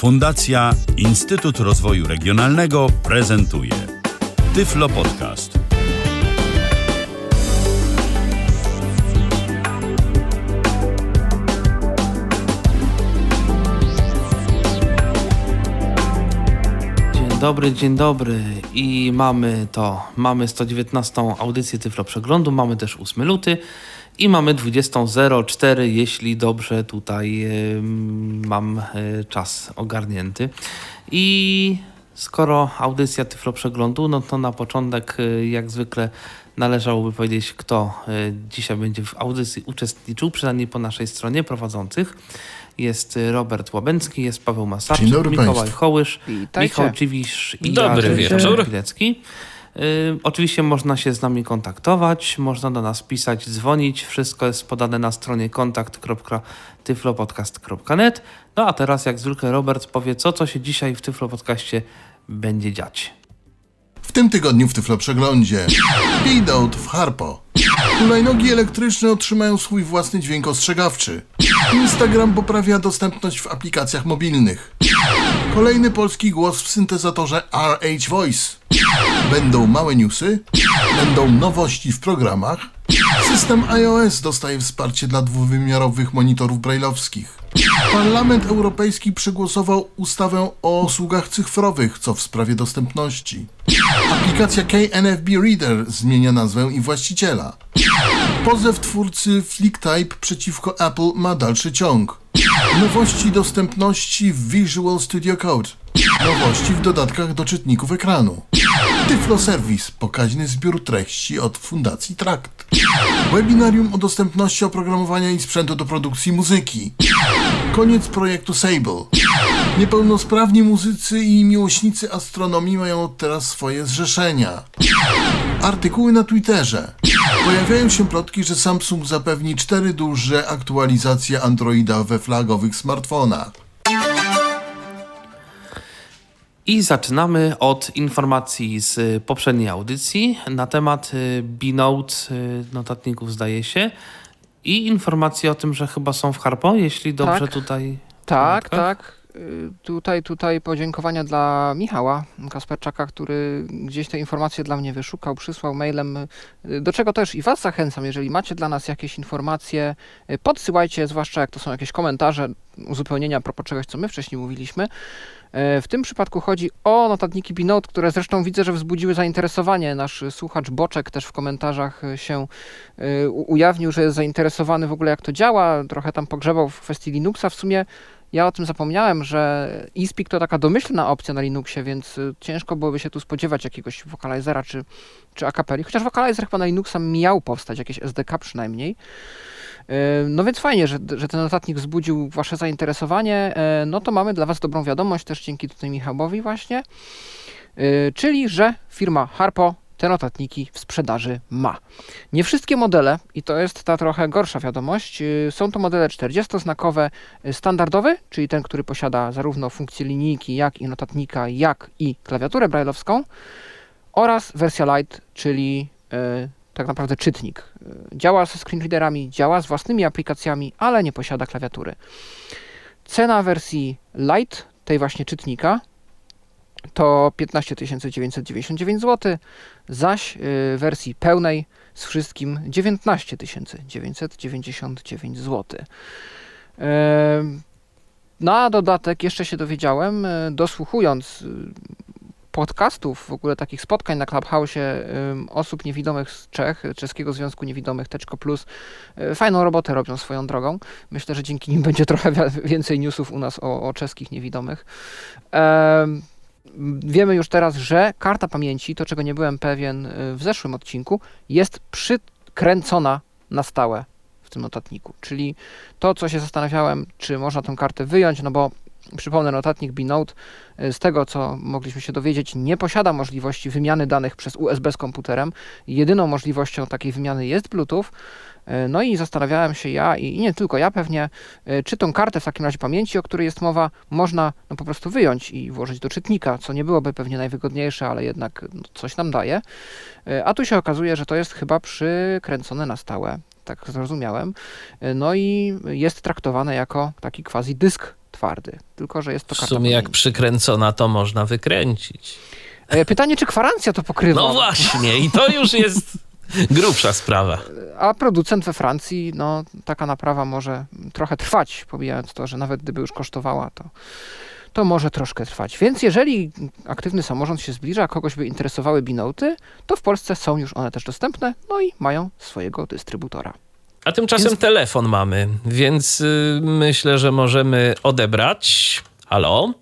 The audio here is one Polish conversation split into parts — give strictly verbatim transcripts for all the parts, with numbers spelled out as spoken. Fundacja Instytut Rozwoju Regionalnego prezentuje Tyflo Podcast. Dzień dobry, dzień dobry i mamy to, mamy sto dziewiętnastą audycję Tyflo Przeglądu, mamy też ósmego lutego. I mamy dwudziestą zero cztery, jeśli dobrze tutaj y, mam y, czas ogarnięty. I skoro audycja Tyflo Przeglądu, no to na początek y, jak zwykle należałoby powiedzieć, kto y, dzisiaj będzie w audycji uczestniczył, przynajmniej po naszej stronie prowadzących. Jest Robert Łabęcki, jest Paweł Masarczyk, Mikołaj Hołysz, Michał Dziwisz i Dobry wieczór. Pilecki. Y, oczywiście można się z nami kontaktować, można do nas pisać, dzwonić. Wszystko jest podane na stronie kontakt kropka tyflopodcast kropka net. No a teraz jak zwykle Robert powie, co, co się dzisiaj w Tyflo Podcaście będzie dziać. W tym tygodniu w Tyflo Przeglądzie Speedout w Harpo. Hulajnogi elektryczne otrzymają swój własny dźwięk ostrzegawczy. Instagram poprawia dostępność w aplikacjach mobilnych. Kolejny polski głos w syntezatorze R H Voice. Będą małe newsy, będą nowości w programach. System iOS dostaje wsparcie dla dwuwymiarowych monitorów brajlowskich. Parlament Europejski przegłosował ustawę o usługach cyfrowych, co w sprawie dostępności. Aplikacja K N F B Reader zmienia nazwę i właściciela. Pozew twórcy FlickType przeciwko Apple ma dalszy ciąg. Nowości dostępności w Visual Studio Code. Nowości w dodatkach do czytników ekranu. Tyflo Serwis, pokaźny zbiór treści od Fundacji Trakt. Webinarium o dostępności oprogramowania i sprzętu do produkcji muzyki. Koniec projektu Sable. Niepełnosprawni muzycy i miłośnicy astronomii mają teraz swoje zrzeszenia. Artykuły na Twitterze. Pojawiają się plotki, że Samsung zapewni cztery duże aktualizacje Androida we flagowych smartfonach. I zaczynamy od informacji z poprzedniej audycji na temat B-Note notatników, zdaje się, i informacji o tym, że chyba są w Harpo, jeśli dobrze tak, tutaj... Tak, tak. Tutaj, tutaj podziękowania dla Michała Kasperczaka, który gdzieś te informacje dla mnie wyszukał, przysłał mailem, do czego też i was zachęcam, jeżeli macie dla nas jakieś informacje, podsyłajcie, zwłaszcza jak to są jakieś komentarze, uzupełnienia propos czegoś, co my wcześniej mówiliśmy. W tym przypadku chodzi o notatniki B-Note, które zresztą widzę, że wzbudziły zainteresowanie. Nasz słuchacz Boczek też w komentarzach się ujawnił, że jest zainteresowany w ogóle jak to działa, trochę tam pogrzebał w kwestii Linuxa. W sumie ja o tym zapomniałem, że eSpeak to taka domyślna opcja na Linuxie, więc ciężko byłoby się tu spodziewać jakiegoś vocalizera czy, czy akapeli, chociaż vocalizer chyba na Linuxa miał powstać, jakieś S D K przynajmniej. No więc fajnie, że, że ten notatnik wzbudził wasze zainteresowanie. No to mamy dla was dobrą wiadomość, też dzięki tutaj Michałowi właśnie, czyli że firma Harpo te notatniki w sprzedaży ma. Nie wszystkie modele, i to jest ta trochę gorsza wiadomość, są to modele czterdziestoznakowe standardowy, czyli ten, który posiada zarówno funkcję linijki, jak i notatnika, jak i klawiaturę brajlowską, oraz wersja Lite, czyli yy, tak naprawdę czytnik. Działa ze screenreaderami, działa z własnymi aplikacjami, ale nie posiada klawiatury. Cena wersji Lite, tej właśnie czytnika, to piętnaście tysięcy dziewięćset dziewięćdziesiąt dziewięć złotych, zaś y, wersji pełnej z wszystkim dziewiętnaście tysięcy dziewięćset dziewięćdziesiąt dziewięć złotych. Yy, na dodatek jeszcze się dowiedziałem, y, dosłuchując y, podcastów, w ogóle takich spotkań na Clubhouse y, osób niewidomych z Czech, Czeskiego Związku Niewidomych Teczko Plus, y, fajną robotę robią swoją drogą. Myślę, że dzięki nim będzie trochę wi- więcej newsów u nas o, o czeskich niewidomych. Yy, Wiemy już teraz, że karta pamięci, to czego nie byłem pewien w zeszłym odcinku, jest przykręcona na stałe w tym notatniku. Czyli to, co się zastanawiałem, czy można tę kartę wyjąć, no bo przypomnę, notatnik B-Note z tego, co mogliśmy się dowiedzieć, nie posiada możliwości wymiany danych przez U S B z komputerem. Jedyną możliwością takiej wymiany jest Bluetooth. No i zastanawiałem się ja i nie tylko ja pewnie, czy tą kartę w takim razie pamięci, o której jest mowa, można no, po prostu wyjąć i włożyć do czytnika, co nie byłoby pewnie najwygodniejsze, ale jednak no, coś nam daje. A tu się okazuje, że to jest chyba przykręcone na stałe, tak zrozumiałem. No i jest traktowane jako taki quasi dysk twardy, tylko że jest to karta. W sumie jak przykręcona, to można wykręcić. Pytanie, czy gwarancja to pokrywa? No właśnie, i to już jest grubsza sprawa. A producent we Francji, no taka naprawa może trochę trwać, pomijając to, że nawet gdyby już kosztowała, to, to może troszkę trwać. Więc jeżeli aktywny samorząd się zbliża, kogoś by interesowały binoty, to w Polsce są już one też dostępne, no i mają swojego dystrybutora. A tymczasem więc... telefon mamy, więc yy, myślę, że możemy odebrać. Halo?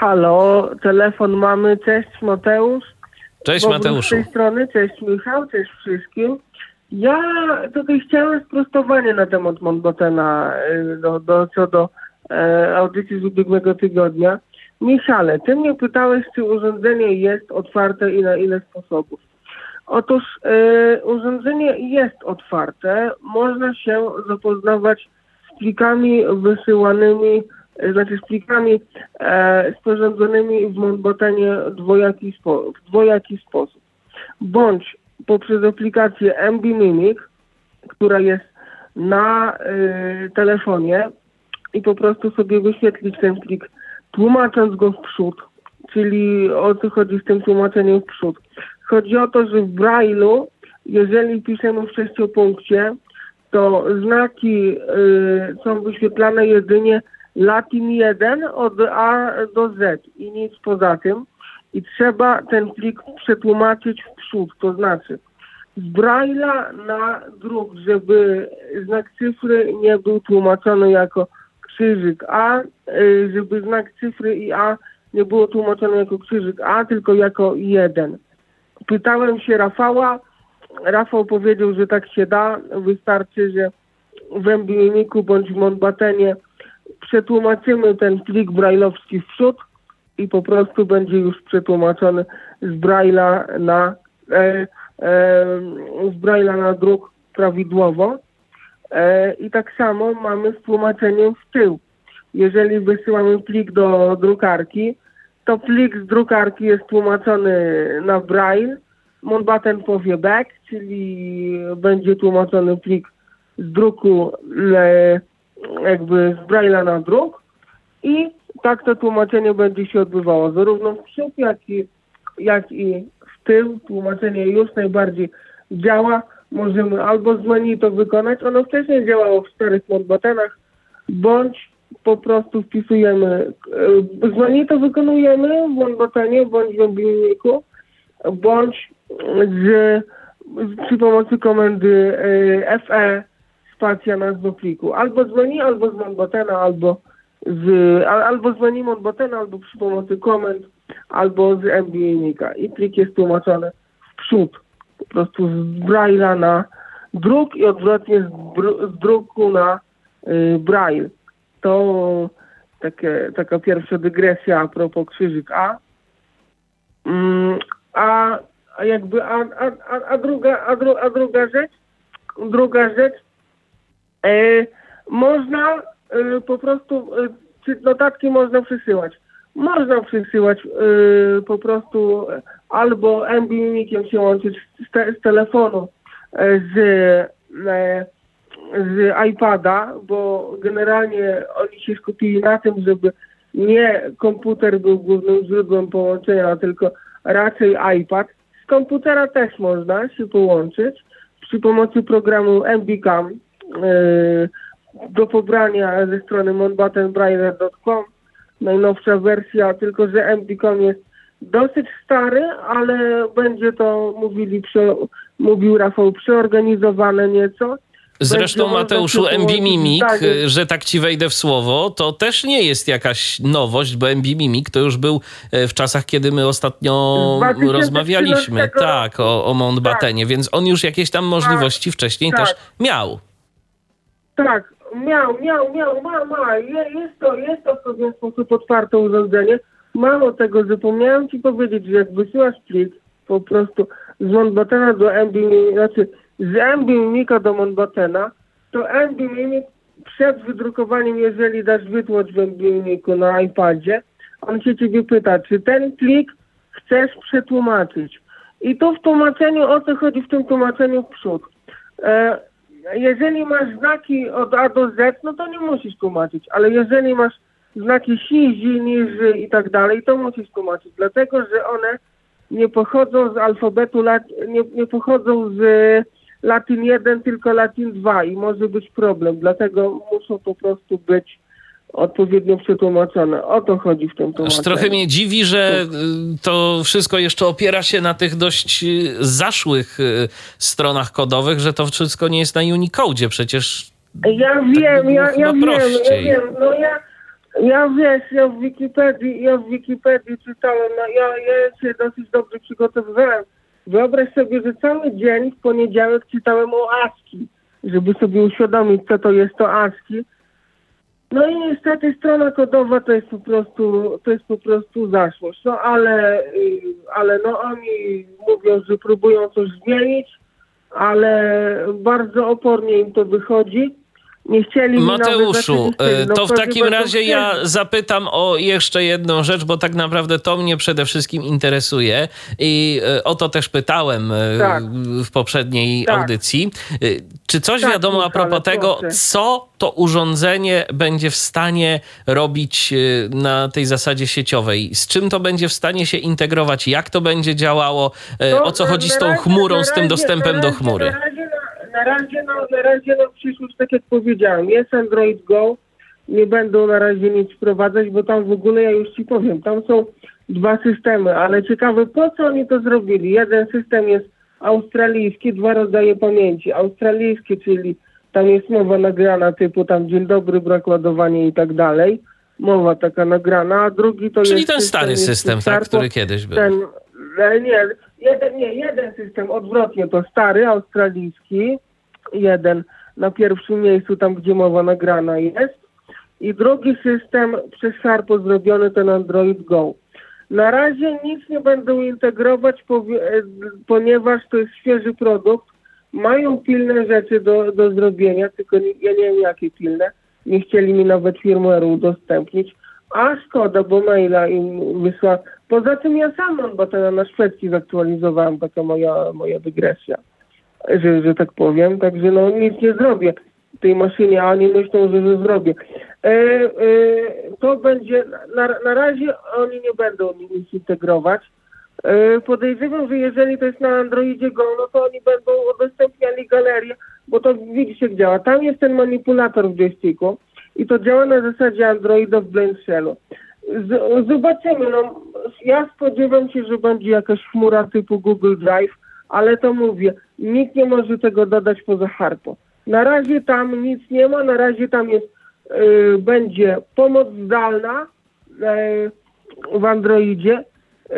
Halo, telefon mamy. Cześć Mateusz. Cześć Mateuszu. Z tej strony, cześć Michał, cześć wszystkim. Ja tutaj chciałem sprostowanie na temat Mountbattena do, do, co do e, audycji z ubiegłego tygodnia. Michale, ty mnie pytałeś, czy urządzenie jest otwarte i na ile sposobów. Otóż e, urządzenie jest otwarte, można się zapoznawać z plikami wysyłanymi, znaczy z plikami e, sporządzonymi w Mountbattenie w dwojaki, spo, w dwojaki sposób. Bądź poprzez aplikację M B Mimic, która jest na y, telefonie i po prostu sobie wyświetlić ten plik, tłumacząc go w przód, czyli o co chodzi z tym tłumaczeniem w przód. Chodzi o to, że w Braille'u, jeżeli piszemy w sześciopunkcie, to znaki y, są wyświetlane jedynie Latin jeden od A do Z i nic poza tym. I trzeba ten plik przetłumaczyć w przód, to znaczy z Braille'a na druk, żeby znak cyfry nie był tłumaczony jako krzyżyk A, żeby znak cyfry i A nie było tłumaczone jako krzyżyk A, tylko jako jeden. Pytałem się Rafała, Rafał powiedział, że tak się da, wystarczy, że w M B Mimicu bądź w Mountbattenie przetłumaczymy ten plik brajlowski w przód i po prostu będzie już przetłumaczony z Braille'a na e, e, z Braille'a na druk prawidłowo. E, I tak samo mamy z tłumaczeniem w tył. Jeżeli wysyłamy plik do drukarki, to plik z drukarki jest tłumaczony na Braille. Mountbatten powie back, czyli będzie tłumaczony plik z druku le, jakby z Braille'a na druk i tak to tłumaczenie będzie się odbywało. Zarówno w przód, jak i, jak i w tył tłumaczenie już najbardziej działa. Możemy albo z menu to wykonać, ono wcześniej działało w starych Mountbattenach, bądź po prostu wpisujemy, z menu to wykonujemy w Mountbattenie, bądź w M B Mimicu, bądź z, przy pomocy komendy F E spacja nazwę pliku. Albo z menu, albo z Mountbattena, albo z, al, albo z menu Mountbattena, albo przy pomocy komend, albo z M B Mimica. I plik jest tłumaczony w przód. Po prostu z Braille'a na druk i odwrotnie z, br- z druku na y, Braille. To takie, taka pierwsza dygresja a propos krzyżyk A. Mm, a, a jakby, a, a, a, a, druga, a, dru, a druga rzecz, druga rzecz, E, można e, po prostu, e, czy notatki można przesyłać. Można przesyłać e, po prostu e, albo M B Mimiciem się łączyć z, te, z telefonu, e, z, e, z iPada, bo generalnie oni się skupili na tym, żeby nie komputer był głównym źródłem połączenia, tylko raczej iPad. Z komputera też można się połączyć przy pomocy programu M B Cam. Do pobrania ze strony mountbatten braille dot com, najnowsza wersja, tylko że M B Cam jest dosyć stary, ale będzie to, mówili, prze, mówił Rafał, przeorganizowane nieco. Zresztą będzie Mateuszu, M B Mimic, że tak ci wejdę w słowo, to też nie jest jakaś nowość, bo M B Mimic to już był w czasach, kiedy my ostatnio rozmawialiśmy tak, o, o Mountbattenie, tak. Więc on już jakieś tam możliwości tak, wcześniej tak. też miał. Tak, miał, miał, miał, ma, ma. Jest to, jest to w pewien sposób otwarte urządzenie. Mało tego, zapomniałem ci powiedzieć, że jak wysyłasz plik po prostu z Mountbattena do M B Mimic, znaczy z M B Mimica do Mountbattena, to M B Mimic przed wydrukowaniem, jeżeli dasz wytłocz w M B Mimicu na iPadzie, on się ciebie pyta, czy ten plik chcesz przetłumaczyć. I to w tłumaczeniu, o co chodzi w tym tłumaczeniu w przód. E, jeżeli masz znaki od A do Z, no to nie musisz tłumaczyć, ale jeżeli masz znaki si, zi, ni, ży i tak dalej, to musisz tłumaczyć, dlatego że one nie pochodzą z alfabetu, nie, nie pochodzą z Latin jeden, tylko Latin dwa i może być problem, dlatego muszą po prostu być odpowiednio przetłumaczone. O to chodzi w tym tłumaczeniu. Aż trochę mnie dziwi, że to wszystko jeszcze opiera się na tych dość zaszłych stronach kodowych, że to wszystko nie jest na Unicode przecież. Ja tak wiem, ja, ja wiem, ja wiem. No ja, ja wiesz, ja w Wikipedii, ja w Wikipedii czytałem, no ja, ja się dosyć dobrze przygotowywałem. Wyobraź sobie, że cały dzień w poniedziałek czytałem o ASCII, żeby sobie uświadomić, co to jest to ASCII. No i niestety strona kodowa to jest po prostu, to jest po prostu zaszłość. No ale, ale no oni mówią, że próbują coś zmienić, ale bardzo opornie im to wychodzi. Nie chcieli. Mateuszu, no to w takim razie ja zapytam o jeszcze jedną rzecz, bo tak naprawdę to mnie przede wszystkim interesuje i o to też pytałem tak. w poprzedniej tak. audycji. Czy coś tak, wiadomo a propos tego, proszę. co to urządzenie będzie w stanie robić na tej zasadzie sieciowej? Z czym to będzie w stanie się integrować? Jak to będzie działało? To o co chodzi z tą chmurą, razie, z tym dostępem razie, do chmury? Na razie, no, na razie, no, przyszłość, tak jak powiedziałem, jest Android Go, nie będą na razie nic wprowadzać, bo tam w ogóle, ja już ci powiem, tam są dwa systemy, ale ciekawe, po co oni to zrobili? Jeden system jest australijski, dwa rodzaje pamięci. Australijski, czyli tam jest mowa nagrana, typu tam dzień dobry, brak ładowania i tak dalej. Mowa taka nagrana, a drugi to czyli jest... Czyli ten stary system, system tak, który kiedyś był. Ten, nie, jeden, nie, jeden system odwrotnie, to stary, australijski, jeden na pierwszym miejscu, tam gdzie mowa nagrana jest, i drugi system przez Harpo zrobiony, ten Android Go. Na razie nic nie będą integrować, ponieważ to jest świeży produkt, mają pilne rzeczy do, do zrobienia, tylko nie, ja nie wiem jakie pilne, nie chcieli mi nawet firmware'u udostępnić, a szkoda, bo maila im wysłała. Poza tym ja sam mam batena na szwedzki zaktualizowałem, taka moja, moja dygresja, że, że tak powiem. Także no nic nie zrobię w tej maszynie, a nie myślą, że, że zrobię. E, e, to będzie, na, na razie oni nie będą nic integrować. E, podejrzewam, że jeżeli to jest na Androidzie Go, no to oni będą udostępniali galerię, bo to widzisz jak działa. Tam jest ten manipulator w joysticku i to działa na zasadzie Androida w Blend Shellu. Z, zobaczymy, no ja spodziewam się, że będzie jakaś chmura typu Google Drive, ale to mówię, nikt nie może tego dodać poza Harpo. Na razie tam nic nie ma, na razie tam jest, yy, będzie pomoc zdalna yy, w Androidzie, yy,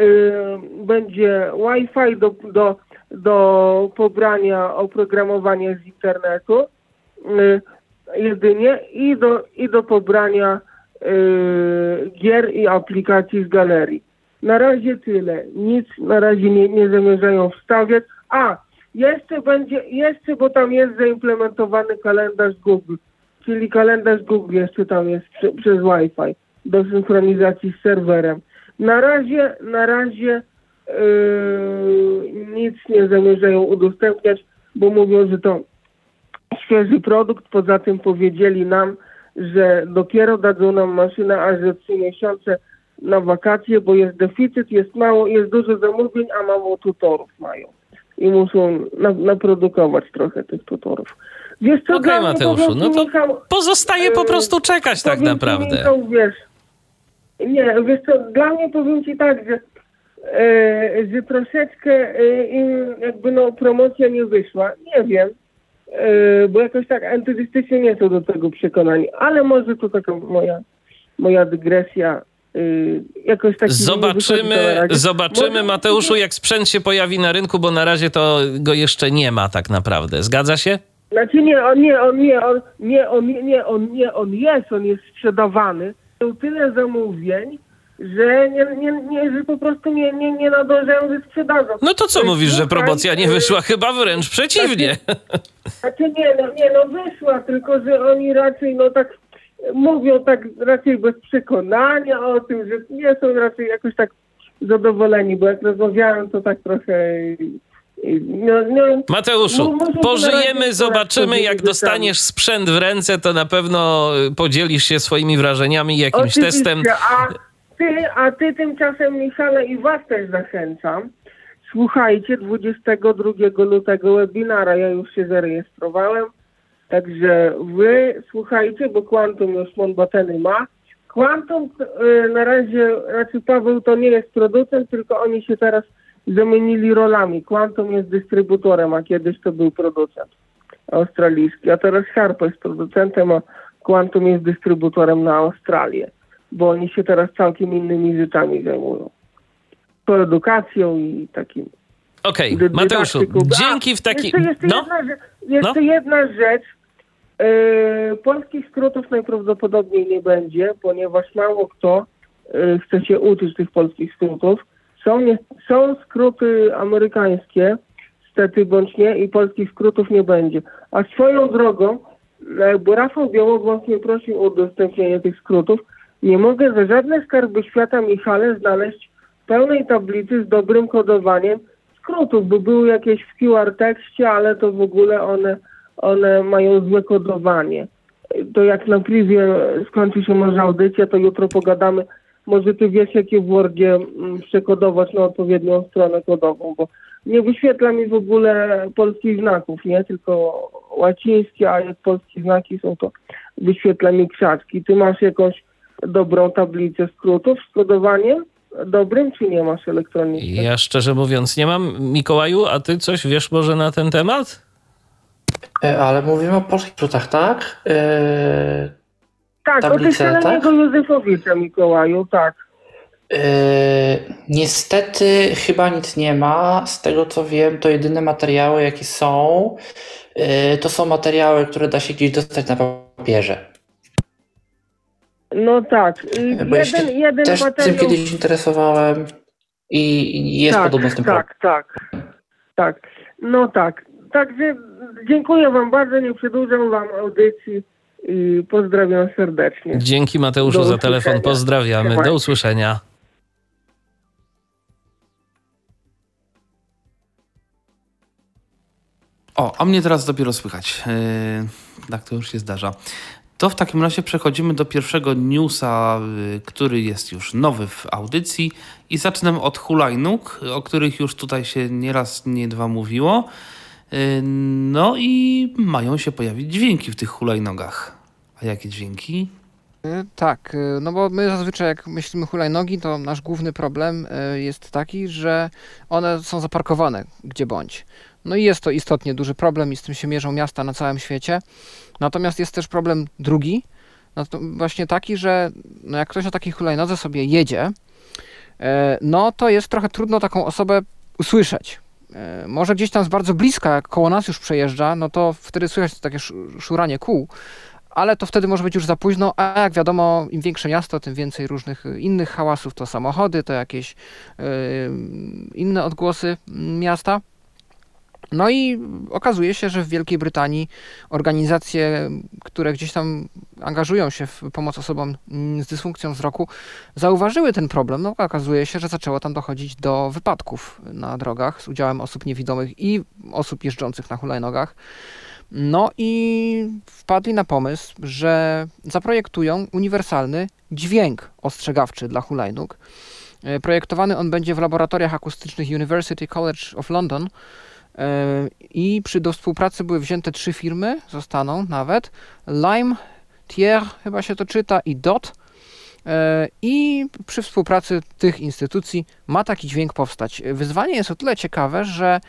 będzie Wi-Fi do, do, do pobrania oprogramowania z internetu yy, jedynie i do, i do pobrania gier i aplikacji z galerii. Na razie tyle. Nic na razie nie, nie zamierzają wstawiać. A, jeszcze będzie, jeszcze, bo tam jest zaimplementowany kalendarz Google, czyli kalendarz Google jeszcze tam jest przy, przez Wi-Fi do synchronizacji z serwerem. Na razie, na razie yy, nic nie zamierzają udostępniać, bo mówią, że to świeży produkt. Poza tym powiedzieli nam, że dopiero dadzą nam maszynę aż za trzy miesiące na wakacje, bo jest deficyt, jest mało, jest dużo zamówień, a mało tutorów mają. I muszą na, naprodukować trochę tych tutorów. Wiesz co, okej, Mateuszu, no to Michał, pozostaje po prostu czekać tak naprawdę. Michał, wiesz, nie, wiesz co, dla mnie powiem ci tak, że, e, że troszeczkę e, im jakby no promocja nie wyszła, nie wiem. Bo jakoś tak entuzjastycznie nie są do tego przekonani, ale może to taka moja, moja dygresja. Jakoś tak zobaczymy, zobaczymy Mateuszu, jak sprzęt się pojawi na rynku, bo na razie to go jeszcze nie ma tak naprawdę. Zgadza się? Znaczy nie, on nie, on nie, on nie, on nie, on nie, on jest, on jest sprzedawany. Są tyle zamówień, że nie, nie, nie, że po prostu nie, nie, nie nadążają ze sprzedażą. No to co to mówisz, że promocja nie wyszła? Chyba wręcz przeciwnie. Znaczy, znaczy nie, no, nie, no wyszła, tylko że oni raczej no tak mówią tak raczej bez przekonania o tym, że nie są raczej jakoś tak zadowoleni, bo jak rozmawiałem to tak trochę No, no, Mateuszu, pożyjemy, zobaczymy, jak dostaniesz sprzęt w ręce, to na pewno podzielisz się swoimi wrażeniami, jakimś Oczywiście. testem. A ty, a ty tymczasem, Michale, i was też zachęcam. Słuchajcie, dwudziestego drugiego lutego webinara, ja już się zarejestrowałem, także wy słuchajcie, bo Quantum już Monbateny ma. Quantum y, na razie, znaczy Paweł to nie jest producent, tylko oni się teraz zamienili rolami. Quantum jest dystrybutorem, a kiedyś to był producent australijski, a teraz Sharp jest producentem, a Quantum jest dystrybutorem na Australię, bo oni się teraz całkiem innymi rzeczami zajmują. To edukacją i takim... Okej, okay. Mateuszu, dzięki w takim... Jeszcze, jeszcze, no? jedna, rzecz, jeszcze no? jedna rzecz. Yy, polskich skrótów najprawdopodobniej nie będzie, ponieważ mało kto yy, chce się uczyć tych polskich skrótów. Są, nie, są skróty amerykańskie, stety bądź nie, i polskich skrótów nie będzie. A swoją drogą, yy, bo Rafał Białogłos mnie prosił o udostępnienie tych skrótów, nie mogę za żadne skarby świata, Michale, znaleźć pełnej tablicy z dobrym kodowaniem skrótów, bo były jakieś w Q R tekście, ale to w ogóle one, one mają złe kodowanie. To jak na privie skończy się może audycja, to jutro pogadamy. Może ty wiesz, jakie w Wordzie przekodować na odpowiednią stronę kodową, bo nie wyświetla mi w ogóle polskich znaków, nie? Tylko łacińskie, a jak polskie znaki są, to wyświetla mi krzaczki. Ty masz jakąś dobrą tablicę skrótów z kodowaniem? Dobrym, czy nie masz elektronicznych? Ja szczerze mówiąc nie mam. Mikołaju, a ty coś wiesz może na ten temat? E, ale mówimy o polskich skrótach, tak? E, tak, tablice, o Tyszalanego tak? Józefowicza, Mikołaju, tak. E, niestety chyba nic nie ma. Z tego co wiem, to jedyne materiały, jakie są, e, to są materiały, które da się gdzieś dostać na papierze. No tak. Bo jeden, ja jeden też materiał... tym kiedyś interesowałem i, i jest tak, podobno z tym tak, problem. Tak, tak. No tak. Także dziękuję wam bardzo, nie przedłużam wam audycji i pozdrawiam serdecznie. Dzięki Mateuszu Do za usłyszenia. telefon. Pozdrawiamy. Dziękuję. Do usłyszenia. O, a mnie teraz dopiero słychać. Yy, tak to już się zdarza. To w takim razie przechodzimy do pierwszego newsa, który jest już nowy w audycji i zaczynam od hulajnóg, o których już tutaj się nie raz, nie dwa mówiło. No i mają się pojawić dźwięki w tych hulajnogach. A jakie dźwięki? Tak, no bo my zazwyczaj jak myślimy hulajnogi, to nasz główny problem jest taki, że one są zaparkowane gdzie bądź. No i jest to istotnie duży problem i z tym się mierzą miasta na całym świecie. Natomiast jest też problem drugi, no to właśnie taki, że no jak ktoś na takiej hulajnodze sobie jedzie, no to jest trochę trudno taką osobę usłyszeć. Może gdzieś tam jest bardzo bliska, jak koło nas już przejeżdża, no to wtedy słychać takie szuranie kół, ale to wtedy może być już za późno, a jak wiadomo, im większe miasto, tym więcej różnych innych hałasów, to samochody, to jakieś yy, inne odgłosy miasta. No i okazuje się, że w Wielkiej Brytanii organizacje, które gdzieś tam angażują się w pomoc osobom z dysfunkcją wzroku, zauważyły ten problem. No okazuje się, że zaczęło tam dochodzić do wypadków na drogach z udziałem osób niewidomych i osób jeżdżących na hulajnogach. No i wpadli na pomysł, że zaprojektują uniwersalny dźwięk ostrzegawczy dla hulajnóg. Projektowany on będzie w laboratoriach akustycznych University College of London. I przy do współpracy były wzięte trzy firmy, zostaną nawet Lime, Thier chyba się to czyta i Dot, i przy współpracy tych instytucji ma taki dźwięk powstać. Wyzwanie jest o tyle ciekawe, że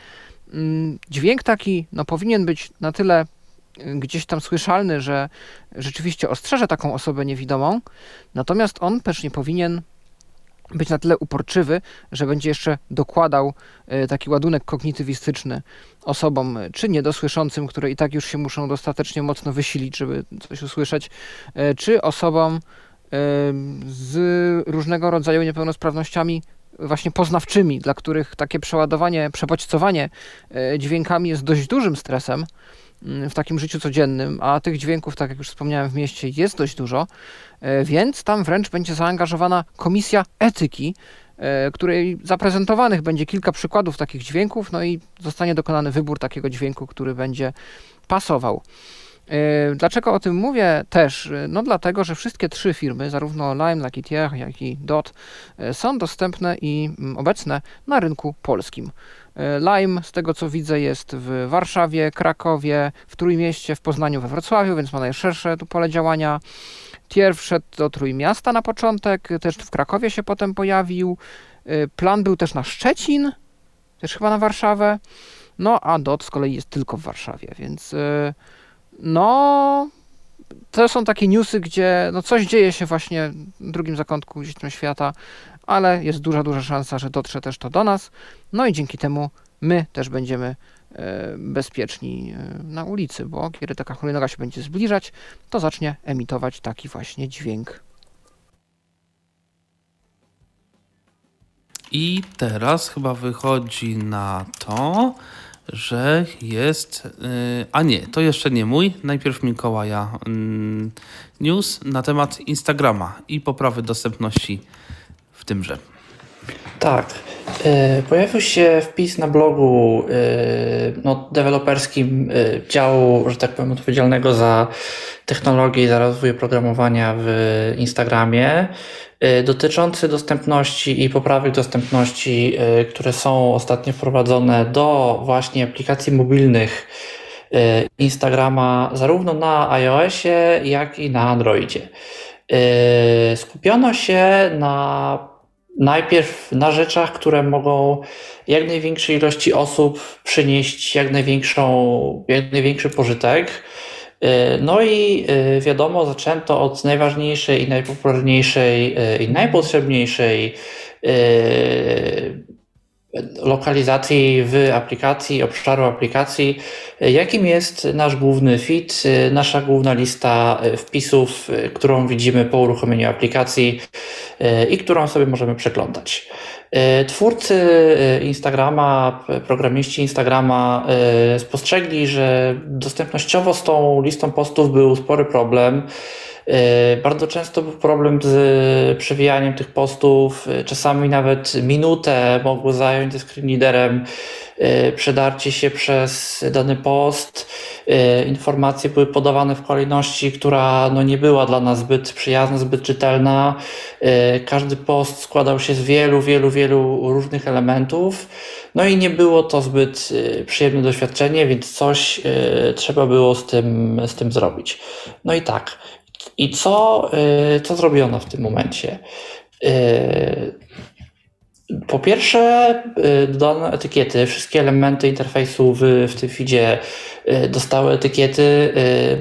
dźwięk taki no, powinien być na tyle gdzieś tam słyszalny, że rzeczywiście ostrzeże taką osobę niewidomą, natomiast on też nie powinien być na tyle uporczywy, że będzie jeszcze dokładał taki ładunek kognitywistyczny osobom czy niedosłyszącym, które i tak już się muszą dostatecznie mocno wysilić, żeby coś usłyszeć, czy osobom z różnego rodzaju niepełnosprawnościami właśnie poznawczymi, dla których takie przeładowanie, przebodźcowanie dźwiękami jest dość dużym stresem w takim życiu codziennym, a tych dźwięków, tak jak już wspomniałem, w mieście jest dość dużo, więc tam wręcz będzie zaangażowana Komisja Etyki której zaprezentowanych będzie kilka przykładów takich dźwięków, no i zostanie dokonany wybór takiego dźwięku, który będzie pasował. Dlaczego o tym mówię też? No dlatego, że wszystkie trzy firmy, zarówno Lime, Lakitier, jak i D O T, są dostępne i obecne na rynku polskim. Lime, z tego co widzę, jest w Warszawie, Krakowie, w Trójmieście, w Poznaniu, we Wrocławiu, więc ma najszersze tu pole działania. Tier wszedł do Trójmiasta na początek, też w Krakowie się potem pojawił. Plan był też na Szczecin, też chyba na Warszawę. No a D O T z kolei jest tylko w Warszawie, więc... No, to są takie newsy, gdzie no coś dzieje się właśnie w drugim zakątku gdzieś tam świata, ale jest duża, duża szansa, że dotrze też to do nas. No i dzięki temu my też będziemy e, bezpieczni e, na ulicy, bo kiedy taka hulajnoga się będzie zbliżać, to zacznie emitować taki właśnie dźwięk. I teraz chyba wychodzi na to... że jest, a nie, to jeszcze nie mój, najpierw Mikołaja news na temat Instagrama i poprawy dostępności w tymże. Tak, pojawił się wpis na blogu no, deweloperskim działu, że tak powiem, odpowiedzialnego za technologię i za rozwój oprogramowania w Instagramie, dotyczący dostępności i poprawek dostępności, które są ostatnio wprowadzone do właśnie aplikacji mobilnych Instagrama, zarówno na iOSie, jak i na Androidzie. Skupiono się na najpierw na rzeczach, które mogą jak największej ilości osób przynieść jak, największą, jak największy pożytek. No i wiadomo, zaczęto od najważniejszej i najpopularniejszej i najpotrzebniejszej lokalizacji w aplikacji, obszaru aplikacji, jakim jest nasz główny feed, nasza główna lista wpisów, którą widzimy po uruchomieniu aplikacji i którą sobie możemy przeglądać. Twórcy Instagrama, programiści Instagrama spostrzegli, że dostępnościowo z tą listą postów był spory problem. Bardzo często był problem z przewijaniem tych postów, czasami nawet minutę mogło zająć ze screen readerem przedarcie się przez dany post. Informacje były podawane w kolejności, która no nie była dla nas zbyt przyjazna, zbyt czytelna. Każdy post składał się z wielu, wielu, wielu różnych elementów. No i nie było to zbyt przyjemne doświadczenie, więc coś trzeba było z tym, z tym zrobić. No i tak. I co, co zrobiono w tym momencie? Po pierwsze, dodano etykiety. Wszystkie elementy interfejsu w, w tym feedzie dostały etykiety,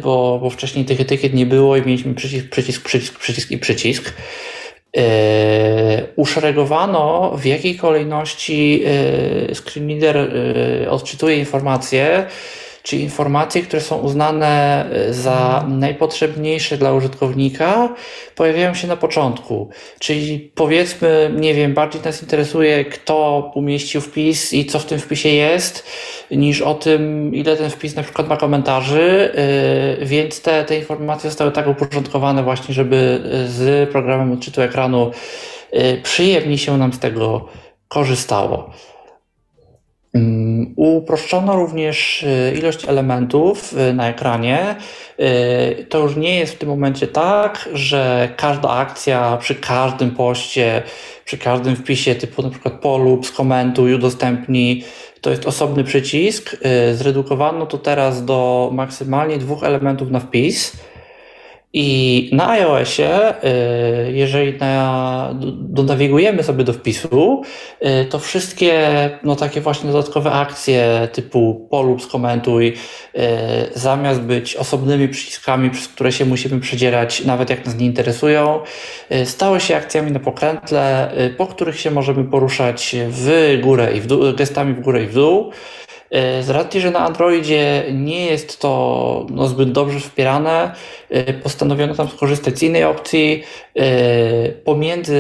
bo, bo wcześniej tych etykiet nie było i mieliśmy przycisk, przycisk, przycisk, przycisk i przycisk. Uszeregowano, w jakiej kolejności screen reader odczytuje informacje, czy informacje, które są uznane za najpotrzebniejsze dla użytkownika, pojawiają się na początku. Czyli powiedzmy, nie wiem, bardziej nas interesuje, kto umieścił wpis i co w tym wpisie jest, niż o tym, ile ten wpis na przykład ma komentarzy, więc te, te informacje zostały tak uporządkowane właśnie, żeby z programem odczytu ekranu przyjemnie się nam z tego korzystało. Uproszczono również ilość elementów na ekranie. To już nie jest w tym momencie tak, że każda akcja przy każdym poście, przy każdym wpisie typu na przykład polub, skomentuj, udostępnij, to jest osobny przycisk. Zredukowano to teraz do maksymalnie dwóch elementów na wpis. I na iOSie, jeżeli na, donawigujemy sobie do wpisu, to wszystkie no, takie właśnie dodatkowe akcje typu polub, skomentuj, zamiast być osobnymi przyciskami, przez które się musimy przedzierać, nawet jak nas nie interesują, stały się akcjami na pokrętle, po których się możemy poruszać w górę i w dół, gestami w górę i w dół. Z racji, że na Androidzie nie jest to no, zbyt dobrze wspierane, postanowiono tam skorzystać z innej opcji. Pomiędzy,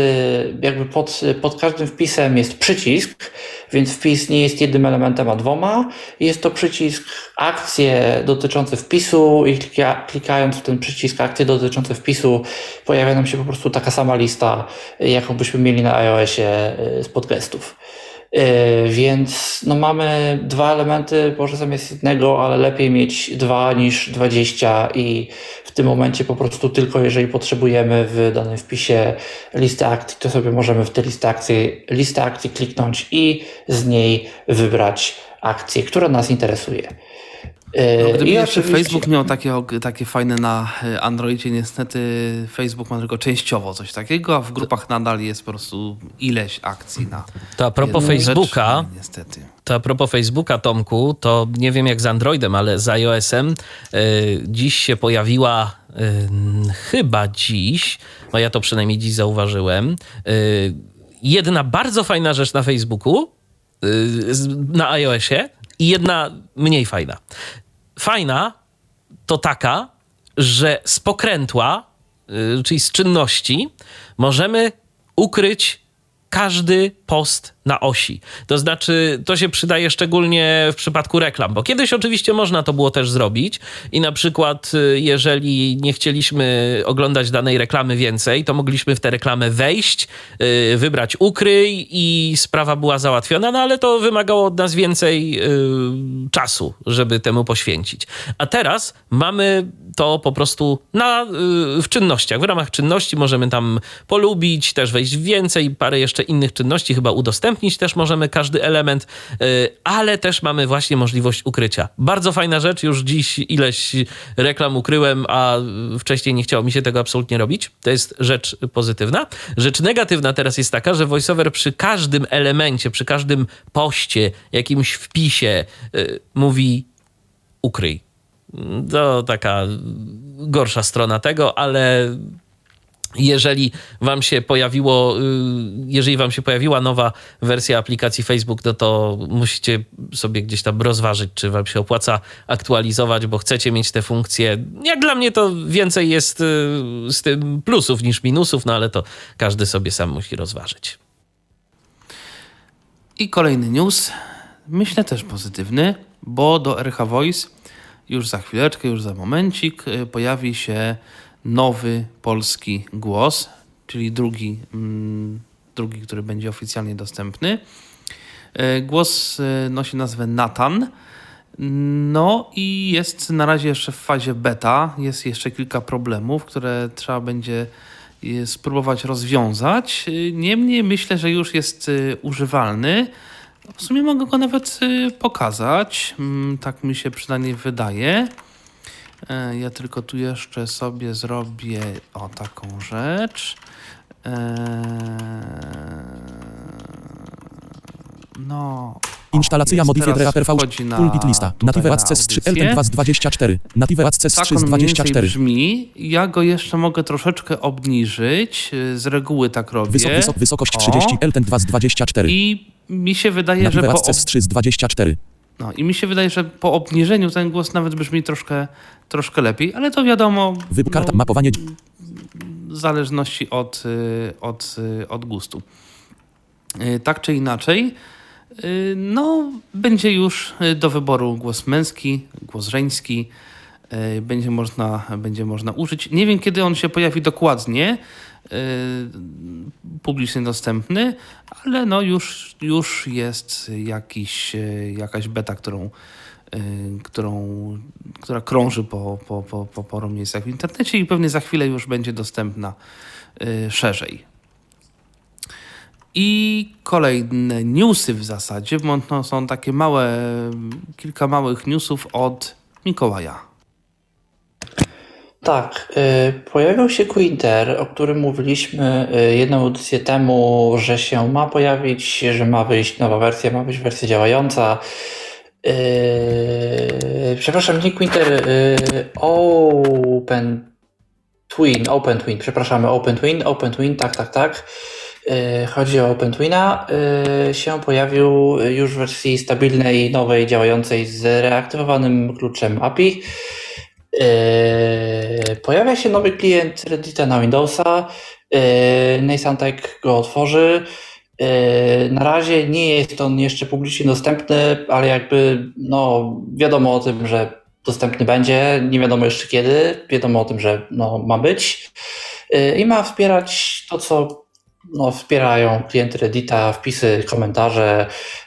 jakby pod, pod każdym wpisem jest przycisk, więc wpis nie jest jednym elementem, a dwoma. Jest to przycisk akcje dotyczące wpisu i klika, klikając w ten przycisk akcje dotyczące wpisu pojawia nam się po prostu taka sama lista, jaką byśmy mieli na iOSie z podcastów. Yy, więc no mamy dwa elementy, może zamiast jednego, ale lepiej mieć dwa niż dwadzieścia i w tym momencie po prostu tylko jeżeli potrzebujemy w danym wpisie listy akcji, to sobie możemy w tę listę akcji, listę akcji kliknąć i z niej wybrać akcję, która nas interesuje. No, gdyby I jeszcze oczywiście... Facebook miał takie, takie fajne na Androidzie, niestety Facebook ma tylko częściowo coś takiego, a w grupach nadal jest po prostu ileś akcji na To a propos Facebooka, rzecz, niestety. To a propos Facebooka, Tomku, to nie wiem jak z Androidem, ale z iOS-em yy, dziś się pojawiła yy, chyba dziś, no ja to przynajmniej dziś zauważyłem, yy, jedna bardzo fajna rzecz na Facebooku, yy, na iOSie i jedna mniej fajna. Fajna to taka, że z pokrętła, yy, czyli z czynności, możemy ukryć każdy post na osi. To znaczy, to się przydaje szczególnie w przypadku reklam, bo kiedyś oczywiście można to było też zrobić i na przykład jeżeli nie chcieliśmy oglądać danej reklamy więcej, to mogliśmy w tę reklamę wejść, yy, wybrać ukryj i sprawa była załatwiona, no ale to wymagało od nas więcej yy, czasu, żeby temu poświęcić. A teraz mamy to po prostu na, yy, w czynnościach. W ramach czynności możemy tam polubić, też wejść w więcej, parę jeszcze innych czynności, chyba udostępnić też możemy każdy element, ale też mamy właśnie możliwość ukrycia. Bardzo fajna rzecz, już dziś ileś reklam ukryłem, a wcześniej nie chciało mi się tego absolutnie robić. To jest rzecz pozytywna. Rzecz negatywna teraz jest taka, że VoiceOver przy każdym elemencie, przy każdym poście, jakimś wpisie mówi ukryj. To taka gorsza strona tego, ale... Jeżeli wam się pojawiło, jeżeli wam się pojawiła nowa wersja aplikacji Facebook, no to musicie sobie gdzieś tam rozważyć, czy wam się opłaca aktualizować, bo chcecie mieć te funkcje. Jak dla mnie to więcej jest z tym plusów niż minusów, no ale to każdy sobie sam musi rozważyć. I kolejny news, myślę też pozytywny, bo do R H Voice już za chwileczkę, już za momencik pojawi się nowy polski głos, czyli drugi, drugi, który będzie oficjalnie dostępny. Głos nosi nazwę Nathan. No i jest na razie jeszcze w fazie beta. Jest jeszcze kilka problemów, które trzeba będzie spróbować rozwiązać. Niemniej myślę, że już jest używalny. W sumie mogę go nawet pokazać. Tak mi się przynajmniej wydaje. Ja tylko tu jeszcze sobie zrobię o taką rzecz. No. Instalacja Modified Reaper V Toolkit lista. Native Access trzy L dwa dwadzieścia cztery. Native Access trzy dwadzieścia cztery. Brzmi. Ja go jeszcze mogę troszeczkę obniżyć. Z reguły tak robię. Wysok, wysok, wysokość trzydzieści L dwa dwadzieścia cztery. I mi się wydaje, Native że. Native Access trzy dwadzieścia cztery. No i mi się wydaje, że po obniżeniu ten głos nawet brzmi troszkę, troszkę lepiej, ale to wiadomo, Wyb- karta, no, mapowanie. W zależności od, od, od gustu. Tak czy inaczej, no będzie już do wyboru głos męski, głos żeński, będzie można, będzie można użyć. Nie wiem, kiedy on się pojawi dokładnie, publicznie dostępny, ale no już, już jest jakiś, jakaś beta, którą, którą, która krąży po, po, po, po paru miejscach w internecie i pewnie za chwilę już będzie dostępna szerzej. I kolejne newsy w zasadzie, bo no są takie małe, kilka małych newsów od Mikołaja. Tak, pojawił się Quinter, o którym mówiliśmy jedną audycję temu, że się ma pojawić, że ma wyjść nowa wersja, ma być wersja działająca. Przepraszam, nie Quinter, Open Twin, Open Twin, przepraszamy, Open Twin, Open Twin, tak, tak, tak. Yy, Chodzi o OpenTwina. Yy, się pojawił już w wersji stabilnej, nowej, działającej z reaktywowanym kluczem A P I. Yy, pojawia się nowy klient Reddita na Windowsa. Yy, Nathan Tech go otworzy. Yy, na razie nie jest on jeszcze publicznie dostępny, ale jakby no wiadomo o tym, że dostępny będzie, nie wiadomo jeszcze kiedy, wiadomo o tym, że no, ma być yy, i ma wspierać to, co no, wspierają klienty Reddita, wpisy, komentarze,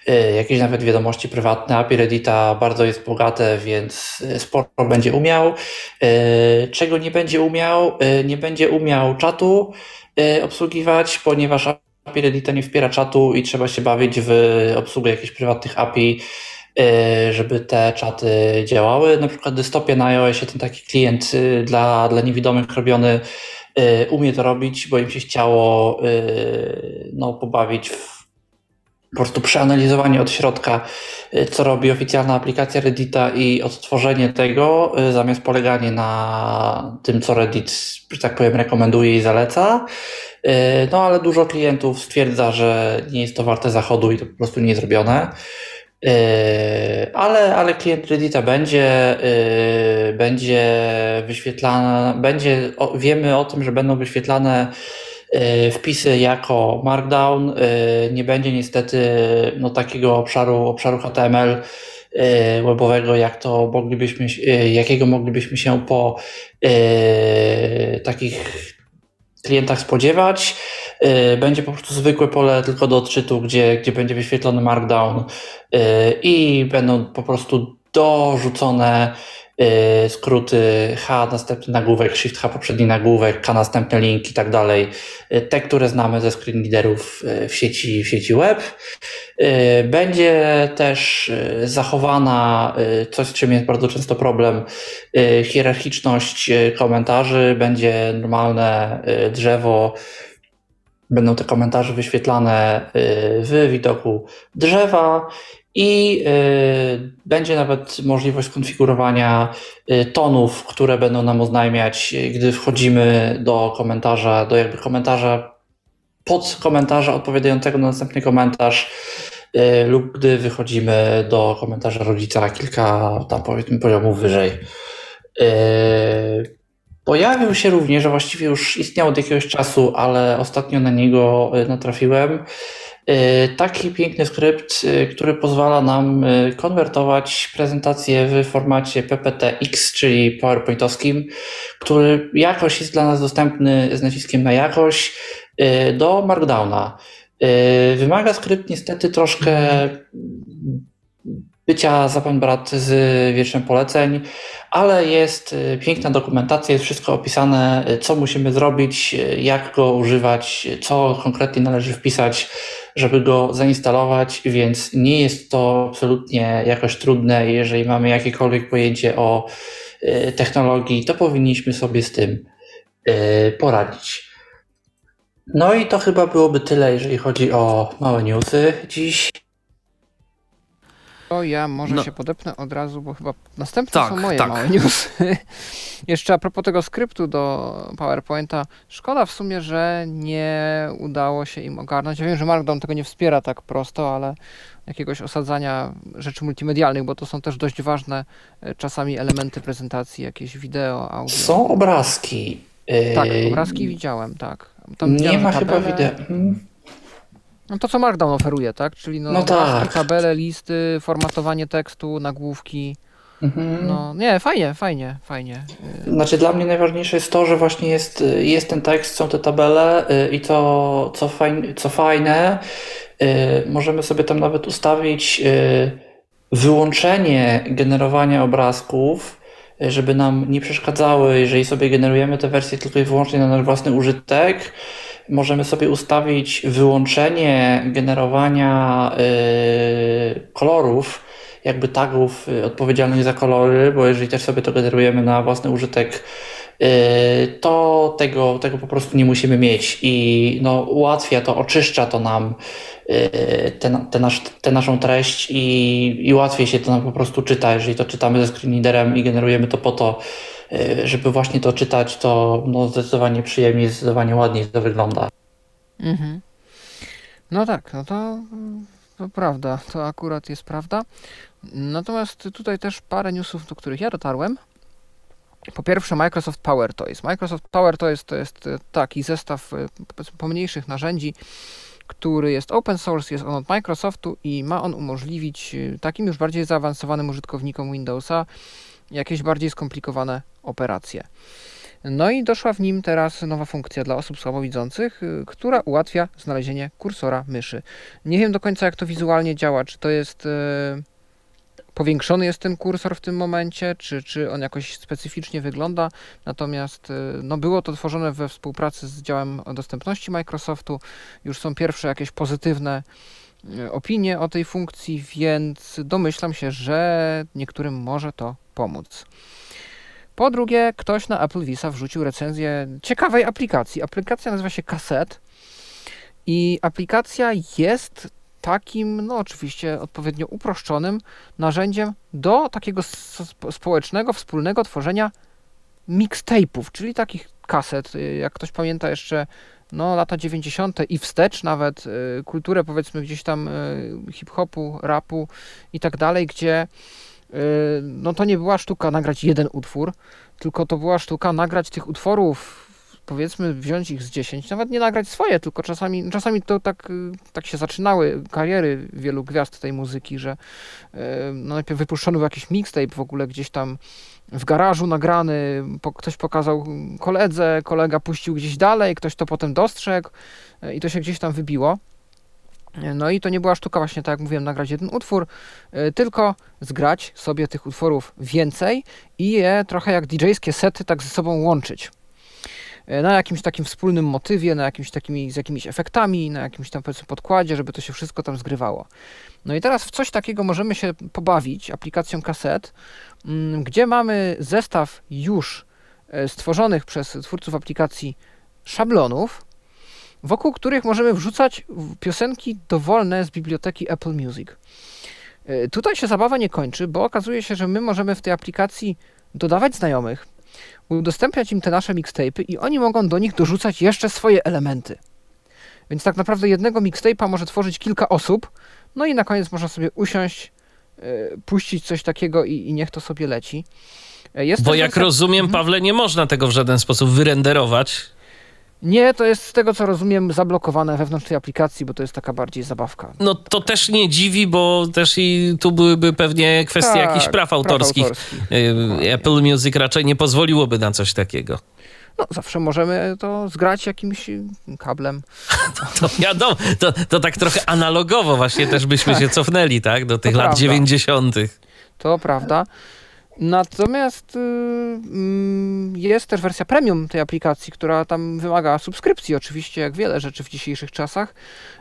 yy, jakieś nawet wiadomości prywatne. A P I Reddita bardzo jest bogate, więc sporo będzie umiał. Yy, czego nie będzie umiał? Yy, nie będzie umiał czatu yy, obsługiwać, ponieważ A P I Reddita nie wspiera czatu i trzeba się bawić w obsługę jakichś prywatnych A P I, żeby te czaty działały. Na przykład Dystopia na iOSie, ten taki klient dla, dla niewidomych robiony, umie to robić, bo im się chciało no, pobawić w po prostu przeanalizowanie od środka, co robi oficjalna aplikacja Reddita i odtworzenie tego, zamiast poleganie na tym, co Reddit, że tak powiem, rekomenduje i zaleca. No ale dużo klientów stwierdza, że nie jest to warte zachodu i to po prostu nie jest robione. Yy, ale, ale klient Reddita będzie, yy, będzie wyświetlana, będzie, o, wiemy o tym, że będą wyświetlane yy, wpisy jako markdown, yy, nie będzie niestety no, takiego obszaru, obszaru H T M L yy, webowego, jak to moglibyśmy, yy, jakiego moglibyśmy się po yy, takich klientach spodziewać. Będzie po prostu zwykłe pole tylko do odczytu, gdzie, gdzie będzie wyświetlony markdown i będą po prostu dorzucone skróty H, następny nagłówek, Shift H, poprzedni nagłówek, K, następny link i tak dalej. Te, które znamy ze screen readerów w sieci, w sieci web. Będzie też zachowana, coś z czym jest bardzo często problem, hierarchiczność komentarzy, będzie normalne drzewo, będą te komentarze wyświetlane w widoku drzewa i będzie nawet możliwość skonfigurowania tonów, które będą nam oznajmiać, gdy wchodzimy do komentarza, do jakby komentarza pod komentarza odpowiadającego na następny komentarz lub gdy wychodzimy do komentarza rodzica kilka tam powiedzmy poziomów wyżej. Pojawił się również, a właściwie już istniał od jakiegoś czasu, ale ostatnio na niego natrafiłem, taki piękny skrypt, który pozwala nam konwertować prezentację w formacie P P T X, czyli PowerPointowskim, który jakoś jest dla nas dostępny z naciskiem na jakość, do Markdowna. Wymaga skrypt niestety troszkę bycia zapębrat z wierszem poleceń, ale jest piękna dokumentacja, jest wszystko opisane, co musimy zrobić, jak go używać, co konkretnie należy wpisać, żeby go zainstalować, więc nie jest to absolutnie jakoś trudne. Jeżeli mamy jakiekolwiek pojęcie o technologii, to powinniśmy sobie z tym poradzić. No i to chyba byłoby tyle, jeżeli chodzi o małe newsy dziś. To ja może no. się podepnę od razu, bo chyba następne tak, są moje tak. małe newsy. Jeszcze a propos tego skryptu do PowerPointa, szkoda w sumie, że nie udało się im ogarnąć. Ja wiem, że Markdown tego nie wspiera tak prosto, ale jakiegoś osadzania rzeczy multimedialnych, bo to są też dość ważne czasami elementy prezentacji, jakieś wideo, audio. Są obrazki. Tak, obrazki widziałem, tak. Tam nie ma tabelę. chyba wideo. No to co Markdown oferuje, tak? Czyli no, no tak. tabele, listy, formatowanie tekstu, nagłówki. Mhm. No nie, fajnie, fajnie, fajnie. Znaczy dla mnie najważniejsze jest to, że właśnie jest, jest ten tekst, są te tabele i to, co fajne, co fajne, możemy sobie tam nawet ustawić wyłączenie generowania obrazków, żeby nam nie przeszkadzały, jeżeli sobie generujemy te wersje tylko i wyłącznie na nasz własny użytek. Możemy sobie ustawić wyłączenie generowania yy, kolorów, jakby tagów odpowiedzialnych za kolory, bo jeżeli też sobie to generujemy na własny użytek, yy, to tego, tego po prostu nie musimy mieć i no, ułatwia to, oczyszcza to nam yy, te, te nasz, te naszą treść i, i łatwiej się to nam po prostu czyta. Jeżeli to czytamy ze screen readerem i generujemy to po to, żeby właśnie to czytać, to no, zdecydowanie przyjemniej, zdecydowanie ładniej to wygląda. Mhm. No tak, no to, to prawda, to akurat jest prawda. Natomiast tutaj też parę newsów, do których ja dotarłem. Po pierwsze Microsoft Power Toys. Microsoft Power Toys to jest taki zestaw pomniejszych narzędzi, który jest open source, jest on od Microsoftu i ma on umożliwić takim już bardziej zaawansowanym użytkownikom Windowsa jakieś bardziej skomplikowane operacje. No i doszła w nim teraz nowa funkcja dla osób słabowidzących, która ułatwia znalezienie kursora myszy. Nie wiem do końca, jak to wizualnie działa, czy to jest yy, powiększony jest ten kursor w tym momencie, czy, czy on jakoś specyficznie wygląda, natomiast yy, no było to tworzone we współpracy z działem dostępności Microsoftu, już są pierwsze jakieś pozytywne yy, opinie o tej funkcji, więc domyślam się, że niektórym może to pomóc. Po drugie, ktoś na Apple Visa wrzucił recenzję ciekawej aplikacji. Aplikacja nazywa się Cassette i aplikacja jest takim, no oczywiście odpowiednio uproszczonym narzędziem do takiego społecznego, wspólnego tworzenia mixtape'ów, czyli takich kaset, jak ktoś pamięta jeszcze no, lata dziewięćdziesiąte i wstecz nawet, y, kulturę powiedzmy gdzieś tam y, hip-hopu, rapu i tak dalej, gdzie no to nie była sztuka nagrać jeden utwór, tylko to była sztuka nagrać tych utworów, powiedzmy wziąć ich z dziesięć, nawet nie nagrać swoje, tylko czasami, czasami to tak, tak się zaczynały kariery wielu gwiazd tej muzyki, że no najpierw wypuszczono jakiś mixtape w ogóle gdzieś tam w garażu nagrany, po, ktoś pokazał koledze, kolega puścił gdzieś dalej, ktoś to potem dostrzegł i to się gdzieś tam wybiło. No i to nie była sztuka właśnie, tak jak mówiłem, nagrać jeden utwór, tylko zgrać sobie tych utworów więcej i je trochę jak didżejskie sety tak ze sobą łączyć. Na jakimś takim wspólnym motywie, na jakimś takimi, z jakimiś efektami, na jakimś tam powiedzmy podkładzie, żeby to się wszystko tam zgrywało. No i teraz w coś takiego możemy się pobawić aplikacją Cassette, gdzie mamy zestaw już stworzonych przez twórców aplikacji szablonów, wokół których możemy wrzucać piosenki dowolne z biblioteki Apple Music. Tutaj się zabawa nie kończy, bo okazuje się, że my możemy w tej aplikacji dodawać znajomych, udostępniać im te nasze mixtape'y i oni mogą do nich dorzucać jeszcze swoje elementy. Więc tak naprawdę jednego mixtape'a może tworzyć kilka osób, no i na koniec można sobie usiąść, puścić coś takiego i, i niech to sobie leci. Jest bo jak wersja... rozumiem, Pawle, nie można tego w żaden sposób wyrenderować. Nie, to jest z tego, co rozumiem, zablokowane wewnątrz tej aplikacji, bo to jest taka bardziej zabawka. No to też nie dziwi, bo też i tu byłyby pewnie kwestie tak, jakichś praw autorskich. Praw autorskich. Apple Music raczej nie pozwoliłoby na coś takiego. No zawsze możemy to zgrać jakimś kablem. To wiadomo, to, to tak trochę analogowo właśnie też byśmy tak. się cofnęli, tak? Do tych to lat dziewięćdziesiątych. To prawda. Natomiast yy, jest też wersja premium tej aplikacji, która tam wymaga subskrypcji, oczywiście jak wiele rzeczy w dzisiejszych czasach.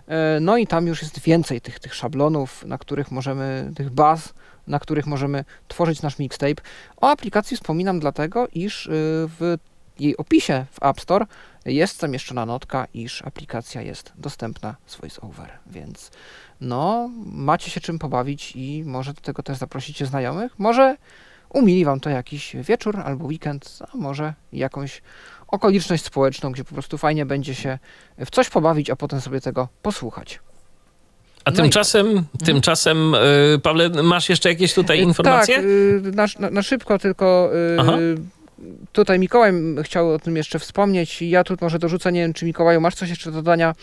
Yy, no i tam już jest więcej tych, tych szablonów, na których możemy, tych baz, na których możemy tworzyć nasz mixtape. O aplikacji wspominam dlatego, iż yy, w jej opisie w App Store jest zamieszczona notka, iż aplikacja jest dostępna z VoiceOver, więc no macie się czym pobawić i może do tego też zaprosicie znajomych, może umili wam to jakiś wieczór albo weekend, a może jakąś okoliczność społeczną, gdzie po prostu fajnie będzie się w coś pobawić, a potem sobie tego posłuchać. A no tymczasem, i... tymczasem yy, Pawle, masz jeszcze jakieś tutaj informacje? Tak, yy, na, na szybko tylko... Yy, tutaj Mikołaj chciał o tym jeszcze wspomnieć. Ja tu może dorzucę, nie wiem, czy Mikołaju masz coś jeszcze do dodania.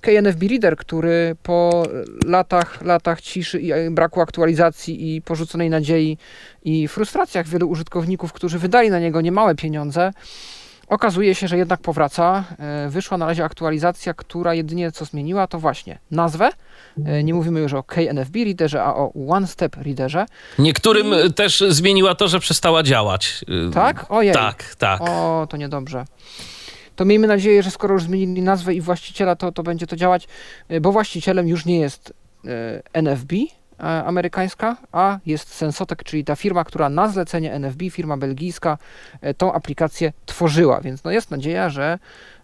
K N F B Reader, który po latach, latach ciszy i braku aktualizacji i porzuconej nadziei i frustracjach wielu użytkowników, którzy wydali na niego niemałe pieniądze, okazuje się, że jednak powraca. Wyszła na razie aktualizacja, która jedynie co zmieniła, to właśnie nazwę. Nie mówimy już o K N F B Readerze, a o One Step Readerze. Niektórym I... też zmieniła to, że przestała działać. Tak? Ojej. Tak, tak. O, to niedobrze. To miejmy nadzieję, że skoro już zmienili nazwę i właściciela, to, to będzie to działać, bo właścicielem już nie jest N F B amerykańska, a jest Sensotek, czyli ta firma, która na zlecenie N F B, firma belgijska, tą aplikację tworzyła, więc no jest nadzieja, że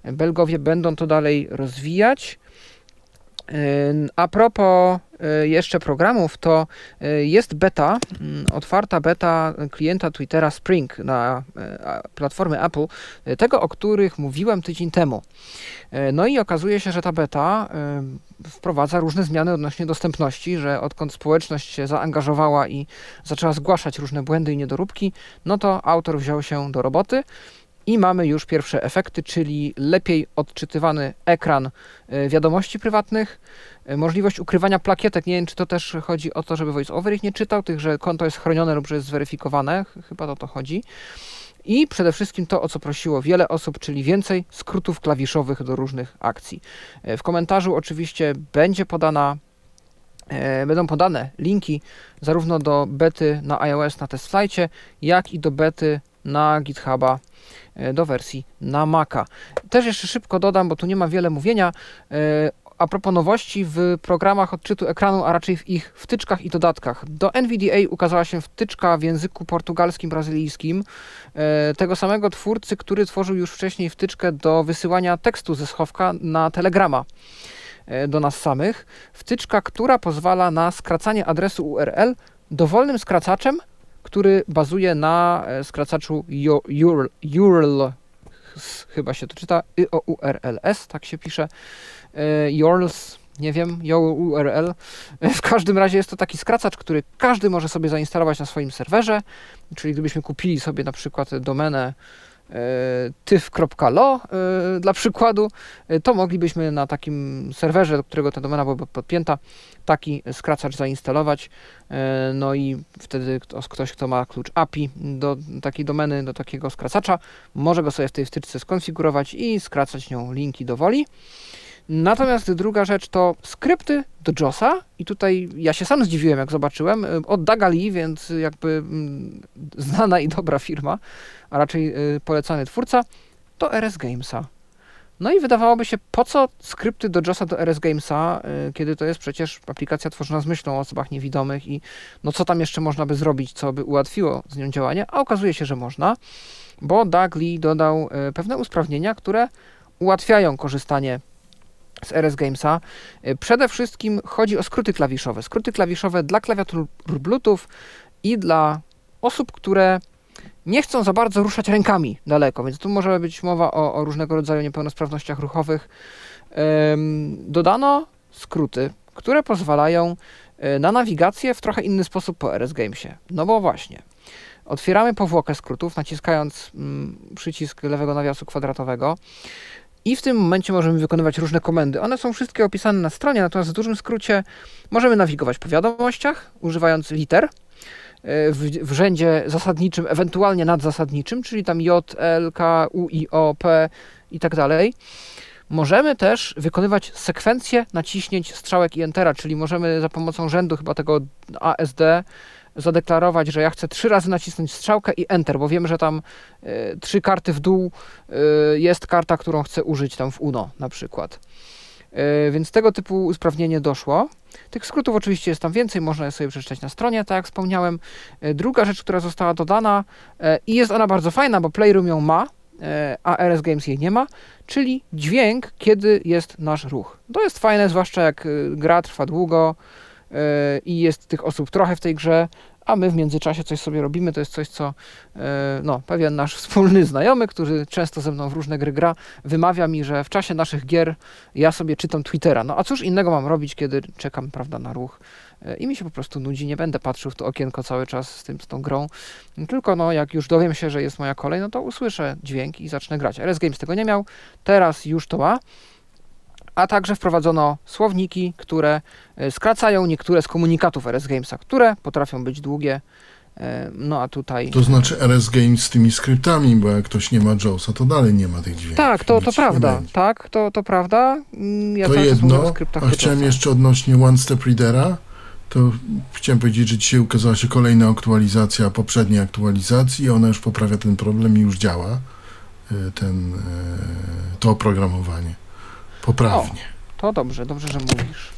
Belgowie będą to dalej rozwijać. A propos jeszcze programów, to jest beta, otwarta beta klienta Twittera Spring na platformy Apple, tego, o których mówiłem tydzień temu. No i okazuje się, że ta beta wprowadza różne zmiany odnośnie dostępności, że odkąd społeczność się zaangażowała i zaczęła zgłaszać różne błędy i niedoróbki, no to autor wziął się do roboty. I mamy już pierwsze efekty, czyli lepiej odczytywany ekran wiadomości prywatnych, możliwość ukrywania plakietek. Nie wiem, czy to też chodzi o to, żeby VoiceOver ich nie czytał, tych, że konto jest chronione lub że jest zweryfikowane. Chyba o to chodzi. I przede wszystkim to, o co prosiło wiele osób, czyli więcej skrótów klawiszowych do różnych akcji. W komentarzu oczywiście będzie podana Będą podane linki zarówno do bety na iOS na TestFlightie, jak i do bety na GitHuba do wersji na Maca. Też jeszcze szybko dodam, bo tu nie ma wiele mówienia, a propos nowości w programach odczytu ekranu, a raczej w ich wtyczkach i dodatkach. Do N V D A ukazała się wtyczka w języku portugalskim, brazylijskim, tego samego twórcy, który tworzył już wcześniej wtyczkę do wysyłania tekstu ze schowka na Telegrama do nas samych. Wtyczka, która pozwala na skracanie adresu U R L dowolnym skracaczem, który bazuje na skracaczu U R L, chyba się to czyta, Y O U R L S, tak się pisze, U R Ls, nie wiem, U R L. W każdym razie jest to taki skracacz, który każdy może sobie zainstalować na swoim serwerze, czyli gdybyśmy kupili sobie na przykład domenę tyf kropka l o dla przykładu, to moglibyśmy na takim serwerze, do którego ta domena była podpięta, taki skracacz zainstalować. No i wtedy ktoś, kto ma klucz A P I do takiej domeny, do takiego skracacza, może go sobie w tej wtyczce skonfigurować i skracać nią linki do woli. Natomiast druga rzecz to skrypty do JOSa i tutaj ja się sam zdziwiłem, jak zobaczyłem, od Doug'a Lee, więc jakby znana i dobra firma, a raczej polecany twórca, do R S Gamesa. No i wydawałoby się, po co skrypty do JOSa do R S Gamesa, kiedy to jest przecież aplikacja tworzona z myślą o osobach niewidomych i no co tam jeszcze można by zrobić, co by ułatwiło z nią działanie, a okazuje się, że można, bo Doug Lee dodał pewne usprawnienia, które ułatwiają korzystanie z R S Gamesa. Przede wszystkim chodzi o skróty klawiszowe. Skróty klawiszowe dla klawiatur Bluetooth i dla osób, które nie chcą za bardzo ruszać rękami daleko, więc tu może być mowa o, o różnego rodzaju niepełnosprawnościach ruchowych. Dodano skróty, które pozwalają na nawigację w trochę inny sposób po R S Gamesie. No bo właśnie, otwieramy powłokę skrótów, naciskając mm, przycisk lewego nawiasu kwadratowego. I w tym momencie możemy wykonywać różne komendy. One są wszystkie opisane na stronie, natomiast w dużym skrócie możemy nawigować po wiadomościach, używając liter w, w rzędzie zasadniczym, ewentualnie nadzasadniczym, czyli tam J, L, K, U, I, O, P i tak dalej. Możemy też wykonywać sekwencję naciśnięć strzałek i entera, czyli możemy za pomocą rzędu chyba tego A S D zadeklarować, że ja chcę trzy razy nacisnąć strzałkę i enter, bo wiemy, że tam y, trzy karty w dół y, jest karta, którą chcę użyć tam w UNO na przykład. Y, więc tego typu usprawnienie doszło. Tych skrótów oczywiście jest tam więcej, można je sobie przeczytać na stronie, tak jak wspomniałem. Y, druga rzecz, która została dodana y, i jest ona bardzo fajna, bo Playroom ją ma, a R S Games jej nie ma, czyli dźwięk, kiedy jest nasz ruch. To jest fajne, zwłaszcza jak gra trwa długo yy, i jest tych osób trochę w tej grze, a my w międzyczasie coś sobie robimy. To jest coś, co yy, no, pewien nasz wspólny znajomy, który często ze mną w różne gry gra, wymawia mi, że w czasie naszych gier ja sobie czytam Twittera. No a cóż innego mam robić, kiedy czekam, prawda, na ruch yy, i mi się po prostu nudzi. Nie będę patrzył w to okienko cały czas z tym, z tą grą. Tylko no, jak już dowiem się, że jest moja kolej, no to usłyszę dźwięk i zacznę grać. R S Games tego nie miał, teraz już to ma. A także wprowadzono słowniki, które skracają niektóre z komunikatów R S Gamesa, które potrafią być długie. No a tutaj... To znaczy R S Games z tymi skryptami, bo jak ktoś nie ma JOSa, to dalej nie ma tych dźwięków. Tak, to, to prawda. Tak, to, to prawda. Ja to jedno, a chciałem jeszcze odnośnie One Step Readera, to chciałem powiedzieć, że dzisiaj ukazała się kolejna aktualizacja poprzedniej aktualizacji i ona już poprawia ten problem i już działa ten, to oprogramowanie. Poprawnie. O, to dobrze, dobrze, że mówisz.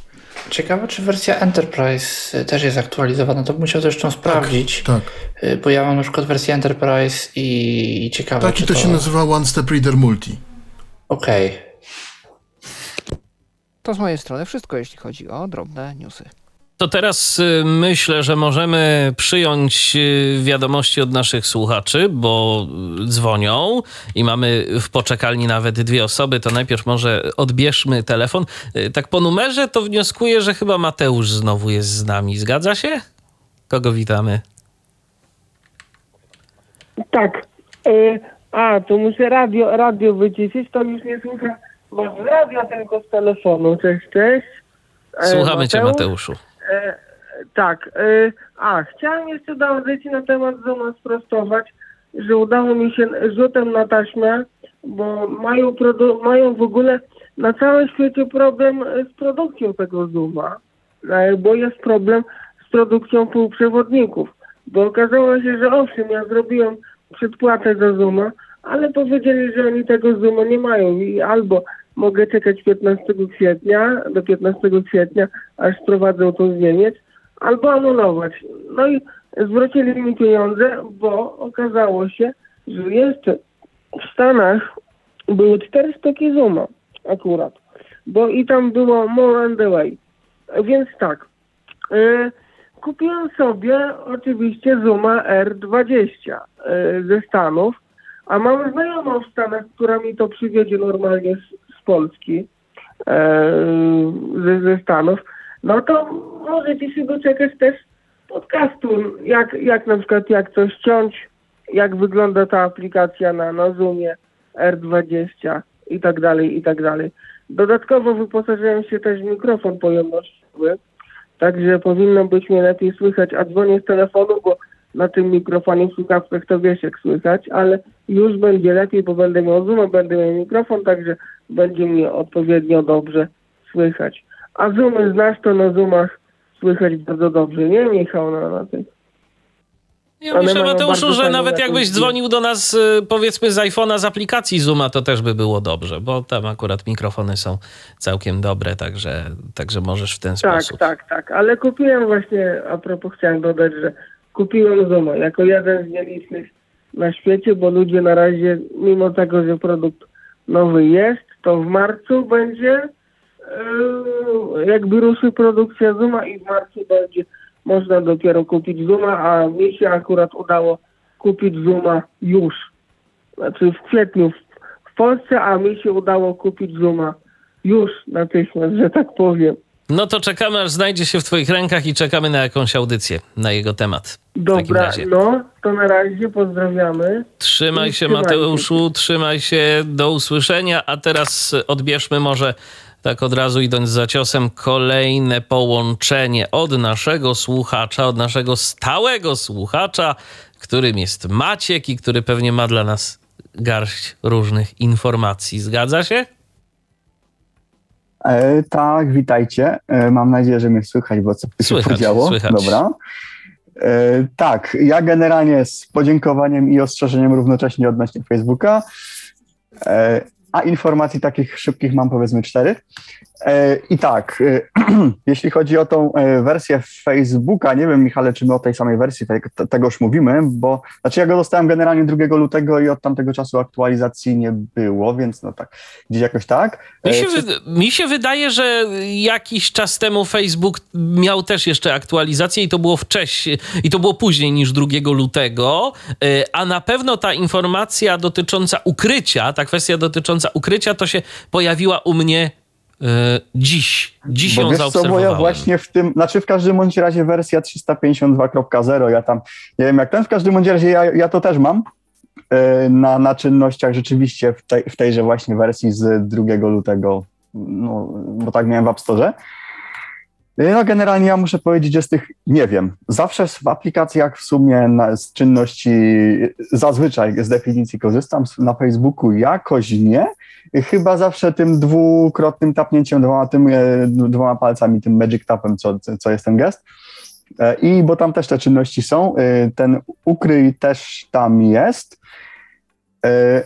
Ciekawe, czy wersja Enterprise też jest aktualizowana. To bym musiał zresztą sprawdzić. Tak, tak. Bo ja mam na przykład wersję Enterprise i, i ciekawe. Tak, i to, to się nazywa One Step Reader Multi. Okej. Okay. To z mojej strony wszystko, jeśli chodzi o drobne newsy. To teraz myślę, że możemy przyjąć wiadomości od naszych słuchaczy, bo dzwonią i mamy w poczekalni nawet dwie osoby, to najpierw może odbierzmy telefon. Tak po numerze to wnioskuję, że chyba Mateusz znowu jest z nami. Zgadza się? Kogo witamy? Tak. E, a, to muszę radio, radio wyciszyć, to już nie słucham. Bo z radia tylko z telefonu. Cześć, cześć. E, Słuchamy Mateusz. Cię, Mateuszu. E, tak. E, a, chciałem jeszcze do audycji na temat Zooma sprostować, że udało mi się rzutem na taśmę, bo mają, produ- mają w ogóle na całym świecie problem z produkcją tego Zooma, e, bo jest problem z produkcją półprzewodników. Bo okazało się, że owszem, ja zrobiłem przedpłatę za Zooma, ale powiedzieli, że oni tego Zooma nie mają i albo mogę czekać piętnastego kwietnia, do piętnastego kwietnia, aż sprowadzą to z Niemiec, albo anulować. No i zwrócili mi pieniądze, bo okazało się, że jeszcze w Stanach były cztery sztuki Zooma akurat, bo i tam było More and the Way. Więc tak, yy, kupiłem sobie oczywiście Zooma R dwadzieścia yy, ze Stanów, a mam znajomą w Stanach, która mi to przywiedzie normalnie z, z Polski, e, ze, ze Stanów, no to możecie się doczekać też podcastu, jak, jak na przykład jak coś ściąć, jak wygląda ta aplikacja na, na Zoomie R dwadzieścia i tak dalej, i tak dalej. Dodatkowo wyposażyłem się też w mikrofon pojemnościowy, także powinno być mnie lepiej słychać, a dzwonię z telefonu, bo na tym mikrofonie w słuchawkach to wiesz jak słychać, ale już będzie lepiej, bo będę miał Zooma, będę miał mikrofon, także będzie mnie odpowiednio dobrze słychać. A Zoomy znasz, to na Zoomach słychać bardzo dobrze, nie Michał na, na tych? Ja myślę, Mateuszu, że nawet jakbyś dzwonił do nas powiedzmy z iPhone'a, z aplikacji Zooma, to też by było dobrze, bo tam akurat mikrofony są całkiem dobre, także, także możesz w ten tak, sposób. Tak, tak, tak, ale kupiłem właśnie, a propos chciałem dodać, że kupiłem Zooma jako jeden z nielicznych na świecie, bo ludzie na razie, mimo tego, że produkt nowy jest, to w marcu będzie yy, jakby ruszy produkcja Zooma i w marcu będzie można dopiero kupić Zooma, a mi się akurat udało kupić Zooma już. Znaczy w kwietniu w Polsce, a mi się udało kupić Zooma już natychmiast, że tak powiem. No to czekamy, aż znajdzie się w twoich rękach i czekamy na jakąś audycję na jego temat. Dobra, no to na razie pozdrawiamy. Trzymaj się, Mateuszu, trzymaj się, do usłyszenia, a teraz odbierzmy może tak od razu, idąc za ciosem, kolejne połączenie od naszego słuchacza, od naszego stałego słuchacza, którym jest Maciek i który pewnie ma dla nas garść różnych informacji. Zgadza się? E, tak, witajcie. E, mam nadzieję, że mnie słychać, bo co słychać, się podziało. Słychać. Dobra. E, tak, ja generalnie z podziękowaniem i ostrzeżeniem równocześnie odnośnie Facebooka, e, a informacji takich szybkich mam powiedzmy cztery. E, I tak, e, jeśli chodzi o tą wersję Facebooka, nie wiem Michale, czy my o tej samej wersji te, te, tegoż mówimy, bo znaczy ja go dostałem generalnie drugiego lutego i od tamtego czasu aktualizacji nie było, więc no tak, gdzieś jakoś tak. E, mi, się czy... wy, mi się wydaje, że jakiś czas temu Facebook miał też jeszcze aktualizację i to było wcześniej, i to było później niż drugiego lutego, e, a na pewno ta informacja dotycząca ukrycia, ta kwestia dotycząca ukrycia, to się pojawiła u mnie dziś. Dziś bo ją wiesz, zaobserwowałem. Co, bo ja właśnie w tym, znaczy w każdym bądź razie wersja trzysta pięćdziesiąt dwa zero, ja tam, nie wiem jak ten, w każdym bądź razie ja, ja to też mam na, na czynnościach rzeczywiście w, tej, w tejże właśnie wersji z drugiego lutego, no, bo tak miałem w App Store. No generalnie ja muszę powiedzieć, że z tych, nie wiem, zawsze w aplikacjach w sumie na, z czynności zazwyczaj z definicji korzystam, na Facebooku jakoś nie, chyba zawsze tym dwukrotnym tapnięciem, dwoma, tym, dwoma palcami, tym magic tapem, co, co jest ten gest. I bo tam też te czynności są, ten ukryj też tam jest.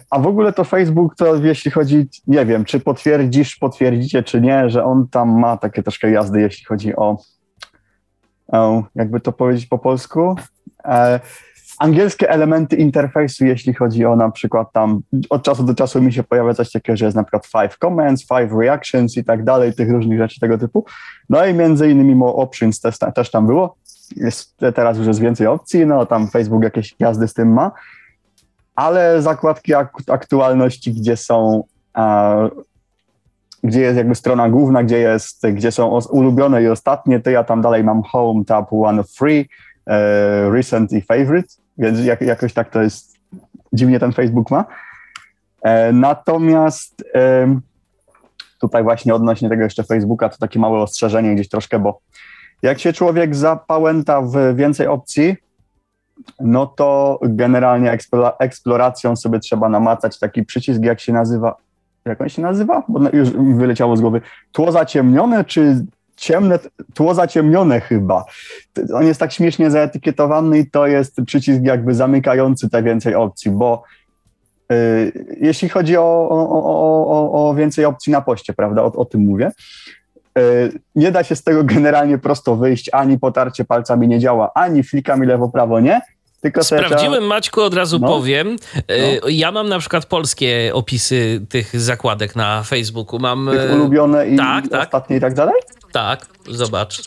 A w ogóle to Facebook, to jeśli chodzi, nie wiem, czy potwierdzisz, potwierdzicie, czy nie, że on tam ma takie troszkę jazdy, jeśli chodzi o, o jakby to powiedzieć po polsku, e, angielskie elementy interfejsu, jeśli chodzi o na przykład tam, od czasu do czasu mi się pojawia coś takiego, że jest na przykład five comments, five reactions i tak dalej, tych różnych rzeczy tego typu. No i między innymi options też, też tam było. Jest, teraz już jest więcej opcji, no tam Facebook jakieś jazdy z tym ma, ale zakładki aktualności, gdzie są, a, gdzie jest jakby strona główna, gdzie jest, gdzie są ulubione i ostatnie, to ja tam dalej mam home, tab one of three, e, recent i favorite, więc jak, jakoś tak to jest, dziwnie ten Facebook ma. E, natomiast e, tutaj właśnie odnośnie tego jeszcze Facebooka, to takie małe ostrzeżenie gdzieś troszkę, bo jak się człowiek zapałęta w więcej opcji, no to generalnie eksploracją sobie trzeba namacać taki przycisk, jak się nazywa, jak on się nazywa? Bo już wyleciało z głowy. Tło zaciemnione czy ciemne? Tło zaciemnione chyba. On jest tak śmiesznie zaetykietowany i to jest przycisk jakby zamykający te więcej opcji, bo yy, jeśli chodzi o, o, o, o więcej opcji na poście, prawda, o, o tym mówię, nie da się z tego generalnie prosto wyjść, ani potarcie palcami nie działa, ani flikami lewo-prawo nie. Tylko sprawdziłem, trzeba... Maćku, od razu no. powiem. No. Ja mam na przykład polskie opisy tych zakładek na Facebooku. Mam tych ulubione i tak, ostatnie tak. i tak dalej? Tak, zobacz.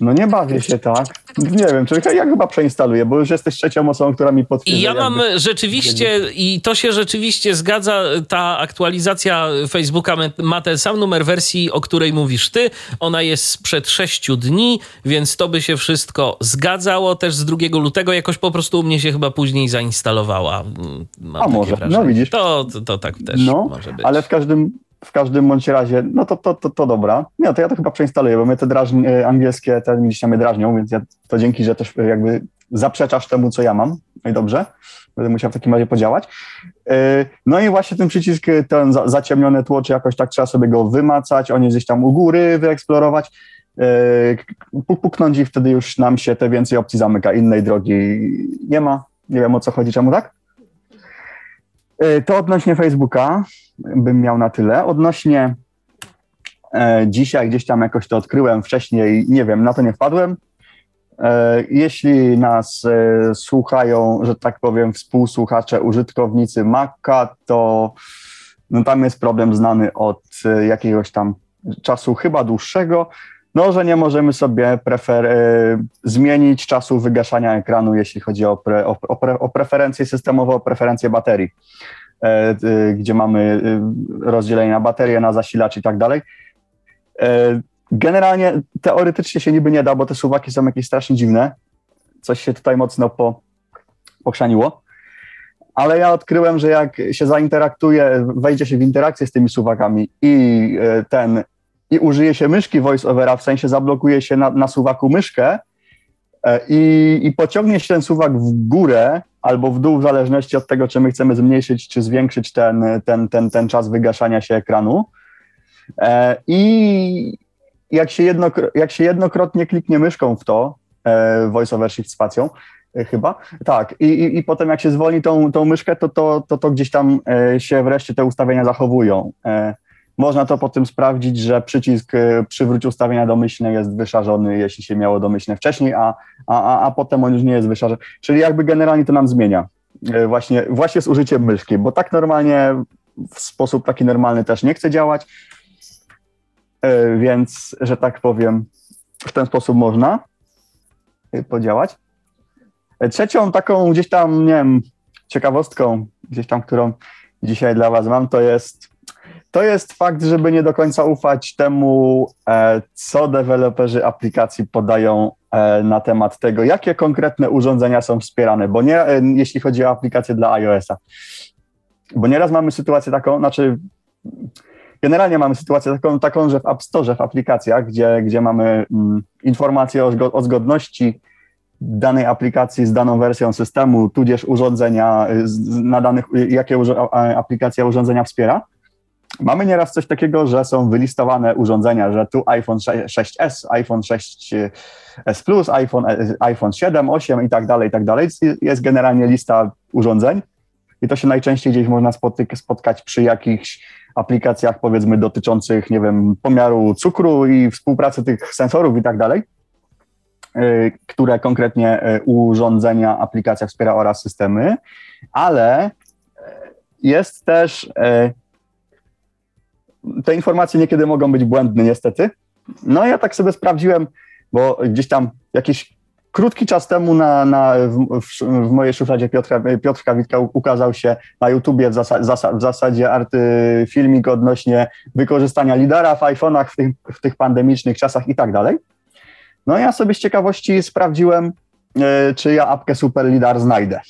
No nie bawię się tak. Nie wiem, czekaj, ja chyba przeinstaluję, bo już jesteś trzecią osobą, która mi potwierdza. I ja mam rzeczywiście, i to się rzeczywiście zgadza, ta aktualizacja Facebooka ma ten sam numer wersji, o której mówisz ty. Ona jest sprzed sześciu dni, więc to by się wszystko zgadzało. Też z drugiego lutego jakoś po prostu u mnie się chyba później zainstalowała. Mam A może, wrażenie. No widzisz. To, to, to tak też no, może być. Ale w każdym... W każdym bądź razie, no to, to, to, to dobra. Nie, to ja to chyba przeinstaluję, bo mnie te drażni, angielskie te gdzieś tam mnie drażnią, więc ja to dzięki, że też jakby zaprzeczasz temu, co ja mam. No i dobrze, będę musiał w takim razie podziałać. No i właśnie ten przycisk, ten zaciemnione tło, czy jakoś tak trzeba sobie go wymacać, on jest gdzieś tam u góry, wyeksplorować, puknąć i wtedy już nam się te więcej opcji zamyka. Innej drogi nie ma. Nie wiem, o co chodzi, czemu tak? To odnośnie Facebooka bym miał na tyle. Odnośnie e, dzisiaj gdzieś tam jakoś to odkryłem wcześniej, nie wiem, na to nie wpadłem. E, jeśli nas e, słuchają, że tak powiem, współsłuchacze, użytkownicy Maca, to no, tam jest problem znany od e, jakiegoś tam czasu chyba dłuższego, no, że nie możemy sobie prefer- e, zmienić czasu wygaszania ekranu, jeśli chodzi o, pre- o, pre- o preferencje systemowe, o preferencje baterii. Gdzie mamy rozdzielenie na baterię, na zasilacz i tak dalej. Generalnie teoretycznie się niby nie da, bo te suwaki są jakieś strasznie dziwne. Coś się tutaj mocno po, pokrzaniło. Ale ja odkryłem, że jak się zainteraktuje, wejdzie się w interakcję z tymi suwakami i ten i użyje się myszki voice-overa, w sensie zablokuje się na, na suwaku myszkę i, i pociągnie się ten suwak w górę albo w dół, w zależności od tego, czy my chcemy zmniejszyć, czy zwiększyć ten, ten, ten, ten czas wygaszania się ekranu. E, I jak się, jednokro, jak się jednokrotnie kliknie myszką w to, e, voiceover shift spacją, e, chyba, tak, i, i, i potem jak się zwolni tą, tą myszkę, to to, to to gdzieś tam e, się wreszcie te ustawienia zachowują. E, można to po tym sprawdzić, że przycisk e, przywróć ustawienia domyślne jest wyszarzony, jeśli się miało domyślne wcześniej, a, a, a potem on już nie jest wyszarzony. Czyli jakby generalnie to nam zmienia e, właśnie, właśnie z użyciem myszki, bo tak normalnie, w sposób taki normalny też nie chce działać, e, więc, że tak powiem, w ten sposób można podziałać. E, trzecią taką gdzieś tam, nie wiem, ciekawostką, gdzieś tam, którą dzisiaj dla was mam, to jest To jest fakt, żeby nie do końca ufać temu, co deweloperzy aplikacji podają na temat tego, jakie konkretne urządzenia są wspierane, bo nie, jeśli chodzi o aplikacje dla iOS-a. Bo nieraz mamy sytuację taką, znaczy generalnie mamy sytuację taką, taką że w App Store, w aplikacjach, gdzie, gdzie mamy mm, informacje o, o zgodności danej aplikacji z daną wersją systemu, tudzież urządzenia, na danych, jakie aplikacja urządzenia wspiera. Mamy nieraz coś takiego, że są wylistowane urządzenia, że tu iPhone six S, iPhone six S Plus, iPhone, iPhone siedem, osiem i tak dalej, i tak dalej. Jest generalnie lista urządzeń i to się najczęściej gdzieś można spotyk- spotkać przy jakichś aplikacjach, powiedzmy, dotyczących, nie wiem, pomiaru cukru i współpracy tych sensorów i tak dalej. które konkretnie urządzenia, aplikacja wspiera oraz systemy, ale jest też, te informacje niekiedy mogą być błędne niestety. No ja tak sobie sprawdziłem, bo gdzieś tam jakiś krótki czas temu na, na, w, w mojej szufladzie Piotra, Piotrka Witka ukazał się na YouTubie w, zasa, zasa, w zasadzie arty filmik odnośnie wykorzystania lidara w iPhone'ach w tych, w tych pandemicznych czasach i tak dalej. No ja sobie z ciekawości sprawdziłem, yy, czy ja apkę Super Lidar znajdę.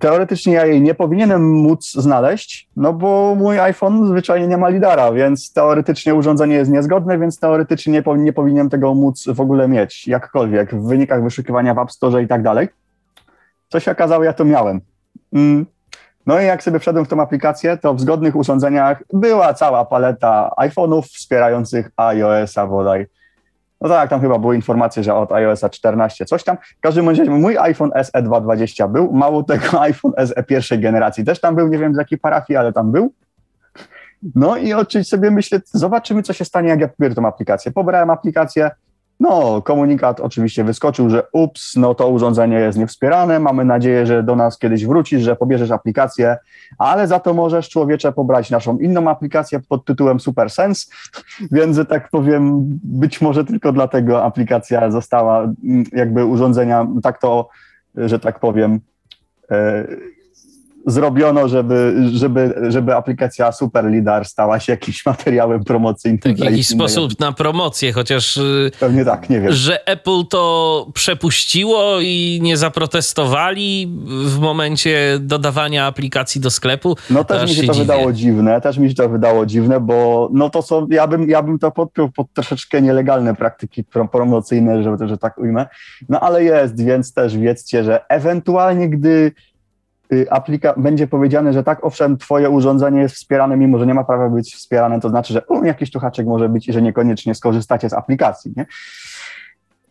Teoretycznie ja jej nie powinienem móc znaleźć, no bo mój iPhone zwyczajnie nie ma lidara, więc teoretycznie urządzenie jest niezgodne, więc teoretycznie nie, pow- nie powinienem tego móc w ogóle mieć, jakkolwiek, w wynikach wyszukiwania w App Store i tak dalej. Co się okazało, ja to miałem. Mm. No i jak sobie wszedłem w tą aplikację, to w zgodnych urządzeniach była cała paleta iPhone'ów wspierających iOS-a bodaj. No tak, tam chyba były informacje, że od iOS-a czternaście, coś tam. W każdym razie mój iPhone S E dwa dwadzieścia był, mało tego iPhone S E pierwszej generacji też tam był, nie wiem z jakiej parafii, ale tam był. No i oczywiście sobie myślę, zobaczymy, co się stanie, jak ja pobieram tą aplikację. Pobrałem aplikację, no komunikat oczywiście wyskoczył, że ups, no to urządzenie jest niewspierane, mamy nadzieję, że do nas kiedyś wrócisz, że pobierzesz aplikację, ale za to możesz, człowiecze, pobrać naszą inną aplikację pod tytułem SuperSense, więc, że tak powiem, być może tylko dlatego aplikacja została jakby urządzenia, tak to, że tak powiem, yy, zrobiono, żeby, żeby, żeby aplikacja Super Lidar stała się jakimś materiałem promocyjnym. Tak, w jakiś sposób na promocję, chociaż... Pewnie tak, nie wiem. Że Apple to przepuściło i nie zaprotestowali w momencie dodawania aplikacji do sklepu. No też mi się, się to dziwię. wydało dziwne, też mi się to wydało dziwne, bo no to co, ja bym, ja bym to podpiął pod troszeczkę nielegalne praktyki promocyjne, że, że tak ujmę. No ale jest, więc też wiedzcie, że ewentualnie gdy Aplika- będzie powiedziane, że tak, owszem, twoje urządzenie jest wspierane, mimo że nie ma prawa być wspierane, to znaczy, że um, jakiś tu haczyk może być i że niekoniecznie skorzystacie z aplikacji, nie?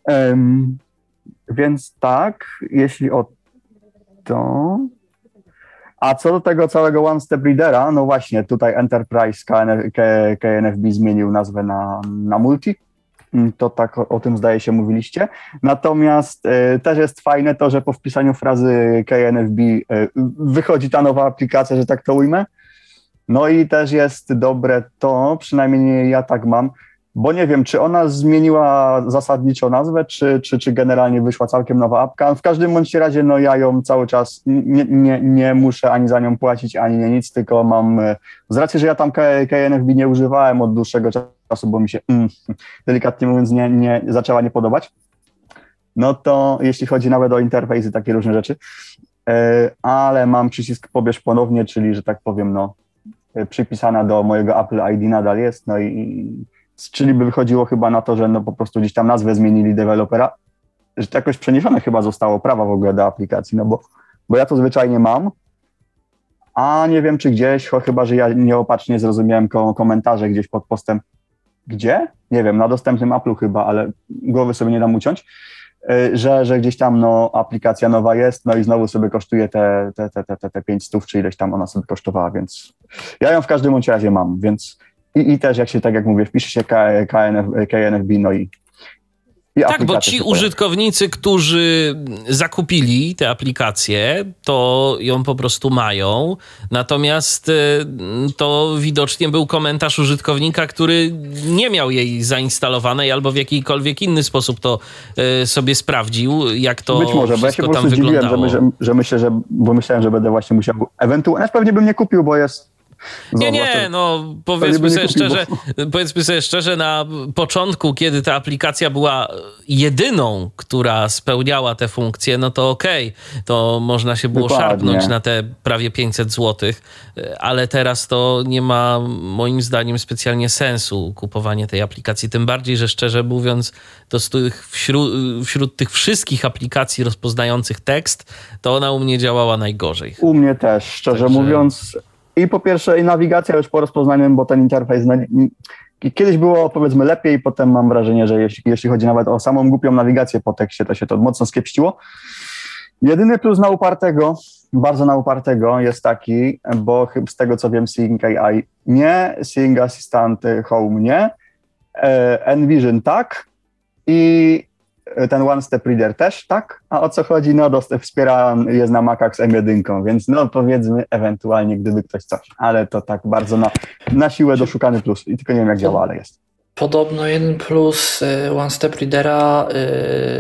Um, więc tak, jeśli o to... A co do tego całego one-step readera, no właśnie, tutaj Enterprise K N F B zmienił nazwę na, na multi, to tak o, o tym zdaje się mówiliście. Natomiast y, też jest fajne to, że po wpisaniu frazy K N F B y, wychodzi ta nowa aplikacja, że tak to ujmę. No i też jest dobre to, przynajmniej ja tak mam, bo nie wiem, czy ona zmieniła zasadniczo nazwę, czy, czy, czy generalnie wyszła całkiem nowa apka. W każdym bądź razie no ja ją cały czas nie, nie, nie muszę ani za nią płacić, ani nie nic, tylko mam... Z racji, że ja tam K N F B nie używałem od dłuższego czasu, bo mi się mm, delikatnie mówiąc nie, nie zaczęła nie podobać, no to jeśli chodzi nawet o interfejsy, takie różne rzeczy, yy, ale mam przycisk pobierz ponownie, czyli, że tak powiem, no przypisana do mojego Apple I D nadal jest, no i... Czyli by wychodziło chyba na to, że no po prostu gdzieś tam nazwę zmienili dewelopera, że to jakoś przeniesione chyba zostało prawa w ogóle do aplikacji, no bo, bo ja to zwyczajnie mam, a nie wiem czy gdzieś, chyba że ja nieopatrznie zrozumiałem komentarze gdzieś pod postem, gdzie? Nie wiem, na dostępnym Apple'u chyba, ale głowy sobie nie dam uciąć, że, że gdzieś tam no aplikacja nowa jest, no i znowu sobie kosztuje te, te, te, te, te, te pięć stów, czy ileś tam ona sobie kosztowała, więc ja ją w każdym bądź razie mam, więc... I, I też, jak się tak jak mówię, wpisze się K N F B, no i, i tak, bo ci użytkownicy, którzy zakupili te aplikacje, to ją po prostu mają. Natomiast to widocznie był komentarz użytkownika, który nie miał jej zainstalowanej albo w jakikolwiek inny sposób to sobie sprawdził, jak to być może, bo ja się po prostu dziwiłem, że, my, że, że myślę, że, bo myślałem, że będę właśnie musiał ewentualnie, pewnie bym nie kupił, bo jest... Nie, nie, no powiedzmy sobie szczerze, powiedzmy sobie szczerze, na początku, kiedy ta aplikacja była jedyną, która spełniała te funkcje, no to okej, okay, to można się było Dokładnie. szarpnąć na te prawie pięćset złotych, ale teraz to nie ma moim zdaniem specjalnie sensu kupowanie tej aplikacji, tym bardziej, że szczerze mówiąc, to z tych wśród, wśród tych wszystkich aplikacji rozpoznających tekst, to ona u mnie działała najgorzej. U mnie też, szczerze Także... mówiąc... I po pierwsze i nawigacja już po rozpoznaniu, bo ten interfejs no, kiedyś było powiedzmy lepiej, potem mam wrażenie, że jeśli, jeśli chodzi nawet o samą głupią nawigację po tekście, to się to mocno skiepściło. Jedyny plus na upartego, bardzo na upartego jest taki, bo z tego co wiem Sing A I nie, Sing Assistant Home nie, Envision tak, I ten One Step Reader też, tak? A o co chodzi? No, dostęp wspiera jest na Macach z em jeden, więc no powiedzmy ewentualnie, gdyby ktoś coś, ale to tak bardzo na, na siłę doszukany plus i tylko nie wiem jak działa, ale jest. Podobno jeden plus One Step Readera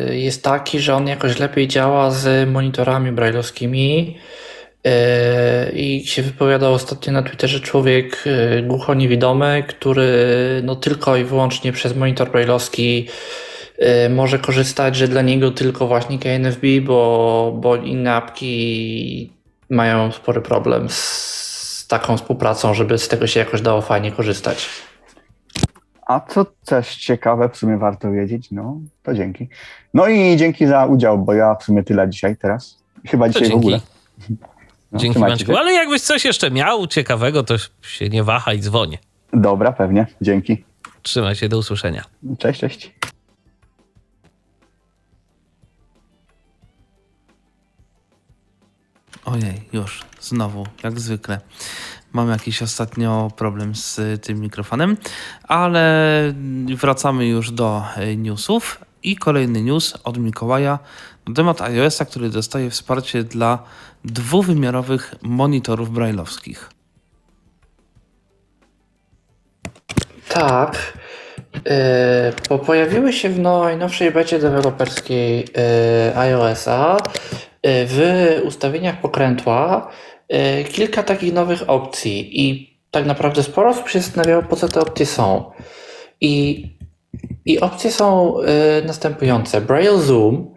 jest taki, że on jakoś lepiej działa z monitorami brajlowskimi i się wypowiadał ostatnio na Twitterze człowiek głuchoniewidomy, który no tylko i wyłącznie przez monitor brajlowski może korzystać, że dla niego tylko właśnie K N F B, bo, bo inne apki mają spory problem z taką współpracą, żeby z tego się jakoś dało fajnie korzystać. A co też ciekawe, w sumie warto wiedzieć, no to dzięki. No i dzięki za udział, bo ja w sumie tyle dzisiaj teraz. Chyba to dzisiaj dzięki. W ogóle. No, dzięki, Maćku. Ale jakbyś coś jeszcze miał ciekawego, to się nie wahaj, dzwonię. Dobra, pewnie. Dzięki. Trzymaj się, do usłyszenia. Cześć, cześć. Ojej, już, znowu, jak zwykle. Mam jakiś ostatnio problem z tym mikrofonem, ale wracamy już do newsów i kolejny news od Mikołaja na temat iOS-a, który dostaje wsparcie dla dwuwymiarowych monitorów brajlowskich. Tak, bo pojawiły się w najnowszej becie deweloperskiej iOS-a w ustawieniach pokrętła kilka takich nowych opcji i tak naprawdę sporo osób się zastanawiało, po co te opcje są. I, i opcje są następujące. Braille Zoom,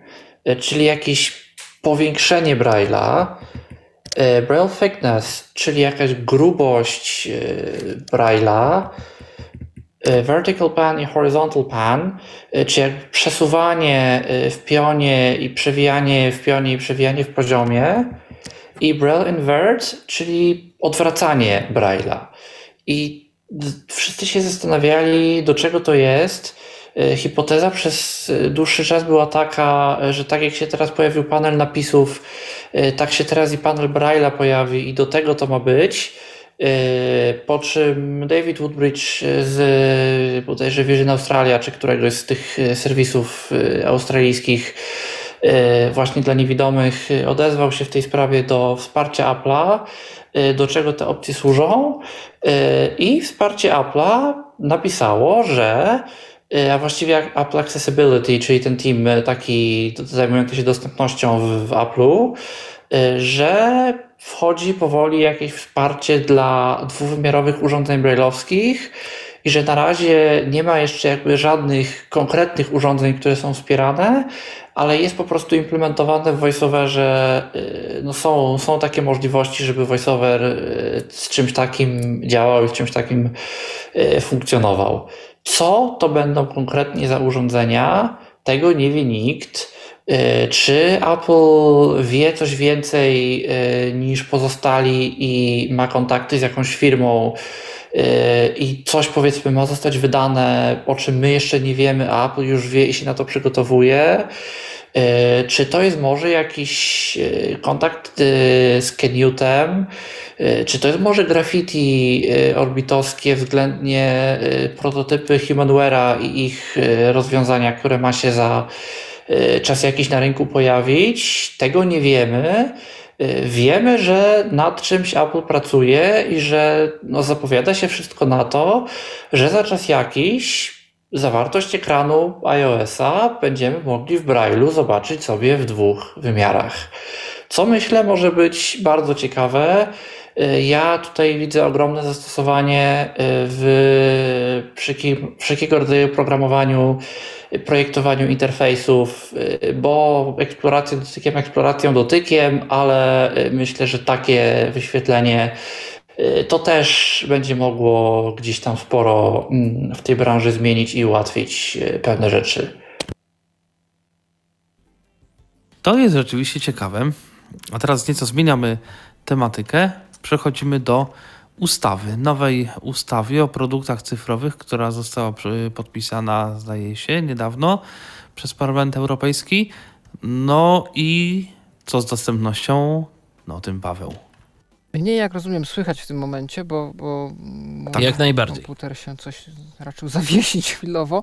czyli jakieś powiększenie Braille'a. Braille Thickness, czyli jakaś grubość Braille'a. Vertical pan i horizontal pan, czyli przesuwanie w pionie i przewijanie w pionie i przewijanie w poziomie. I Braille Invert, czyli odwracanie Braille'a. I wszyscy się zastanawiali, do czego to jest. Hipoteza przez dłuższy czas była taka, że tak jak się teraz pojawił panel napisów, tak się teraz i panel Braille'a pojawi i do tego to ma być. Po czym David Woodbridge z bodajże Virgin Australia, czy któregoś z tych serwisów australijskich właśnie dla niewidomych odezwał się w tej sprawie do wsparcia Apple'a, do czego te opcje służą i wsparcie Apple'a napisało, że a właściwie Apple Accessibility, czyli ten team taki zajmujący się dostępnością w, w Apple'u, że wchodzi powoli jakieś wsparcie dla dwuwymiarowych urządzeń brajlowskich i że na razie nie ma jeszcze jakby żadnych konkretnych urządzeń, które są wspierane, ale jest po prostu implementowane w VoiceOverze, no są, są takie możliwości, żeby VoiceOver z czymś takim działał i z czymś takim funkcjonował. Co to będą konkretnie za urządzenia, tego nie wie nikt. Czy Apple wie coś więcej niż pozostali i ma kontakty z jakąś firmą i coś powiedzmy ma zostać wydane, o czym my jeszcze nie wiemy, a Apple już wie i się na to przygotowuje? Czy to jest może jakiś kontakt z Kenutem? Czy to jest może graffiti orbitowskie względnie prototypy Humanware'a i ich rozwiązania, które ma się za czas jakiś na rynku pojawić? Tego nie wiemy. Wiemy, że nad czymś Apple pracuje i że no, zapowiada się wszystko na to, że za czas jakiś zawartość ekranu iOS-a będziemy mogli w Braille'u zobaczyć sobie w dwóch wymiarach. Co myślę może być bardzo ciekawe. Ja tutaj widzę ogromne zastosowanie w wszelkiego rodzaju programowaniu, projektowaniu interfejsów, bo eksploracją dotykiem, eksploracją dotykiem, ale myślę, że takie wyświetlenie to też będzie mogło gdzieś tam sporo w tej branży zmienić i ułatwić pewne rzeczy. To jest rzeczywiście ciekawe. A teraz nieco zmieniamy tematykę. Przechodzimy do ustawy, nowej ustawy o produktach cyfrowych, która została podpisana, zdaje się, niedawno przez Parlament Europejski. No i co z dostępnością? No o tym Paweł. Mnie, jak rozumiem, słychać w tym momencie, bo, bo tak, jak najbardziej. Komputer się coś raczył zawiesić chwilowo.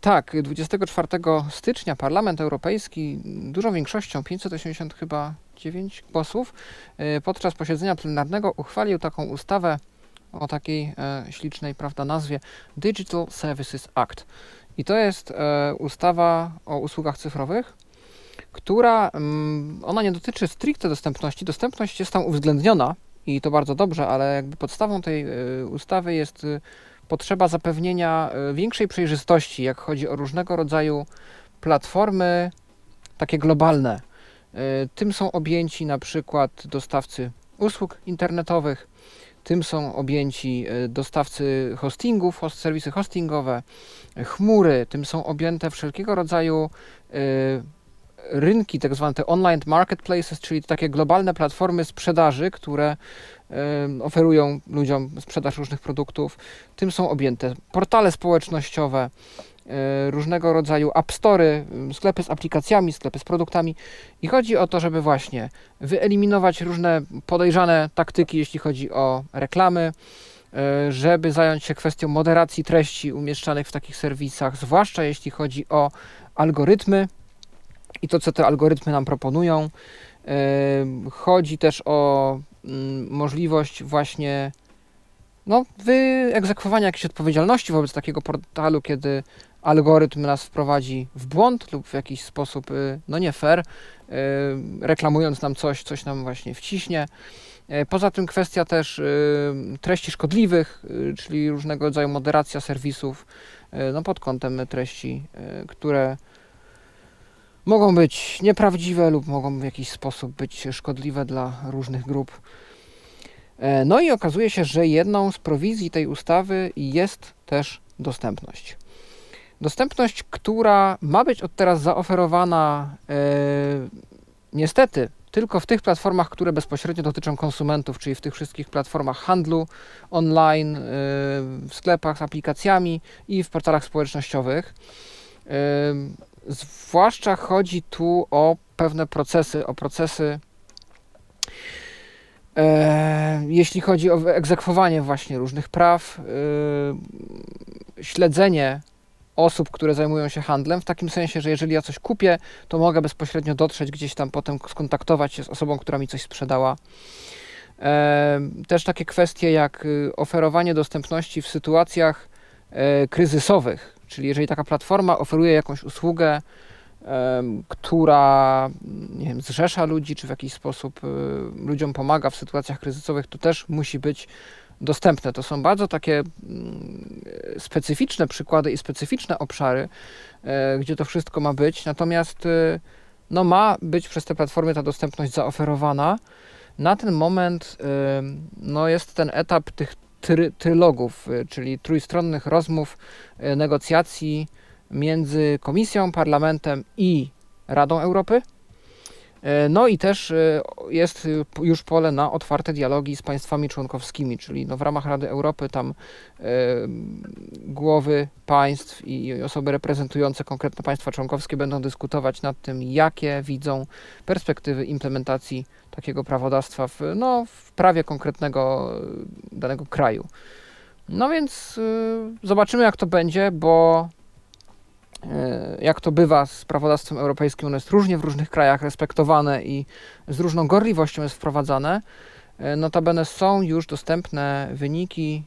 Tak, dwudziestego czwartego stycznia Parlament Europejski dużą większością, pięćset osiemdziesiąt chyba dziewięć głosów, podczas posiedzenia plenarnego uchwalił taką ustawę o takiej ślicznej, prawda, nazwie Digital Services Act. I to jest ustawa o usługach cyfrowych, która, ona nie dotyczy stricte dostępności. Dostępność jest tam uwzględniona i to bardzo dobrze, ale jakby podstawą tej ustawy jest potrzeba zapewnienia większej przejrzystości, jak chodzi o różnego rodzaju platformy takie globalne. Tym są objęci na przykład dostawcy usług internetowych, tym są objęci dostawcy hostingów, host, serwisy hostingowe, chmury, tym są objęte wszelkiego rodzaju rynki, tak zwane online marketplaces, czyli takie globalne platformy sprzedaży, które y, oferują ludziom sprzedaż różnych produktów. Tym są objęte portale społecznościowe, y, różnego rodzaju app story, y, sklepy z aplikacjami, sklepy z produktami. I chodzi o to, żeby właśnie wyeliminować różne podejrzane taktyki, jeśli chodzi o reklamy, y, żeby zająć się kwestią moderacji treści umieszczanych w takich serwisach, zwłaszcza jeśli chodzi o algorytmy, i to, co te algorytmy nam proponują. Chodzi też o możliwość właśnie no, wyegzekwowania jakiejś odpowiedzialności wobec takiego portalu, kiedy algorytm nas wprowadzi w błąd lub w jakiś sposób no nie fair, reklamując nam coś, coś nam właśnie wciśnie. Poza tym kwestia też treści szkodliwych, czyli różnego rodzaju moderacja serwisów no, pod kątem treści, które mogą być nieprawdziwe lub mogą w jakiś sposób być szkodliwe dla różnych grup. No i okazuje się, że jedną z prowizji tej ustawy jest też dostępność. Dostępność, która ma być od teraz zaoferowana e, niestety tylko w tych platformach, które bezpośrednio dotyczą konsumentów, czyli w tych wszystkich platformach handlu online, e, w sklepach z aplikacjami i w portalach społecznościowych. E, Zwłaszcza chodzi tu o pewne procesy, o procesy, e, jeśli chodzi o egzekwowanie właśnie różnych praw, e, śledzenie osób, które zajmują się handlem, w takim sensie, że jeżeli ja coś kupię, to mogę bezpośrednio dotrzeć gdzieś tam, potem skontaktować się z osobą, która mi coś sprzedała. E, też takie kwestie jak oferowanie dostępności w sytuacjach e, kryzysowych. Czyli jeżeli taka platforma oferuje jakąś usługę, y, która nie wiem, zrzesza ludzi, czy w jakiś sposób y, ludziom pomaga w sytuacjach kryzysowych, to też musi być dostępne. To są bardzo takie y, specyficzne przykłady i specyficzne obszary, y, gdzie to wszystko ma być. Natomiast y, no, ma być przez te platformy ta dostępność zaoferowana. Na ten moment y, no, jest ten etap tych Try, trylogów, czyli trójstronnych rozmów, negocjacji między Komisją, Parlamentem i Radą Europy. No i też jest już pole na otwarte dialogi z państwami członkowskimi, czyli no w ramach Rady Europy tam y, głowy państw i osoby reprezentujące konkretne państwa członkowskie będą dyskutować nad tym, jakie widzą perspektywy implementacji takiego prawodawstwa w, no, w prawie konkretnego danego kraju. No więc y, zobaczymy, jak to będzie, bo jak to bywa z prawodawstwem europejskim, ono jest różnie w różnych krajach respektowane i z różną gorliwością jest wprowadzane. Notabene są już dostępne wyniki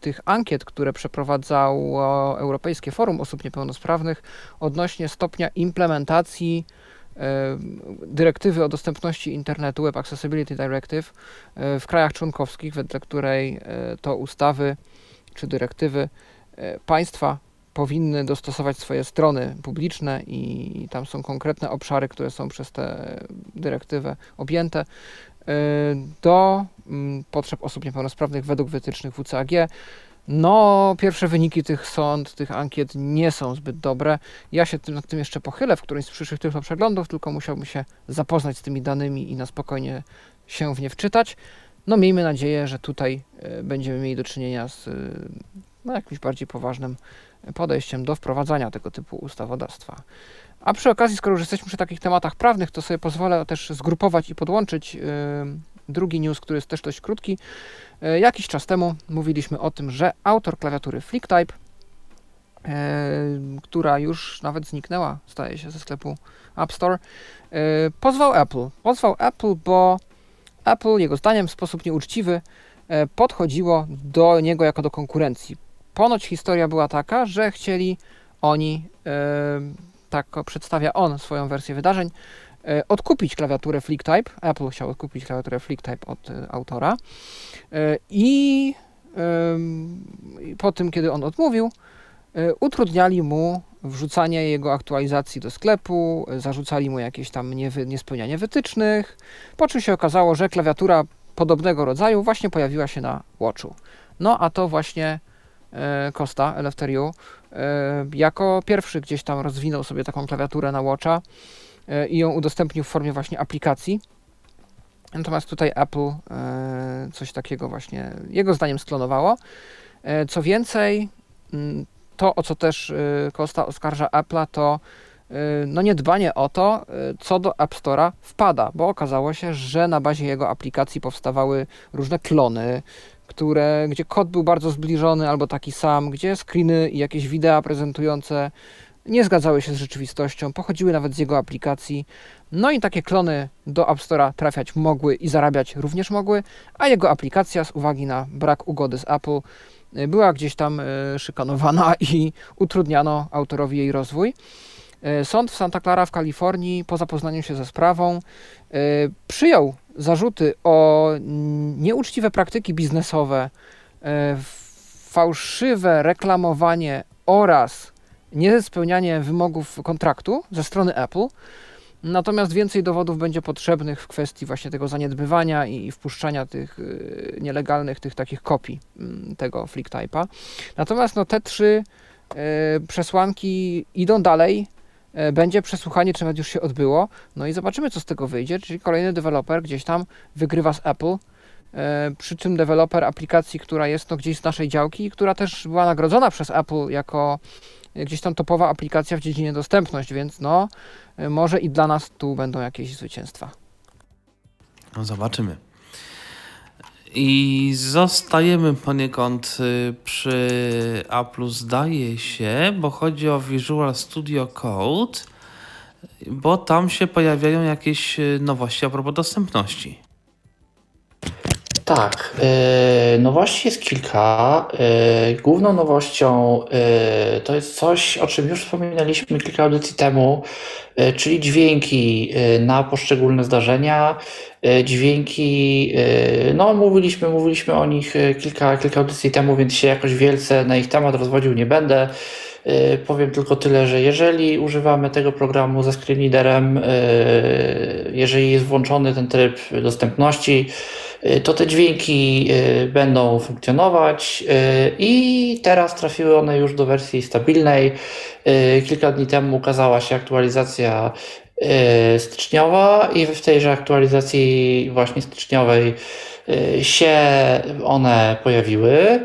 tych ankiet, które przeprowadzało Europejskie Forum Osób Niepełnosprawnych odnośnie stopnia implementacji dyrektywy o dostępności internetu, Web Accessibility Directive, w krajach członkowskich, wedle której to ustawy czy dyrektywy państwa powinny dostosować swoje strony publiczne i tam są konkretne obszary, które są przez tę dyrektywę objęte do potrzeb osób niepełnosprawnych według wytycznych W C A G. No, pierwsze wyniki tych sond, tych ankiet nie są zbyt dobre. Ja się tym, nad tym jeszcze pochylę w którymś z przyszłych tylko przeglądów, tylko musiałbym się zapoznać z tymi danymi i na spokojnie się w nie wczytać. No, miejmy nadzieję, że tutaj będziemy mieli do czynienia z no, jakimś bardziej poważnym podejściem do wprowadzania tego typu ustawodawstwa. A przy okazji, skoro już jesteśmy przy takich tematach prawnych, to sobie pozwolę też zgrupować i podłączyć yy, drugi news, który jest też dość krótki. Yy, jakiś czas temu mówiliśmy o tym, że autor klawiatury FlickType, yy, która już nawet zniknęła, staje się, ze sklepu App Store, yy, pozwał Apple. Pozwał Apple, bo Apple, jego zdaniem, w sposób nieuczciwy yy, podchodziło do niego jako do konkurencji. Ponoć historia była taka, że chcieli oni... Yy, tak przedstawia on swoją wersję wydarzeń, odkupić klawiaturę FlickType. Apple chciał odkupić klawiaturę FlickType od autora i po tym, kiedy on odmówił, utrudniali mu wrzucanie jego aktualizacji do sklepu, zarzucali mu jakieś tam niespełnianie wytycznych, po czym się okazało, że klawiatura podobnego rodzaju właśnie pojawiła się na Watchu. No a to właśnie Costa Eleftheriou jako pierwszy gdzieś tam rozwinął sobie taką klawiaturę na Watcha i ją udostępnił w formie właśnie aplikacji. Natomiast tutaj Apple coś takiego właśnie jego zdaniem sklonowało. Co więcej, to, o co też Costa oskarża Apple'a, to no niedbanie o to, co do App Store'a wpada, bo okazało się, że na bazie jego aplikacji powstawały różne klony, które, gdzie kod był bardzo zbliżony albo taki sam, gdzie screeny i jakieś wideo prezentujące nie zgadzały się z rzeczywistością, pochodziły nawet z jego aplikacji. No i takie klony do App Store'a trafiać mogły i zarabiać również mogły, a jego aplikacja z uwagi na brak ugody z Apple była gdzieś tam szykanowana i utrudniano autorowi jej rozwój. Sąd w Santa Clara w Kalifornii po zapoznaniu się ze sprawą przyjął zarzuty o nieuczciwe praktyki biznesowe, fałszywe reklamowanie oraz niespełnianie wymogów kontraktu ze strony Apple. Natomiast więcej dowodów będzie potrzebnych w kwestii właśnie tego zaniedbywania i wpuszczania tych nielegalnych, tych takich kopii tego FlickType'a. Natomiast no, te trzy przesłanki idą dalej. Będzie przesłuchanie, czy nawet już się odbyło. No i zobaczymy, co z tego wyjdzie. Czyli kolejny deweloper gdzieś tam wygrywa z Apple. Przy czym deweloper aplikacji, która jest no, gdzieś z naszej działki, która też była nagrodzona przez Apple jako gdzieś tam topowa aplikacja w dziedzinie dostępność, więc no może i dla nas tu będą jakieś zwycięstwa. No zobaczymy. I zostajemy poniekąd przy Apple'u, zdaje się, bo chodzi o Visual Studio Code, bo tam się pojawiają jakieś nowości a propos dostępności. Tak, yy, nowości jest kilka. Yy, główną nowością yy, to jest coś, o czym już wspominaliśmy kilka audycji temu, yy, czyli dźwięki yy, na poszczególne zdarzenia. Yy, dźwięki, yy, no mówiliśmy, mówiliśmy o nich kilka, kilka audycji temu, więc się jakoś wielce na ich temat rozwodził nie będę. Powiem tylko tyle, że jeżeli używamy tego programu ze screen readerem, jeżeli jest włączony ten tryb dostępności, to te dźwięki będą funkcjonować i teraz trafiły one już do wersji stabilnej. Kilka dni temu ukazała się aktualizacja styczniowa i w tejże aktualizacji właśnie styczniowej się one pojawiły.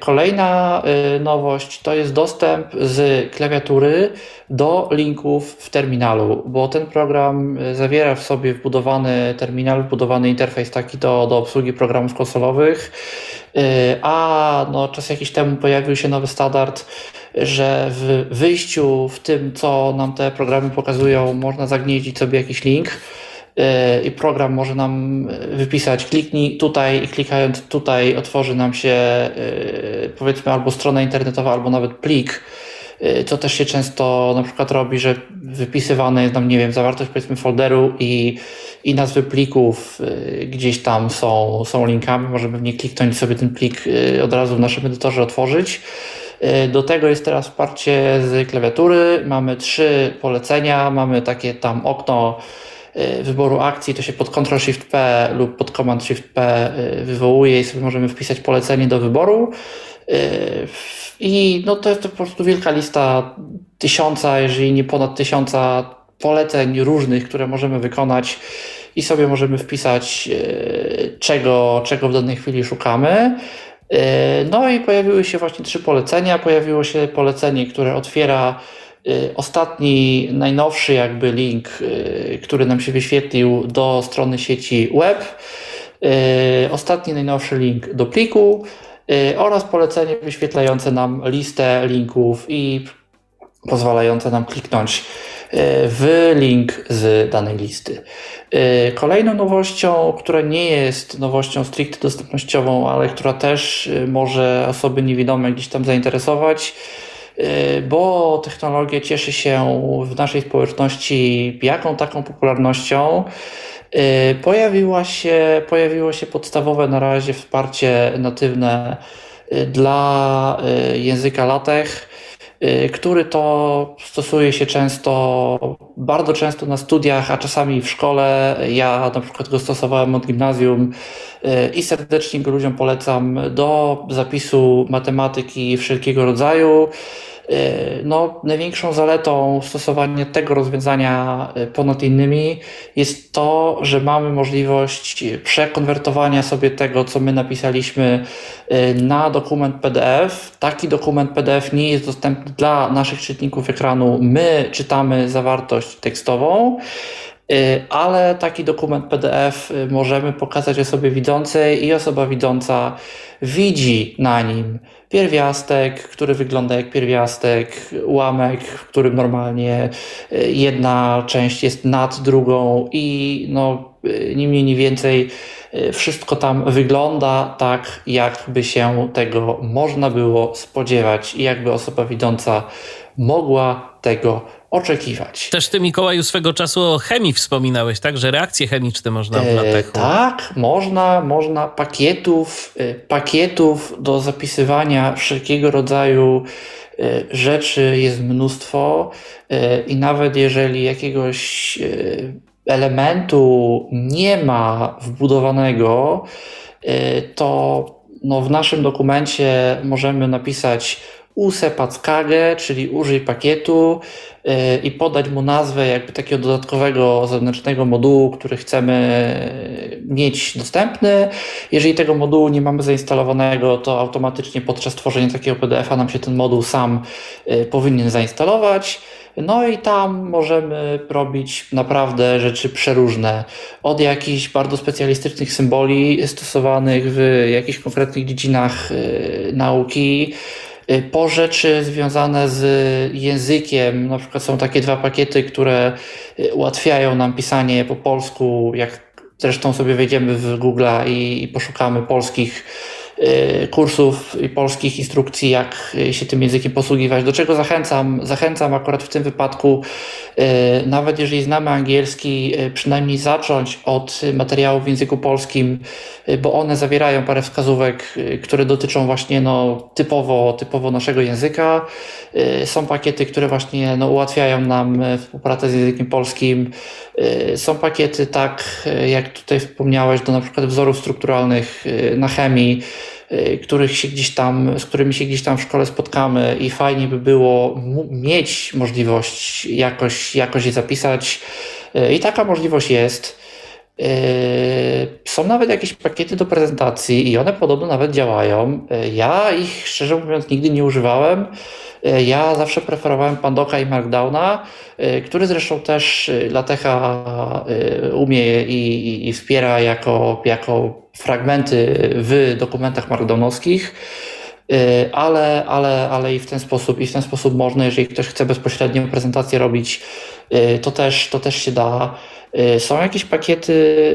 Kolejna nowość to jest dostęp z klawiatury do linków w terminalu, bo ten program zawiera w sobie wbudowany terminal, wbudowany interfejs taki do, do obsługi programów konsolowych, a no, czas jakiś temu pojawił się nowy standard, że w wyjściu w tym, co nam te programy pokazują, można zagnieździć sobie jakiś link. I program może nam wypisać kliknij tutaj i klikając tutaj otworzy nam się powiedzmy albo strona internetowa, albo nawet plik, co też się często na przykład robi, że wypisywana jest nam, nie wiem, zawartość powiedzmy folderu i, i nazwy plików gdzieś tam są, są linkami, możemy w nie kliknąć i sobie ten plik od razu w naszym edytorze otworzyć. Do tego jest teraz wsparcie z klawiatury, mamy trzy polecenia, mamy takie tam okno wyboru akcji, to się pod Ctrl Shift P lub pod Command Shift P wywołuje i sobie możemy wpisać polecenie do wyboru. I no to jest to po prostu wielka lista tysiąca, jeżeli nie ponad tysiąca poleceń różnych, które możemy wykonać i sobie możemy wpisać czego, czego w danej chwili szukamy. No i pojawiły się właśnie trzy polecenia. Pojawiło się polecenie, które otwiera ostatni, najnowszy jakby link, który nam się wyświetlił do strony sieci web. Ostatni, najnowszy link do pliku oraz polecenie wyświetlające nam listę linków i pozwalające nam kliknąć w link z danej listy. Kolejną nowością, która nie jest nowością stricte dostępnościową, ale która też może osoby niewidome gdzieś tam zainteresować, bo technologia cieszy się w naszej społeczności jaką taką popularnością, pojawiła się, pojawiło się podstawowe na razie wsparcie natywne dla języka LaTeX, który to stosuje się często, bardzo często na studiach, a czasami w szkole. Ja na przykład go stosowałem od gimnazjum i serdecznie go ludziom polecam do zapisu matematyki wszelkiego rodzaju. No, największą zaletą stosowania tego rozwiązania ponad innymi jest to, że mamy możliwość przekonwertowania sobie tego, co my napisaliśmy, na dokument P D F. Taki dokument P D F nie jest dostępny dla naszych czytników ekranu. My czytamy zawartość tekstową, ale taki dokument P D F możemy pokazać osobie widzącej i osoba widząca widzi na nim pierwiastek, który wygląda jak pierwiastek, ułamek, w którym normalnie jedna część jest nad drugą i no, ni mniej, ni więcej wszystko tam wygląda tak, jakby się tego można było spodziewać i jakby osoba widząca mogła tego oczekiwać. Też ty, Mikołaju, swego czasu o chemii wspominałeś, tak? Że reakcje chemiczne można w LaTeX. E, tak, można, można pakietów, pakietów do zapisywania wszelkiego rodzaju rzeczy jest mnóstwo i nawet jeżeli jakiegoś elementu nie ma wbudowanego, to no, w naszym dokumencie możemy napisać usepackage, czyli użyj pakietu yy, i podać mu nazwę jakby takiego dodatkowego zewnętrznego modułu, który chcemy mieć dostępny. Jeżeli tego modułu nie mamy zainstalowanego, to automatycznie podczas tworzenia takiego P D F-a nam się ten moduł sam yy, powinien zainstalować. No i tam możemy robić naprawdę rzeczy przeróżne. Od jakichś bardzo specjalistycznych symboli stosowanych w jakichś konkretnych dziedzinach yy, nauki, po rzeczy związane z językiem. Na przykład są takie dwa pakiety, które ułatwiają nam pisanie po polsku, jak zresztą sobie wejdziemy w Google'a i, i poszukamy polskich y, kursów i polskich instrukcji, jak się tym językiem posługiwać, do czego zachęcam. Zachęcam akurat w tym wypadku, y, nawet jeżeli znamy angielski, y, przynajmniej zacząć od materiałów w języku polskim, y, bo one zawierają parę wskazówek, y, które dotyczą właśnie no, typowo, typowo naszego języka. Y, są pakiety, które właśnie no, ułatwiają nam współpracę z językiem polskim. Y, są pakiety, tak jak tutaj wspomniałeś, do na przykład wzorów strukturalnych y, na chemii, których się gdzieś tam, z którymi się gdzieś tam w szkole spotkamy i fajnie by było mieć możliwość jakoś, jakoś je zapisać i taka możliwość jest. Są nawet jakieś pakiety do prezentacji i one podobno nawet działają. Ja ich szczerze mówiąc nigdy nie używałem. Ja zawsze preferowałem Pandoka i Markdowna, który zresztą też LaTeXa umie i, i, i wspiera jako, jako fragmenty w dokumentach markdownowskich. Ale, ale, ale i w ten sposób, i w ten sposób można, jeżeli ktoś chce bezpośrednio prezentację robić, to też, to też się da. Są jakieś pakiety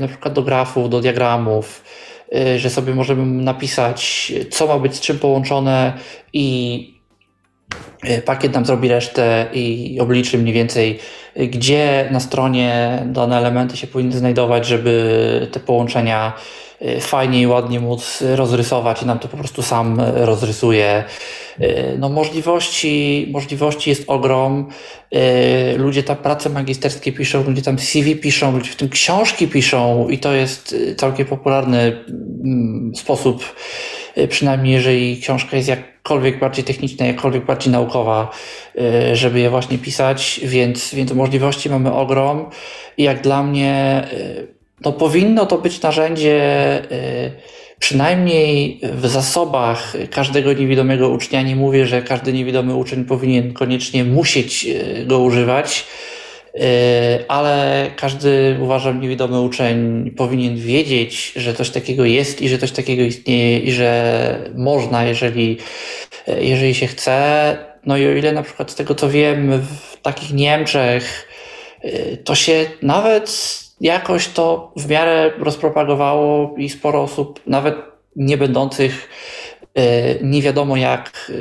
na przykład do grafów, do diagramów, że sobie możemy napisać, co ma być z czym połączone i pakiet nam zrobi resztę i obliczy mniej więcej, gdzie na stronie dane elementy się powinny znajdować, żeby te połączenia fajnie i ładnie móc rozrysować i nam to po prostu sam rozrysuje. No możliwości, możliwości jest ogrom. Ludzie tam prace magisterskie piszą, ludzie tam C V piszą, ludzie w tym książki piszą i to jest całkiem popularny sposób, przynajmniej jeżeli książka jest jakkolwiek bardziej techniczna, jakkolwiek bardziej naukowa, żeby je właśnie pisać, więc, więc możliwości mamy ogrom i jak dla mnie no powinno to być narzędzie przynajmniej w zasobach każdego niewidomego ucznia, nie mówię, że każdy niewidomy uczeń powinien koniecznie musieć go używać, ale każdy, uważam, niewidomy uczeń powinien wiedzieć, że coś takiego jest i że coś takiego istnieje i że można, jeżeli, jeżeli się chce. No i o ile na przykład z tego co wiem, w takich Niemczech to się nawet jakoś to w miarę rozpropagowało i sporo osób, nawet nie będących nie wiadomo jak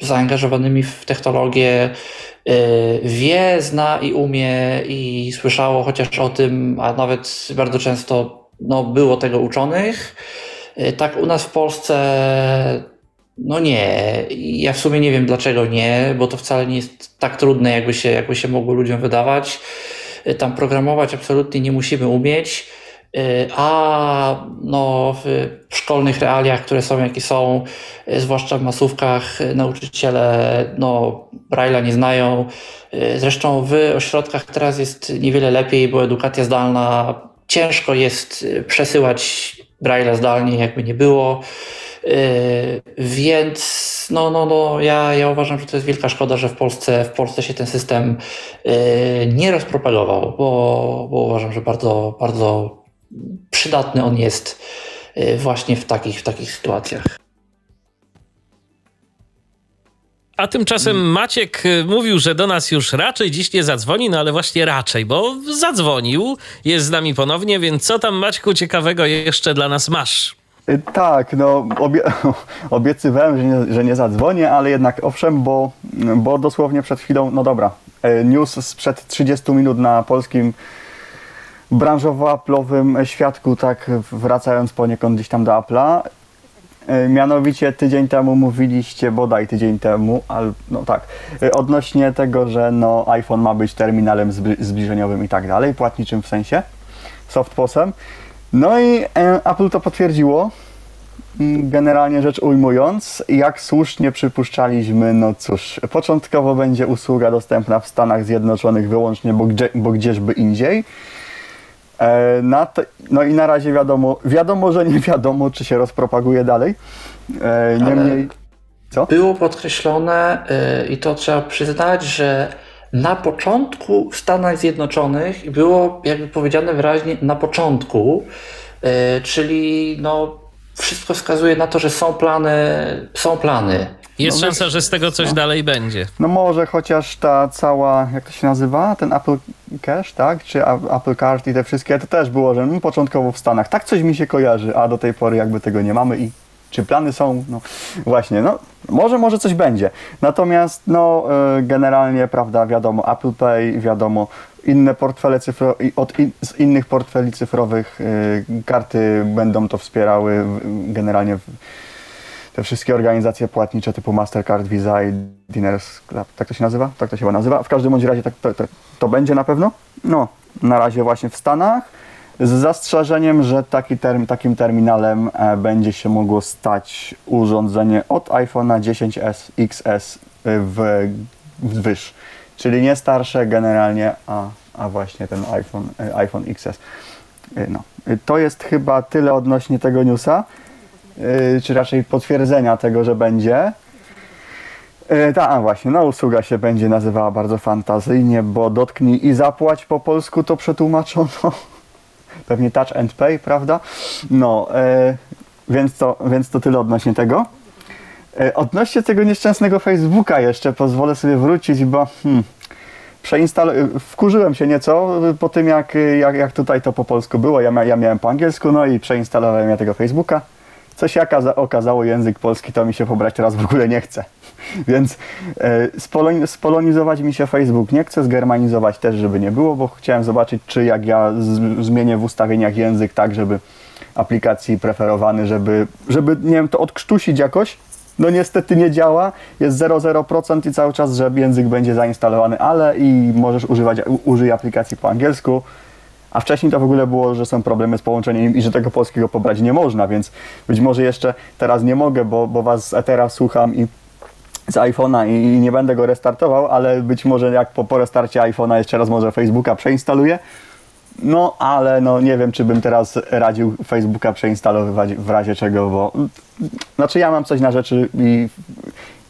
zaangażowanymi w technologię, wie, zna i umie i słyszało chociaż o tym, a nawet bardzo często no, było tego uczonych. Tak u nas w Polsce no nie. Ja w sumie nie wiem dlaczego nie, bo to wcale nie jest tak trudne, jakby się, jakby się mogło ludziom wydawać. Tam programować absolutnie nie musimy umieć, a no w szkolnych realiach, które są jakie są, zwłaszcza w masówkach, nauczyciele no Braille'a nie znają. Zresztą w ośrodkach teraz jest niewiele lepiej, bo edukacja zdalna, ciężko jest przesyłać Braille'a zdalnie, jakby nie było. Yy, więc no, no, no, ja, ja uważam, że to jest wielka szkoda, że w Polsce, w Polsce się ten system yy, nie rozpropagował, bo, bo uważam, że bardzo, bardzo przydatny on jest yy, właśnie w takich, w takich sytuacjach. A tymczasem Maciek mówił, że do nas już raczej dziś nie zadzwoni, no ale właśnie raczej, bo zadzwonił, jest z nami ponownie, więc co tam, Maćku, ciekawego jeszcze dla nas masz? Tak, no obie- obiecywałem, że nie, że nie zadzwonię, ale jednak owszem, bo, bo dosłownie przed chwilą, no dobra, news sprzed trzydziestu minut na polskim branżowo-aplowym świadku, tak wracając poniekąd gdzieś tam do Apple'a. Mianowicie tydzień temu mówiliście, bodaj tydzień temu, al, no tak, odnośnie tego, że no iPhone ma być terminalem zbli- zbliżeniowym i tak dalej, płatniczym w sensie, softposem. No i Apple to potwierdziło, generalnie rzecz ujmując, jak słusznie przypuszczaliśmy, no cóż, początkowo będzie usługa dostępna w Stanach Zjednoczonych wyłącznie, bo, gdzie, bo gdzieżby indziej. Na to, no i na razie wiadomo, wiadomo, że nie wiadomo, czy się rozpropaguje dalej. Niemniej, co? Było podkreślone i to trzeba przyznać, że na początku w Stanach Zjednoczonych było, jakby powiedziane wyraźnie, na początku, yy, czyli no, wszystko wskazuje na to, że są plany, są plany. Jest no, szansa, że z tego coś no, dalej będzie. No może chociaż ta cała, jak to się nazywa, ten Apple Cash, tak, czy Apple Card i te wszystkie, to też było, że no, początkowo w Stanach, tak coś mi się kojarzy, a do tej pory jakby tego nie mamy i czy plany są? No właśnie, no może, może coś będzie. Natomiast no generalnie, prawda, wiadomo Apple Pay, wiadomo inne portfele cyfrowe, od in, z innych portfeli cyfrowych y, karty będą to wspierały generalnie te wszystkie organizacje płatnicze typu Mastercard, Visa i Diners Club, tak to się nazywa? Tak to się chyba nazywa. W każdym bądź razie tak, to, to, to będzie na pewno. No, na razie właśnie w Stanach. Z zastrzeżeniem, że taki term, takim terminalem e, będzie się mogło stać urządzenie od iPhone'a dziesięć S, X S w, w wyż, czyli nie starsze generalnie, a, a właśnie ten iPhone, e, iPhone X S. E, no. e, to jest chyba tyle odnośnie tego newsa, e, czy raczej potwierdzenia tego, że będzie. Tak, właśnie, no usługa się będzie nazywała bardzo fantazyjnie, bo dotknij i zapłać po polsku to przetłumaczono. Pewnie Touch and Pay, prawda? No, e, więc, to, więc to tyle odnośnie tego. E, odnośnie tego nieszczęsnego Facebooka jeszcze pozwolę sobie wrócić, bo hmm, przeinstalu- wkurzyłem się nieco po tym, jak, jak, jak tutaj to po polsku było. Ja, ja miałem po angielsku, no i przeinstalowałem ja tego Facebooka. Co się okaza- okazało, język polski to mi się pobrać teraz w ogóle nie chce. Więc e, spoloni- spolonizować mi się Facebook nie chce, zgermanizować też, żeby nie było, bo chciałem zobaczyć, czy jak ja z- zmienię w ustawieniach język tak, żeby aplikacji preferowany, żeby, żeby nie wiem, to odkrztusić jakoś. No niestety nie działa, jest zero przecinek zero procent i cały czas, że język będzie zainstalowany, ale i możesz używać, u- użyj aplikacji po angielsku. A wcześniej to w ogóle było, że są problemy z połączeniem i że tego polskiego pobrać nie można, więc być może jeszcze teraz nie mogę, bo, bo was z Ethera słucham i z iPhone'a i, i nie będę go restartował, ale być może jak po, po restarcie iPhone'a jeszcze raz może Facebooka przeinstaluję. No ale no nie wiem, czy bym teraz radził Facebooka przeinstalowywać w razie czego, bo znaczy ja mam coś na rzeczy i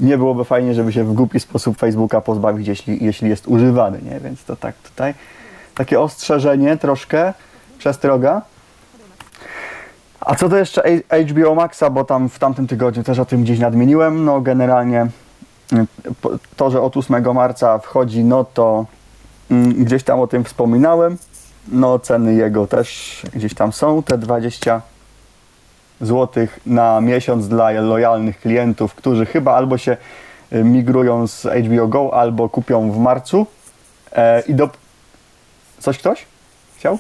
nie byłoby fajnie, żeby się w głupi sposób Facebooka pozbawić, jeśli, jeśli jest używany, nie? Więc to tak tutaj takie ostrzeżenie troszkę, przestroga. A co do jeszcze H B O Maxa, bo tam w tamtym tygodniu też o tym gdzieś nadmieniłem, no generalnie to, że od ósmego marca wchodzi, no to mm, gdzieś tam o tym wspominałem. No ceny jego też gdzieś tam są, te dwadzieścia złotych na miesiąc dla lojalnych klientów, którzy chyba albo się migrują z H B O Go, albo kupią w marcu. E, i do... Coś ktoś chciał?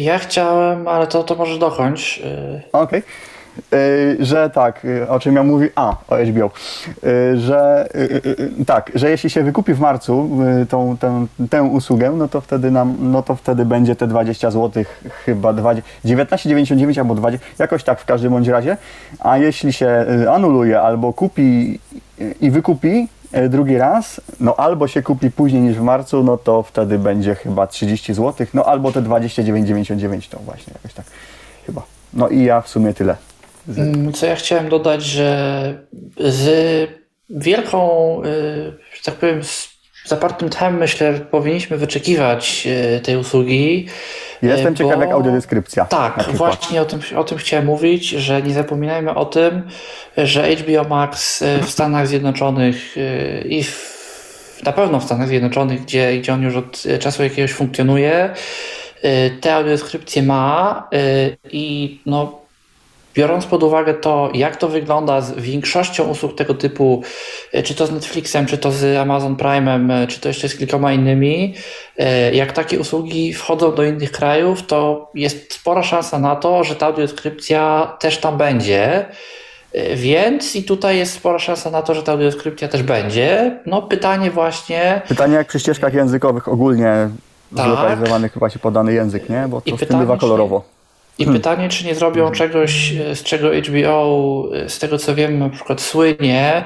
Ja chciałem, ale to, to może dokończ. Okej. Yy, że tak, o czym ja mówię, a, o H B O, yy, że yy, tak, że jeśli się wykupi w marcu yy, tą, tę, tę usługę, no to wtedy nam, no to wtedy będzie te dwadzieścia złotych, chyba dziewiętnaście dziewięćdziesiąt dziewięć albo dwadzieścia, jakoś tak w każdym bądź razie, a jeśli się anuluje albo kupi i wykupi drugi raz, no albo się kupi później niż w marcu, no to wtedy będzie chyba trzydzieści złotych, no albo te dwadzieścia dziewięć dziewięćdziesiąt dziewięć to właśnie jakoś tak chyba. No i ja w sumie tyle. Co ja chciałem dodać, że z wielką, że tak powiem, zapartym tchem, myślę, że powinniśmy wyczekiwać tej usługi. Jestem bo... ciekaw jak audiodeskrypcja. Tak, właśnie o tym, o tym chciałem mówić, że nie zapominajmy o tym, że H B O Max w Stanach Zjednoczonych i w, na pewno w Stanach Zjednoczonych, gdzie, gdzie on już od czasu jakiegoś funkcjonuje, te audiodeskrypcje ma i no biorąc pod uwagę to, jak to wygląda z większością usług tego typu, czy to z Netflixem, czy to z Amazon Prime'em, czy to jeszcze z kilkoma innymi, jak takie usługi wchodzą do innych krajów, to jest spora szansa na to, że ta audiodeskrypcja też tam będzie. Więc i tutaj jest spora szansa na to, że ta audiodeskrypcja też będzie. No pytanie właśnie... Pytanie jak przy ścieżkach językowych ogólnie tak. Zlokalizowanych chyba się podany język, nie? Bo to w tym bywa kolorowo. I hmm. pytanie, czy nie zrobią czegoś, z czego H B O, z tego co wiem, na przykład słynie,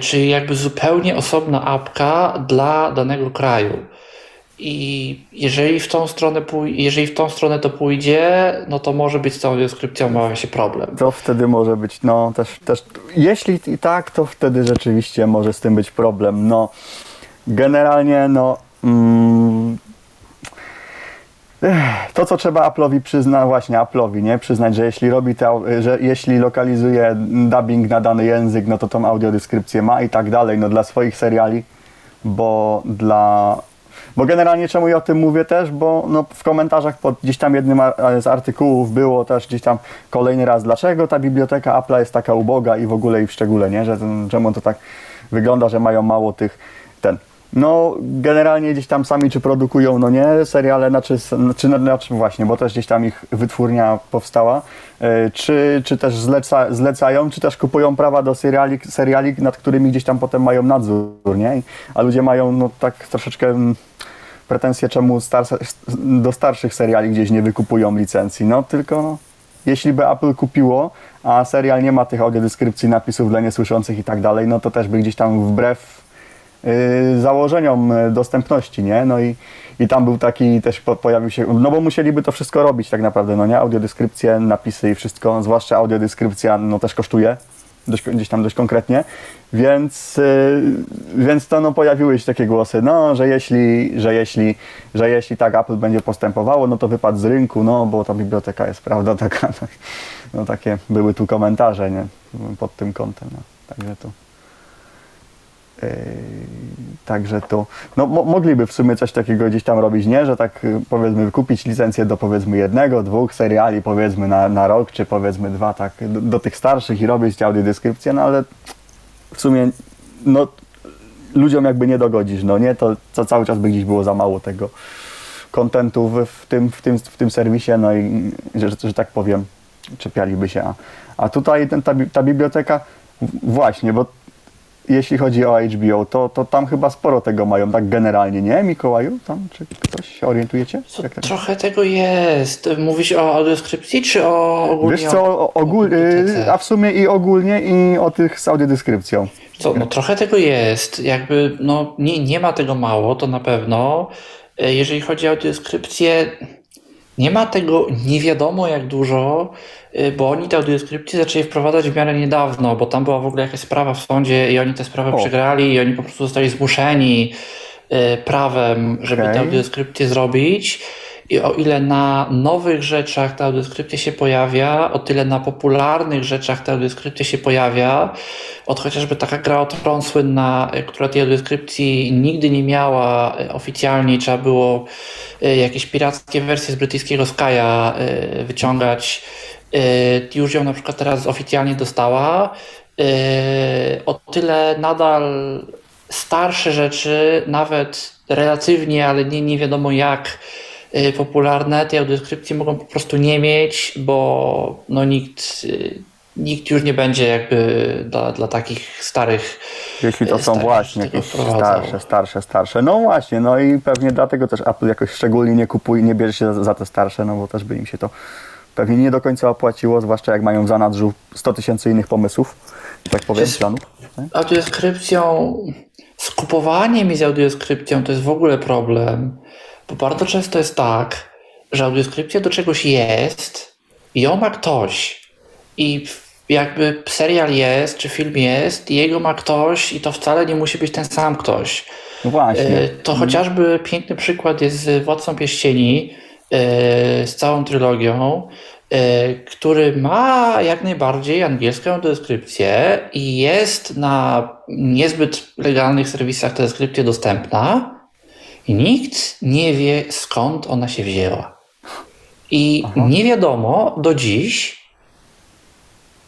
czyli jakby zupełnie osobna apka dla danego kraju. I jeżeli w tą stronę, jeżeli w tą stronę to pójdzie, no to może być z tą audiodeskrypcją ma się problem. To wtedy może być, no też, też, jeśli i tak, to wtedy rzeczywiście może z tym być problem. No, generalnie, no... Mm, to, co trzeba Apple'owi przyznać, właśnie Apple'owi, nie? Przyznać, że jeśli robi to, że jeśli lokalizuje dubbing na dany język, no to tą audiodeskrypcję ma i tak dalej, no dla swoich seriali, bo dla... Bo generalnie czemu ja o tym mówię też, bo no, w komentarzach pod gdzieś tam jednym z artykułów było też gdzieś tam kolejny raz, dlaczego ta biblioteka Apple'a jest taka uboga i w ogóle i w szczególe, nie? Że czemu to tak wygląda, że mają mało tych, ten... No, generalnie gdzieś tam sami czy produkują, no nie, seriale, znaczy, czy, znaczy właśnie, bo też gdzieś tam ich wytwórnia powstała, yy, czy, czy też zleca, zlecają, czy też kupują prawa do seriali, seriali, nad którymi gdzieś tam potem mają nadzór, nie? A ludzie mają, no tak troszeczkę pretensje, czemu starsze, do starszych seriali gdzieś nie wykupują licencji, no tylko no, jeśli by Apple kupiło, a serial nie ma tych audiodeskrypcji, napisów dla niesłyszących i tak dalej, no to też by gdzieś tam wbrew Yy, założeniom dostępności, nie? No i, i tam był taki, też po, pojawił się, no bo musieliby to wszystko robić tak naprawdę, no nie? Audiodeskrypcje, napisy i wszystko, zwłaszcza audiodeskrypcja, no też kosztuje, dość, gdzieś tam dość konkretnie, więc, yy, więc to no pojawiły się takie głosy, no, że jeśli, że jeśli, że jeśli tak Apple będzie postępowało, no to wypadł z rynku, no bo ta biblioteka jest, prawda, taka, no, no takie były tu komentarze, nie? Pod tym kątem, no. Także to... Yy, także to, no mo- mogliby w sumie coś takiego gdzieś tam robić, nie? Że tak powiedzmy kupić licencję do powiedzmy jednego, dwóch seriali powiedzmy na, na rok, czy powiedzmy dwa tak, do, do tych starszych i robić audiodeskrypcję, no ale w sumie no ludziom jakby nie dogodzisz, no nie? To, to cały czas by gdzieś było za mało tego kontentu w, w, tym, w, tym, w tym serwisie, no i że, że tak powiem, czepialiby się. A, a tutaj ten, ta, ta biblioteka właśnie, bo jeśli chodzi o H B O, to, to tam chyba sporo tego mają, tak generalnie, nie? Mikołaju, tam czy ktoś się orientujecie? Co, jak tak? Trochę tego jest. Mówisz o audiodeskrypcji, czy o ogólnie? Wiesz co, o, ogól, a w sumie i ogólnie, i o tych z audiodeskrypcją. Co, no trochę tego jest. Jakby, no nie, nie ma tego mało, to na pewno. Jeżeli chodzi o audiodeskrypcję, nie ma tego nie wiadomo jak dużo, bo oni te audiodeskrypcje zaczęli wprowadzać w miarę niedawno, bo tam była w ogóle jakaś sprawa w sądzie i oni tę sprawę o. przegrali i oni po prostu zostali zmuszeni prawem, żeby okay. te audiodeskrypcje zrobić. I o ile na nowych rzeczach ta audiodeskrypcja się pojawia, o tyle na popularnych rzeczach ta audiodeskrypcja się pojawia. Od chociażby taka gra o Tron słynna, która tej audiodeskrypcji nigdy nie miała oficjalnie, trzeba było jakieś pirackie wersje z brytyjskiego Sky'a wyciągać. Już ją na przykład teraz oficjalnie dostała. O tyle nadal starsze rzeczy, nawet relatywnie, ale nie, nie wiadomo jak popularne, te audiodeskrypcje mogą po prostu nie mieć, bo no nikt, nikt już nie będzie jakby dla, dla takich starych. Jeśli to są właśnie jakieś starsze, starsze, starsze. No właśnie, no i pewnie dlatego też Apple jakoś szczególnie nie kupuje, nie bierze się za, za te starsze, no bo też by im się to pewnie nie do końca opłaciło, zwłaszcza jak mają w zanadrzu sto tysięcy innych pomysłów, tak powiem, planów. Audiodeskrypcją, skupowaniem i z audiodeskrypcją to jest w ogóle problem. Bo bardzo często jest tak, że audiodeskrypcja do czegoś jest i ją ma ktoś. I jakby serial jest, czy film jest i jego ma ktoś i to wcale nie musi być ten sam ktoś. Właśnie. To chociażby piękny przykład jest z Władcą Pierścieni, z całą trylogią, który ma jak najbardziej angielską audiodeskrypcję i jest na niezbyt legalnych serwisach ta audiodeskrypcja dostępna. I nikt nie wie, skąd ona się wzięła. I Aha. nie wiadomo do dziś,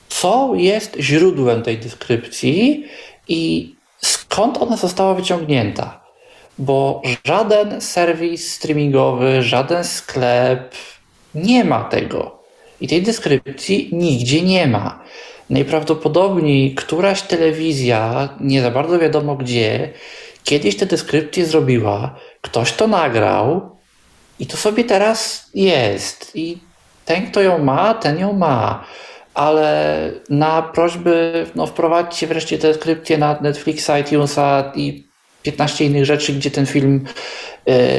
co jest źródłem tej deskrypcji i skąd ona została wyciągnięta. Bo żaden serwis streamingowy, żaden sklep nie ma tego. I tej deskrypcji nigdzie nie ma. Najprawdopodobniej któraś telewizja, nie za bardzo wiadomo gdzie, kiedyś te deskrypcje zrobiła, ktoś to nagrał i to sobie teraz jest. I ten, kto ją ma, ten ją ma. Ale na prośby, no wprowadźcie wreszcie te deskrypcje na Netflixa, iTunesa i piętnaście innych rzeczy, gdzie ten film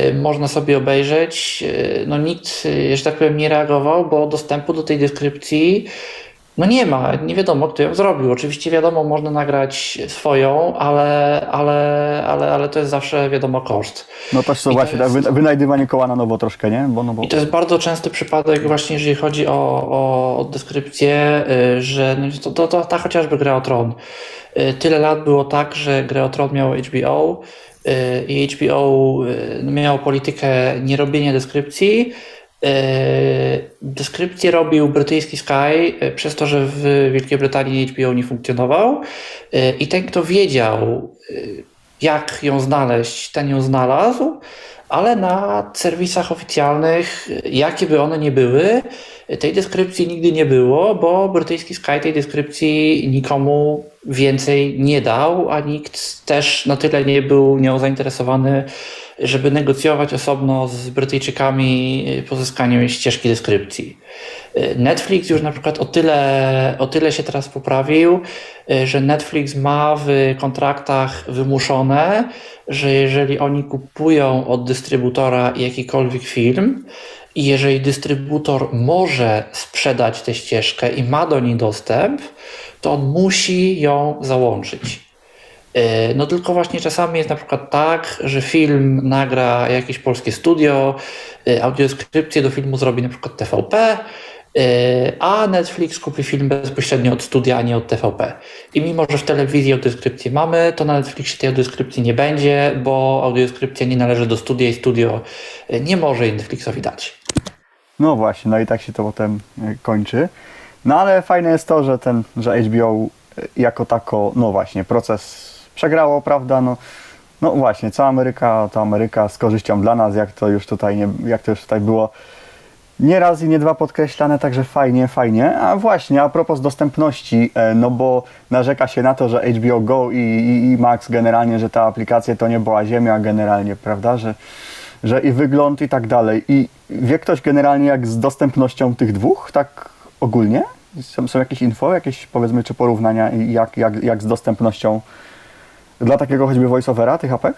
y, można sobie obejrzeć. Y, no nikt, y, że tak powiem, nie reagował, bo dostępu do tej deskrypcji no nie ma, nie wiadomo, kto ją zrobił. Oczywiście wiadomo, można nagrać swoją, ale, ale, ale, ale to jest zawsze wiadomo koszt. No to jest właśnie jest... wynajdywanie koła na nowo troszkę, nie? Bo, no bo... I to jest bardzo częsty przypadek właśnie, jeżeli chodzi o, o, o deskrypcję, że to, to, to ta chociażby Gra o Tron. Tyle lat było tak, że Gra o Tron miało H B O i H B O miało politykę nierobienia deskrypcji. Deskrypcję robił brytyjski Sky przez to, że w Wielkiej Brytanii H B O nie funkcjonował i ten, kto wiedział, jak ją znaleźć, ten ją znalazł, ale na serwisach oficjalnych, jakie by one nie były, tej deskrypcji nigdy nie było, bo brytyjski Sky tej deskrypcji nikomu więcej nie dał, a nikt też na tyle nie był nią zainteresowany, żeby negocjować osobno z Brytyjczykami pozyskanie ścieżki deskrypcji. Netflix już na przykład o tyle, o tyle się teraz poprawił, że Netflix ma w kontraktach wymuszone, że jeżeli oni kupują od dystrybutora jakikolwiek film i jeżeli dystrybutor może sprzedać tę ścieżkę i ma do niej dostęp, to on musi ją załączyć. No tylko właśnie czasami jest na przykład tak, że film nagra jakieś polskie studio, audiodeskrypcję do filmu zrobi na przykład T V P, a Netflix kupi film bezpośrednio od studia, a nie od T V P. I mimo, że w telewizji audiodeskrypcję mamy, to na Netflixie tej audiodeskrypcji nie będzie, bo audiodeskrypcja nie należy do studia i studio nie może jej Netflixowi dać. No właśnie, no i tak się to potem kończy. No ale fajne jest to, że ten, że H B O jako tako, no właśnie, proces przegrało, prawda, no, no właśnie, cała Ameryka, to Ameryka z korzyścią dla nas, jak to już tutaj, nie, jak to już tutaj było nie raz i nie dwa podkreślane, także fajnie, fajnie. A właśnie, a propos dostępności, no bo narzeka się na to, że H B O Go i, i, i Max generalnie, że ta aplikacja to nie była ziemia generalnie, prawda, że, że i wygląd i tak dalej. I wie ktoś generalnie jak z dostępnością tych dwóch, tak ogólnie? Są, są jakieś info, jakieś powiedzmy, czy porównania, jak, jak, jak z dostępnością dla takiego choćby voiceovera tych apek?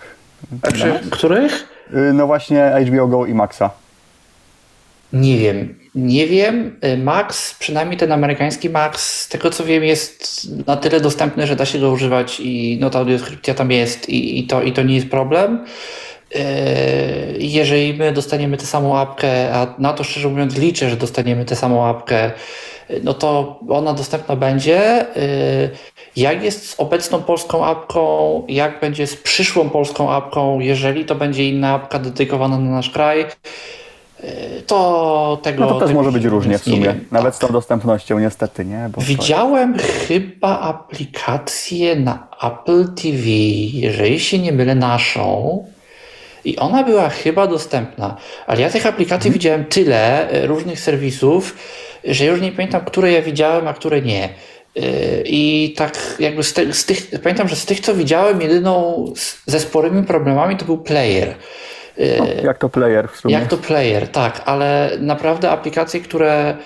A czy których? No właśnie H B O Go i Maxa. Nie wiem. Nie wiem. Max, przynajmniej ten amerykański Max, z tego co wiem, jest na tyle dostępny, że da się go używać i no ta audiodeskrypcja tam jest i, i, to, i to nie jest problem. Jeżeli my dostaniemy tę samą apkę, a na to szczerze mówiąc liczę, że dostaniemy tę samą apkę, no to ona dostępna będzie. Jak jest z obecną polską apką, jak będzie z przyszłą polską apką, jeżeli to będzie inna apka dedykowana na nasz kraj, to tego... No to też tego może być różnie w sumie, nawet z tą dostępnością niestety, nie? Bo widziałem to... chyba aplikację na Apple T V, jeżeli się nie mylę, naszą, i ona była chyba dostępna, ale ja tych aplikacji hmm. widziałem tyle różnych serwisów, że już nie pamiętam, które ja widziałem, a które nie. I tak jakby z, te, z tych, pamiętam, że z tych co widziałem, jedyną ze sporymi problemami to był player. No, jak to player w sumie. Jak to player, tak, ale naprawdę aplikacje, które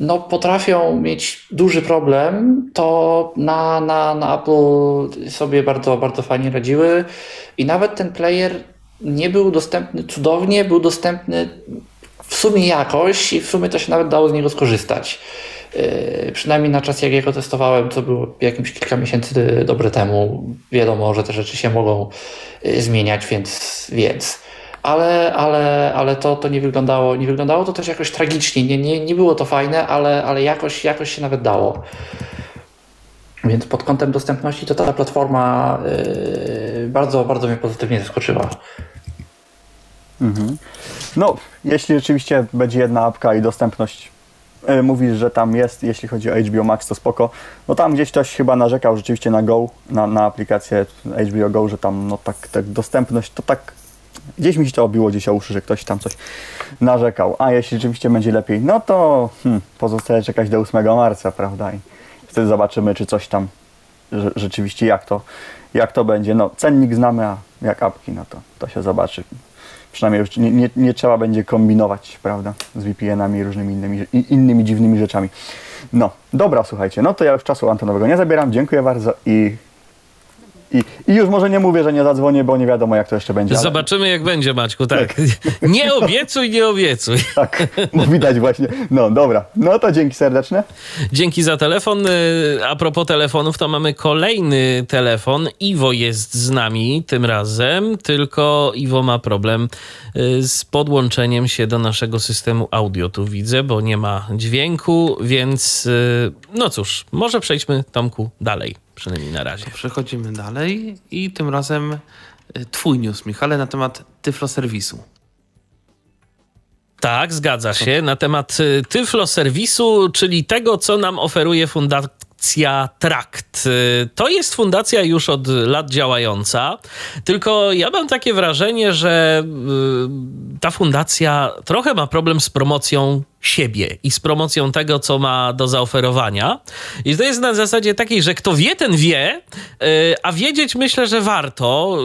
no, potrafią mieć duży problem, to na, na, na Apple sobie bardzo, bardzo fajnie radziły i nawet ten player nie był dostępny cudownie, był dostępny w sumie jakoś i w sumie to się nawet dało z niego skorzystać. Yy, przynajmniej na czas jak ja go testowałem, co było jakimś kilka miesięcy dobre temu. Wiadomo, że te rzeczy się mogą yy, zmieniać, więc, więc. Ale, ale, ale to, to nie wyglądało, nie wyglądało to też jakoś tragicznie. Nie, nie, nie było to fajne, ale, ale jakoś, jakoś się nawet dało. Więc pod kątem dostępności to ta platforma yy, bardzo, bardzo mnie pozytywnie zaskoczyła. Mhm. No, jeśli rzeczywiście będzie jedna apka i dostępność yy, mówisz, że tam jest, jeśli chodzi o H B O Max, to spoko. No tam gdzieś ktoś chyba narzekał rzeczywiście na Go, na, na aplikację H B O Go, że tam no tak, tak dostępność to tak... Gdzieś mi się to obiło gdzieś o uszy, że ktoś tam coś narzekał. A jeśli rzeczywiście będzie lepiej, no to hmm, pozostaje czekać do ósmego marca, prawda? I wtedy zobaczymy, czy coś tam rze- rzeczywiście jak to, jak to będzie. No cennik znamy, a jak apki, no to, to się zobaczy. Przynajmniej już nie, nie, nie trzeba będzie kombinować, prawda, z V P N-ami i różnymi innymi, innymi dziwnymi rzeczami. No, dobra, słuchajcie, no to ja już czasu Antonowego nie zabieram. Dziękuję bardzo i... I, I już może nie mówię, że nie zadzwonię, bo nie wiadomo, jak to jeszcze będzie. Ale... Zobaczymy, jak będzie, Maćku, tak. tak. Nie obiecuj, nie obiecuj. Tak, widać właśnie. No, dobra. No to dzięki serdeczne. Dzięki za telefon. A propos telefonów, to mamy kolejny telefon. Iwo jest z nami tym razem, tylko Iwo ma problem z podłączeniem się do naszego systemu audio. Tu widzę, bo nie ma dźwięku, więc no cóż, może przejdźmy, Tomku, dalej. Przynajmniej na razie. Przechodzimy dalej i tym razem twój news, Michale, na temat Tyfloserwisu. Tak, zgadza się. Na temat Tyfloserwisu, czyli tego, co nam oferuje Fundacja Trakt. To jest fundacja już od lat działająca, tylko ja mam takie wrażenie, że ta fundacja trochę ma problem z promocją siebie i z promocją tego, co ma do zaoferowania. I to jest na zasadzie takiej, że kto wie, ten wie, a wiedzieć myślę, że warto,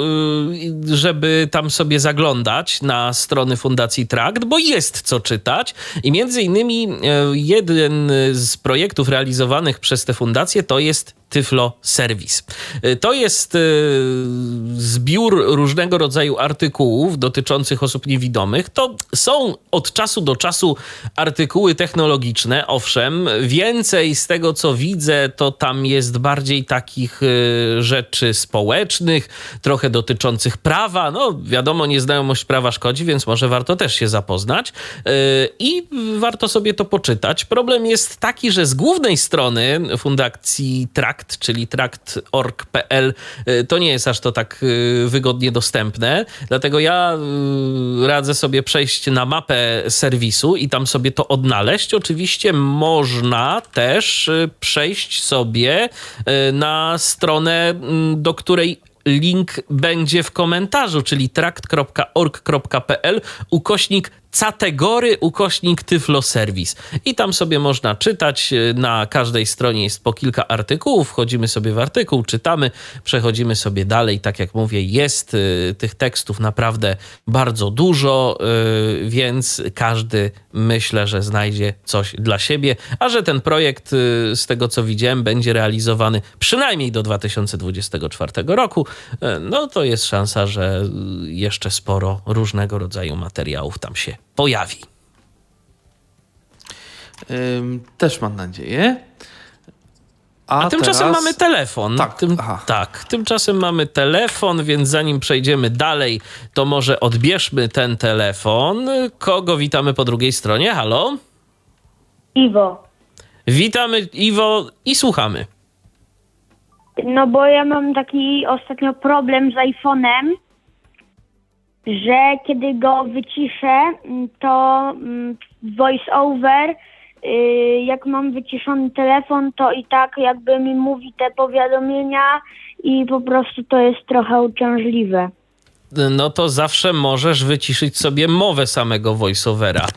żeby tam sobie zaglądać na strony Fundacji Trakt, bo jest co czytać. I między innymi jeden z projektów realizowanych przez tę fundację to jest Tyflo Serwis. To jest zbiór różnego rodzaju artykułów dotyczących osób niewidomych. To są od czasu do czasu artykuły technologiczne, owszem. Więcej z tego, co widzę, to tam jest bardziej takich rzeczy społecznych, trochę dotyczących prawa. No wiadomo, nieznajomość prawa szkodzi, więc może warto też się zapoznać i warto sobie to poczytać. Problem jest taki, że z głównej strony Fundacji Trakt, czyli trakt kropka org kropka p l, to nie jest aż to tak wygodnie dostępne, dlatego ja radzę sobie przejść na mapę serwisu i tam sobie to odnaleźć. Oczywiście można też przejść sobie na stronę, do której link będzie w komentarzu, czyli trakt kropka org kropka p l ukośnik Category ukośnik Tyflo Serwis. I tam sobie można czytać. Na każdej stronie jest po kilka artykułów. Wchodzimy sobie w artykuł, czytamy, przechodzimy sobie dalej. Tak jak mówię, jest y, tych tekstów naprawdę bardzo dużo, y, więc każdy myślę, że znajdzie coś dla siebie. A że ten projekt, y, z tego co widziałem, będzie realizowany przynajmniej do dwa tysiące dwudziestego czwartego roku, y, no to jest szansa, że jeszcze sporo różnego rodzaju materiałów tam się pojawi. Ym, też mam nadzieję. A, A tymczasem teraz... mamy telefon. Tak, Tym, tak, tymczasem mamy telefon, więc zanim przejdziemy dalej, to może odbierzmy ten telefon. Kogo witamy po drugiej stronie? Halo? Iwo. Witamy, Iwo, i słuchamy. No bo ja mam taki ostatnio problem z iPhone'em, że kiedy go wyciszę, to voice over, jak mam wyciszony telefon, to i tak jakby mi mówi te powiadomienia i po prostu to jest trochę uciążliwe. No to zawsze możesz wyciszyć sobie mowę samego voiceovera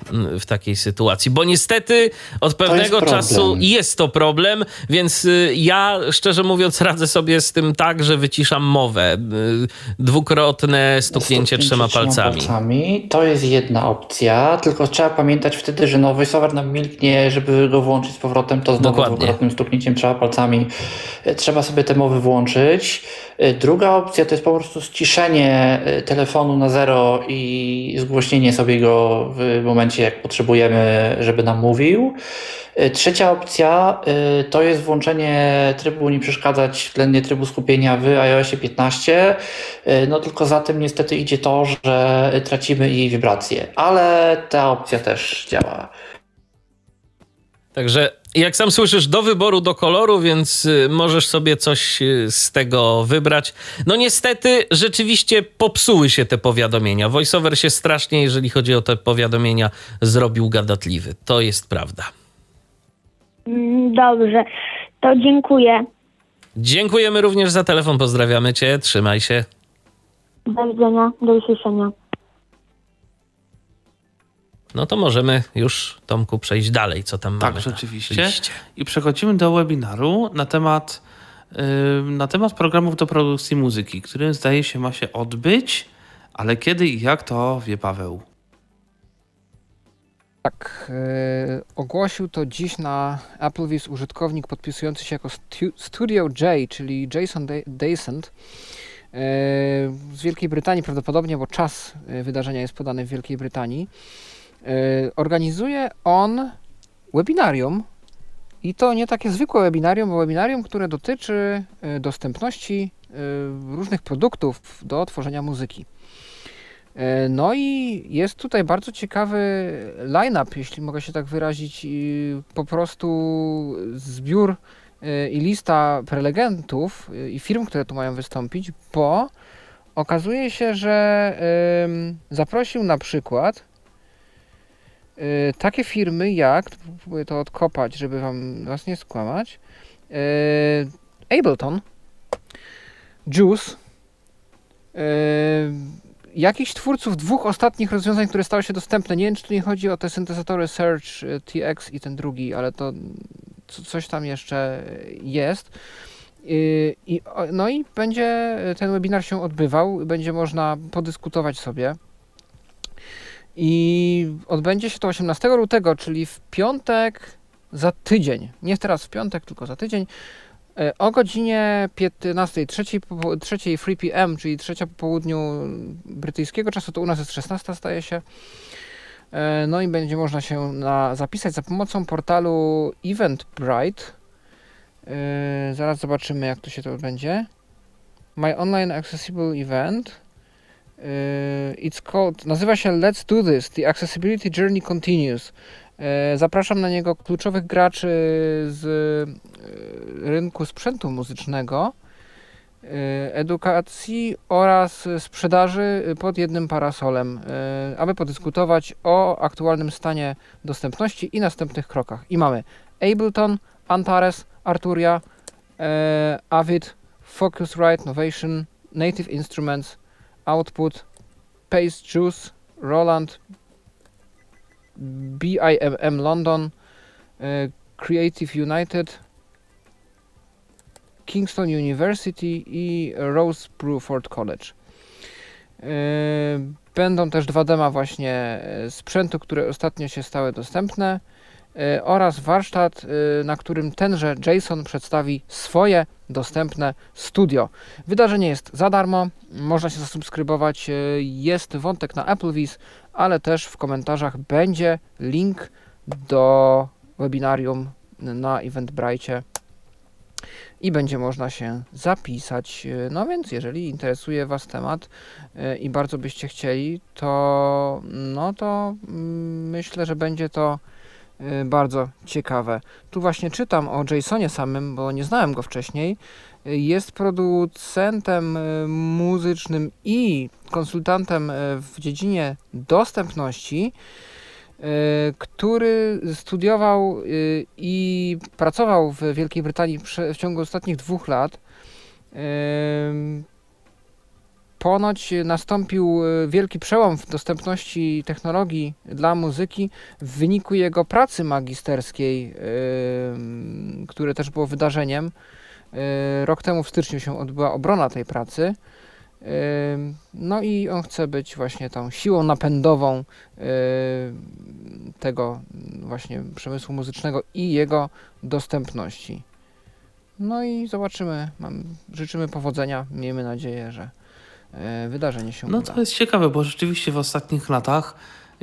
w takiej sytuacji, bo niestety od pewnego czasu jest to problem, więc ja szczerze mówiąc radzę sobie z tym tak, że wyciszam mowę. Dwukrotne stuknięcie trzema palcami. palcami. To jest jedna opcja, tylko trzeba pamiętać wtedy, że no voiceover nam milknie, żeby go włączyć z powrotem, to znowu dwukrotnym stuknięciem trzema palcami trzeba sobie te mowy włączyć. Druga opcja to jest po prostu ściszenie telefonu na zero i zgłośnienie sobie go w momencie, jak potrzebujemy, żeby nam mówił. Trzecia opcja to jest włączenie trybu nie przeszkadzać, względnie trybu skupienia w iOSie piętnaście. No tylko za tym niestety idzie to, że tracimy i wibracje, ale ta opcja też działa. Także jak sam słyszysz, do wyboru, do koloru, więc możesz sobie coś z tego wybrać. No niestety rzeczywiście popsuły się te powiadomienia. VoiceOver się strasznie, jeżeli chodzi o te powiadomienia, zrobił gadatliwy. To jest prawda. Dobrze, to dziękuję. Dziękujemy również za telefon, pozdrawiamy cię, trzymaj się. Do widzenia, do usłyszenia. No to możemy już, Tomku, przejść dalej, co tam tak, mamy. Tak, rzeczywiście. Liście. I przechodzimy do webinaru na temat, yy, na temat programów do produkcji muzyki, który zdaje się ma się odbyć, ale kiedy i jak to wie Paweł. Tak, yy, ogłosił to dziś na AppleWiz użytkownik podpisujący się jako stu- Studio J, czyli Jason De- Decent. Yy, z Wielkiej Brytanii prawdopodobnie, bo czas wydarzenia jest podany w Wielkiej Brytanii. Organizuje on webinarium i to nie takie zwykłe webinarium, bo webinarium, które dotyczy dostępności różnych produktów do tworzenia muzyki. No i jest tutaj bardzo ciekawy line-up, jeśli mogę się tak wyrazić, po prostu zbiór i lista prelegentów i firm, które tu mają wystąpić, bo okazuje się, że zaprosił na przykład takie firmy jak, próbuję to odkopać, żeby wam was nie skłamać, Ableton, Juice, jakichś twórców dwóch ostatnich rozwiązań, które stały się dostępne. Nie wiem, czy tu nie chodzi o te syntezatory Surge T X i ten drugi, ale to coś tam jeszcze jest. I, no i będzie ten webinar się odbywał, będzie można podyskutować sobie. I odbędzie się to osiemnastego lutego, czyli w piątek za tydzień. Nie teraz w piątek, tylko za tydzień. O godzinie piętnastej, trzy, trzy, trzy p m, czyli trzy po południu brytyjskiego czasu, to u nas jest szesnasta staje się. No i będzie można się na, zapisać za pomocą portalu Eventbrite. Zaraz zobaczymy, jak to się to będzie. My Online Accessible Event. It's called, nazywa się Let's Do This, The Accessibility Journey Continues. Zapraszam na niego kluczowych graczy z rynku sprzętu muzycznego, edukacji oraz sprzedaży pod jednym parasolem, aby podyskutować o aktualnym stanie dostępności i następnych krokach. I mamy Ableton, Antares, Arturia, Avid, Focusrite, Novation, Native Instruments, Output, Pace Juice, Roland, B I M M London, Creative United, Kingston University i Rose Bruford College. Będą też dwa dema właśnie sprzętu, które ostatnio się stały dostępne, oraz warsztat, na którym tenże Jason przedstawi swoje dostępne studio. Wydarzenie jest za darmo, można się zasubskrybować, jest wątek na Applebee's, ale też w komentarzach będzie link do webinarium na Eventbrite i będzie można się zapisać. No więc jeżeli interesuje Was temat i bardzo byście chcieli, to no to myślę, że będzie to bardzo ciekawe. Tu właśnie czytam o Jasonie samym, bo nie znałem go wcześniej. Jest producentem muzycznym i konsultantem w dziedzinie dostępności, który studiował i pracował w Wielkiej Brytanii w ciągu ostatnich dwóch lat. Ponoć nastąpił wielki przełom w dostępności technologii dla muzyki w wyniku jego pracy magisterskiej, które też było wydarzeniem. Rok temu w styczniu się odbyła obrona tej pracy. No i on chce być właśnie tą siłą napędową tego właśnie przemysłu muzycznego i jego dostępności. No i zobaczymy. Życzymy powodzenia. Miejmy nadzieję, że wydarzenie się uda. No to jest ciekawe, bo rzeczywiście w ostatnich latach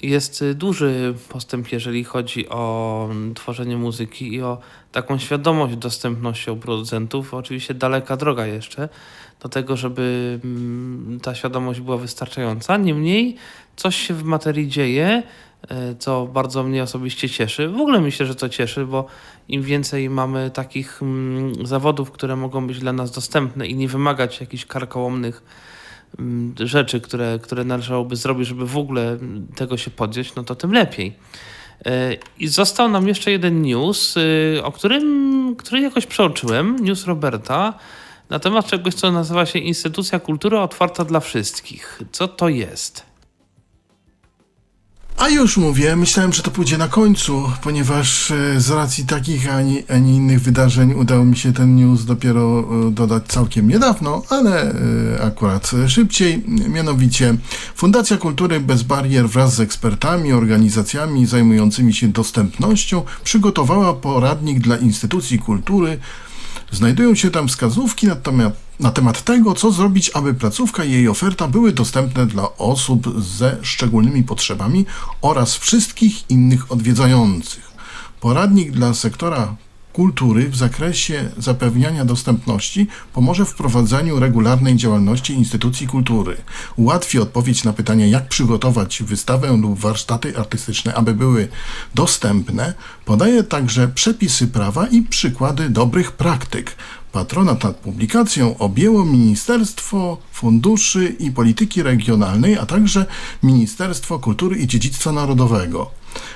jest duży postęp, jeżeli chodzi o tworzenie muzyki i o taką świadomość dostępności u producentów. Oczywiście daleka droga jeszcze do tego, żeby ta świadomość była wystarczająca. Niemniej coś się w materii dzieje, co bardzo mnie osobiście cieszy. W ogóle myślę, że to cieszy, bo im więcej mamy takich zawodów, które mogą być dla nas dostępne i nie wymagać jakichś karkołomnych rzeczy, które, które należałoby zrobić, żeby w ogóle tego się podjąć, no to tym lepiej. I został nam jeszcze jeden news, o którym, który jakoś przeoczyłem, news Roberta, na temat czegoś, co nazywa się Instytucja Kultury Otwarta dla Wszystkich. Co to jest? A już mówię, myślałem, że to pójdzie na końcu, ponieważ z racji takich, ani, ani innych wydarzeń udało mi się ten news dopiero dodać całkiem niedawno, ale akurat szybciej. Mianowicie Fundacja Kultury Bez Barier wraz z ekspertami, organizacjami zajmującymi się dostępnością przygotowała poradnik dla instytucji kultury. Znajdują się tam wskazówki na temat, na temat tego, co zrobić, aby placówka i jej oferta były dostępne dla osób ze szczególnymi potrzebami oraz wszystkich innych odwiedzających. Poradnik dla sektora kultury w zakresie zapewniania dostępności pomoże w prowadzeniu regularnej działalności instytucji kultury. Ułatwi odpowiedź na pytanie, jak przygotować wystawę lub warsztaty artystyczne, aby były dostępne. Podaje także przepisy prawa i przykłady dobrych praktyk. Patronat nad publikacją objęło Ministerstwo Funduszy i Polityki Regionalnej, a także Ministerstwo Kultury i Dziedzictwa Narodowego.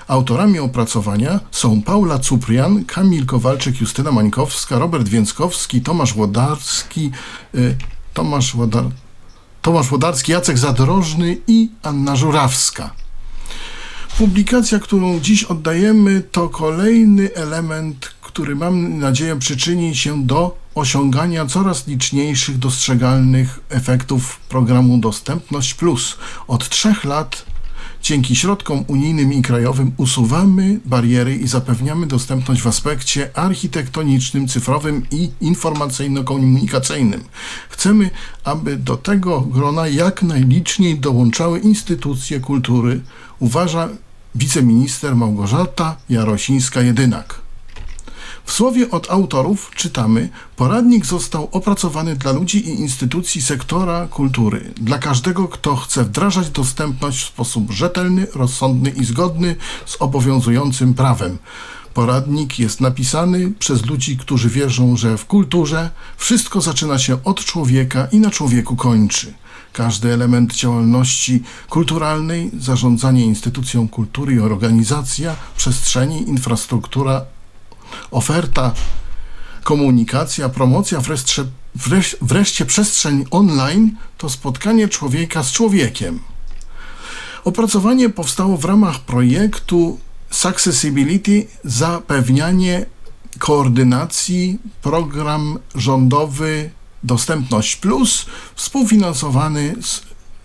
Autorami opracowania są Paula Cuprian, Kamil Kowalczyk, Justyna Mańkowska, Robert Więckowski, Tomasz Łodarski, y, Tomasz Łodar... Tomasz Łodarski, Jacek Zadrożny i Anna Żurawska. Publikacja, którą dziś oddajemy, to kolejny element, który, mam nadzieję, przyczyni się do osiągania coraz liczniejszych dostrzegalnych efektów programu Dostępność Plus. Od trzech lat dzięki środkom unijnym i krajowym usuwamy bariery i zapewniamy dostępność w aspekcie architektonicznym, cyfrowym i informacyjno-komunikacyjnym. Chcemy, aby do tego grona jak najliczniej dołączały instytucje kultury, uważa wiceminister Małgorzata Jarosińska-Jedynak. W słowie od autorów czytamy: poradnik został opracowany dla ludzi i instytucji sektora kultury, dla każdego, kto chce wdrażać dostępność w sposób rzetelny, rozsądny i zgodny z obowiązującym prawem. Poradnik jest napisany przez ludzi, którzy wierzą, że w kulturze wszystko zaczyna się od człowieka i na człowieku kończy. Każdy element działalności kulturalnej, zarządzanie instytucją kultury i organizacja przestrzeni, infrastruktura, oferta, komunikacja, promocja, wreszcie, wreszcie przestrzeń online to spotkanie człowieka z człowiekiem. Opracowanie powstało w ramach projektu Successibility – zapewnianie koordynacji program rządowy Dostępność Plus, współfinansowany z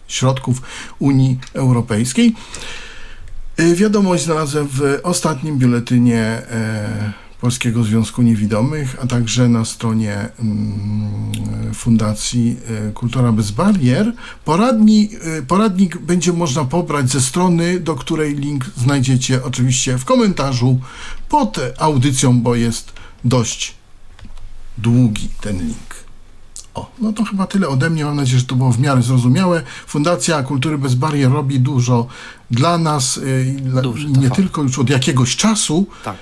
środków Unii Europejskiej. Wiadomość znalazłem w ostatnim biuletynie e, Polskiego Związku Niewidomych, a także na stronie mm, Fundacji Kultura Bez Barier. Poradni, poradnik będzie można pobrać ze strony, do której link znajdziecie oczywiście w komentarzu pod audycją, bo jest dość długi ten link. O, no to chyba tyle ode mnie. Mam nadzieję, że to było w miarę zrozumiałe. Fundacja Kultury Bez Barier robi dużo dla nas, yy, Duży, nie tak. tylko już od jakiegoś czasu, tak.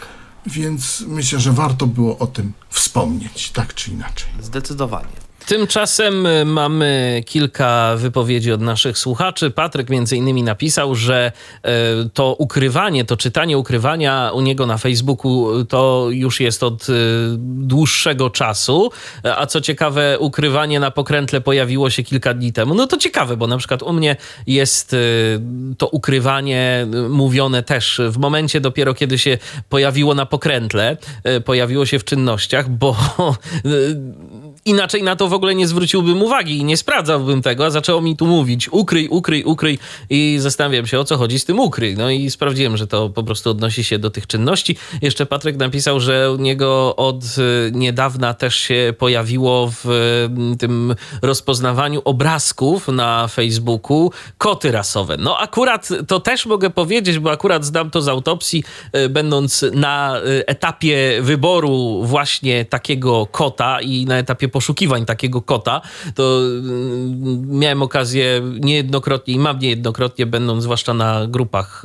Więc myślę, że warto było o tym wspomnieć, tak czy inaczej. Zdecydowanie. Tymczasem mamy kilka wypowiedzi od naszych słuchaczy. Patryk między innymi napisał, że to ukrywanie, to czytanie ukrywania u niego na Facebooku to już jest od dłuższego czasu, a co ciekawe ukrywanie na pokrętle pojawiło się kilka dni temu. No to ciekawe, bo na przykład u mnie jest to ukrywanie mówione też w momencie dopiero, kiedy się pojawiło na pokrętle, pojawiło się w czynnościach, bo inaczej na to w ogóle nie zwróciłbym uwagi i nie sprawdzałbym tego, a zaczęło mi tu mówić ukryj, ukryj, ukryj i zastanawiam się, o co chodzi z tym ukryj. No i sprawdziłem, że to po prostu odnosi się do tych czynności. Jeszcze Patryk napisał, że u niego od niedawna też się pojawiło w tym rozpoznawaniu obrazków na Facebooku koty rasowe. No akurat to też mogę powiedzieć, bo akurat znam to z autopsji, będąc na etapie wyboru właśnie takiego kota i na etapie poszukiwań takiego kota, to miałem okazję niejednokrotnie i mam niejednokrotnie, będąc zwłaszcza na grupach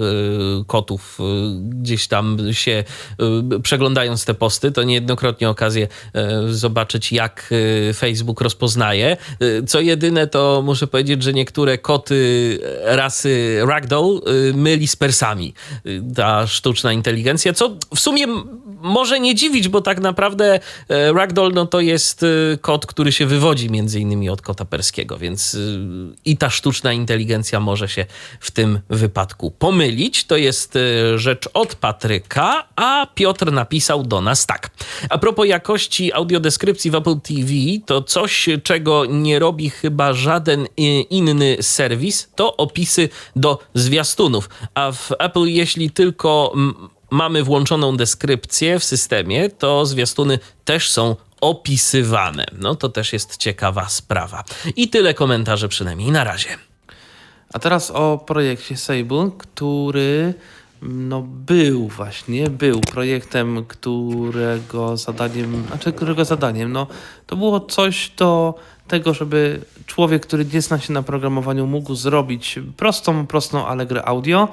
kotów, gdzieś tam się przeglądając te posty, to niejednokrotnie okazję zobaczyć, jak Facebook rozpoznaje. Co jedyne, to muszę powiedzieć, że niektóre koty rasy ragdoll myli z persami ta sztuczna inteligencja, co w sumie może nie dziwić, bo tak naprawdę ragdoll no to jest kot, który się wywodzi między innymi od kota perskiego, więc i ta sztuczna inteligencja może się w tym wypadku pomylić. To jest rzecz od Patryka, a Piotr napisał do nas tak. A propos jakości audiodeskrypcji w Apple T V, to coś, czego nie robi chyba żaden inny serwis, to opisy do zwiastunów. A w Apple, jeśli tylko mamy włączoną deskrypcję w systemie, to zwiastuny też są opisywane. No to też jest ciekawa sprawa. I tyle komentarzy przynajmniej na razie. A teraz o projekcie Sable, który no był właśnie, był projektem, którego zadaniem, znaczy którego zadaniem, no to było coś do tego, żeby człowiek, który nie zna się na programowaniu, mógł zrobić prostą, prostą, ale grę audio.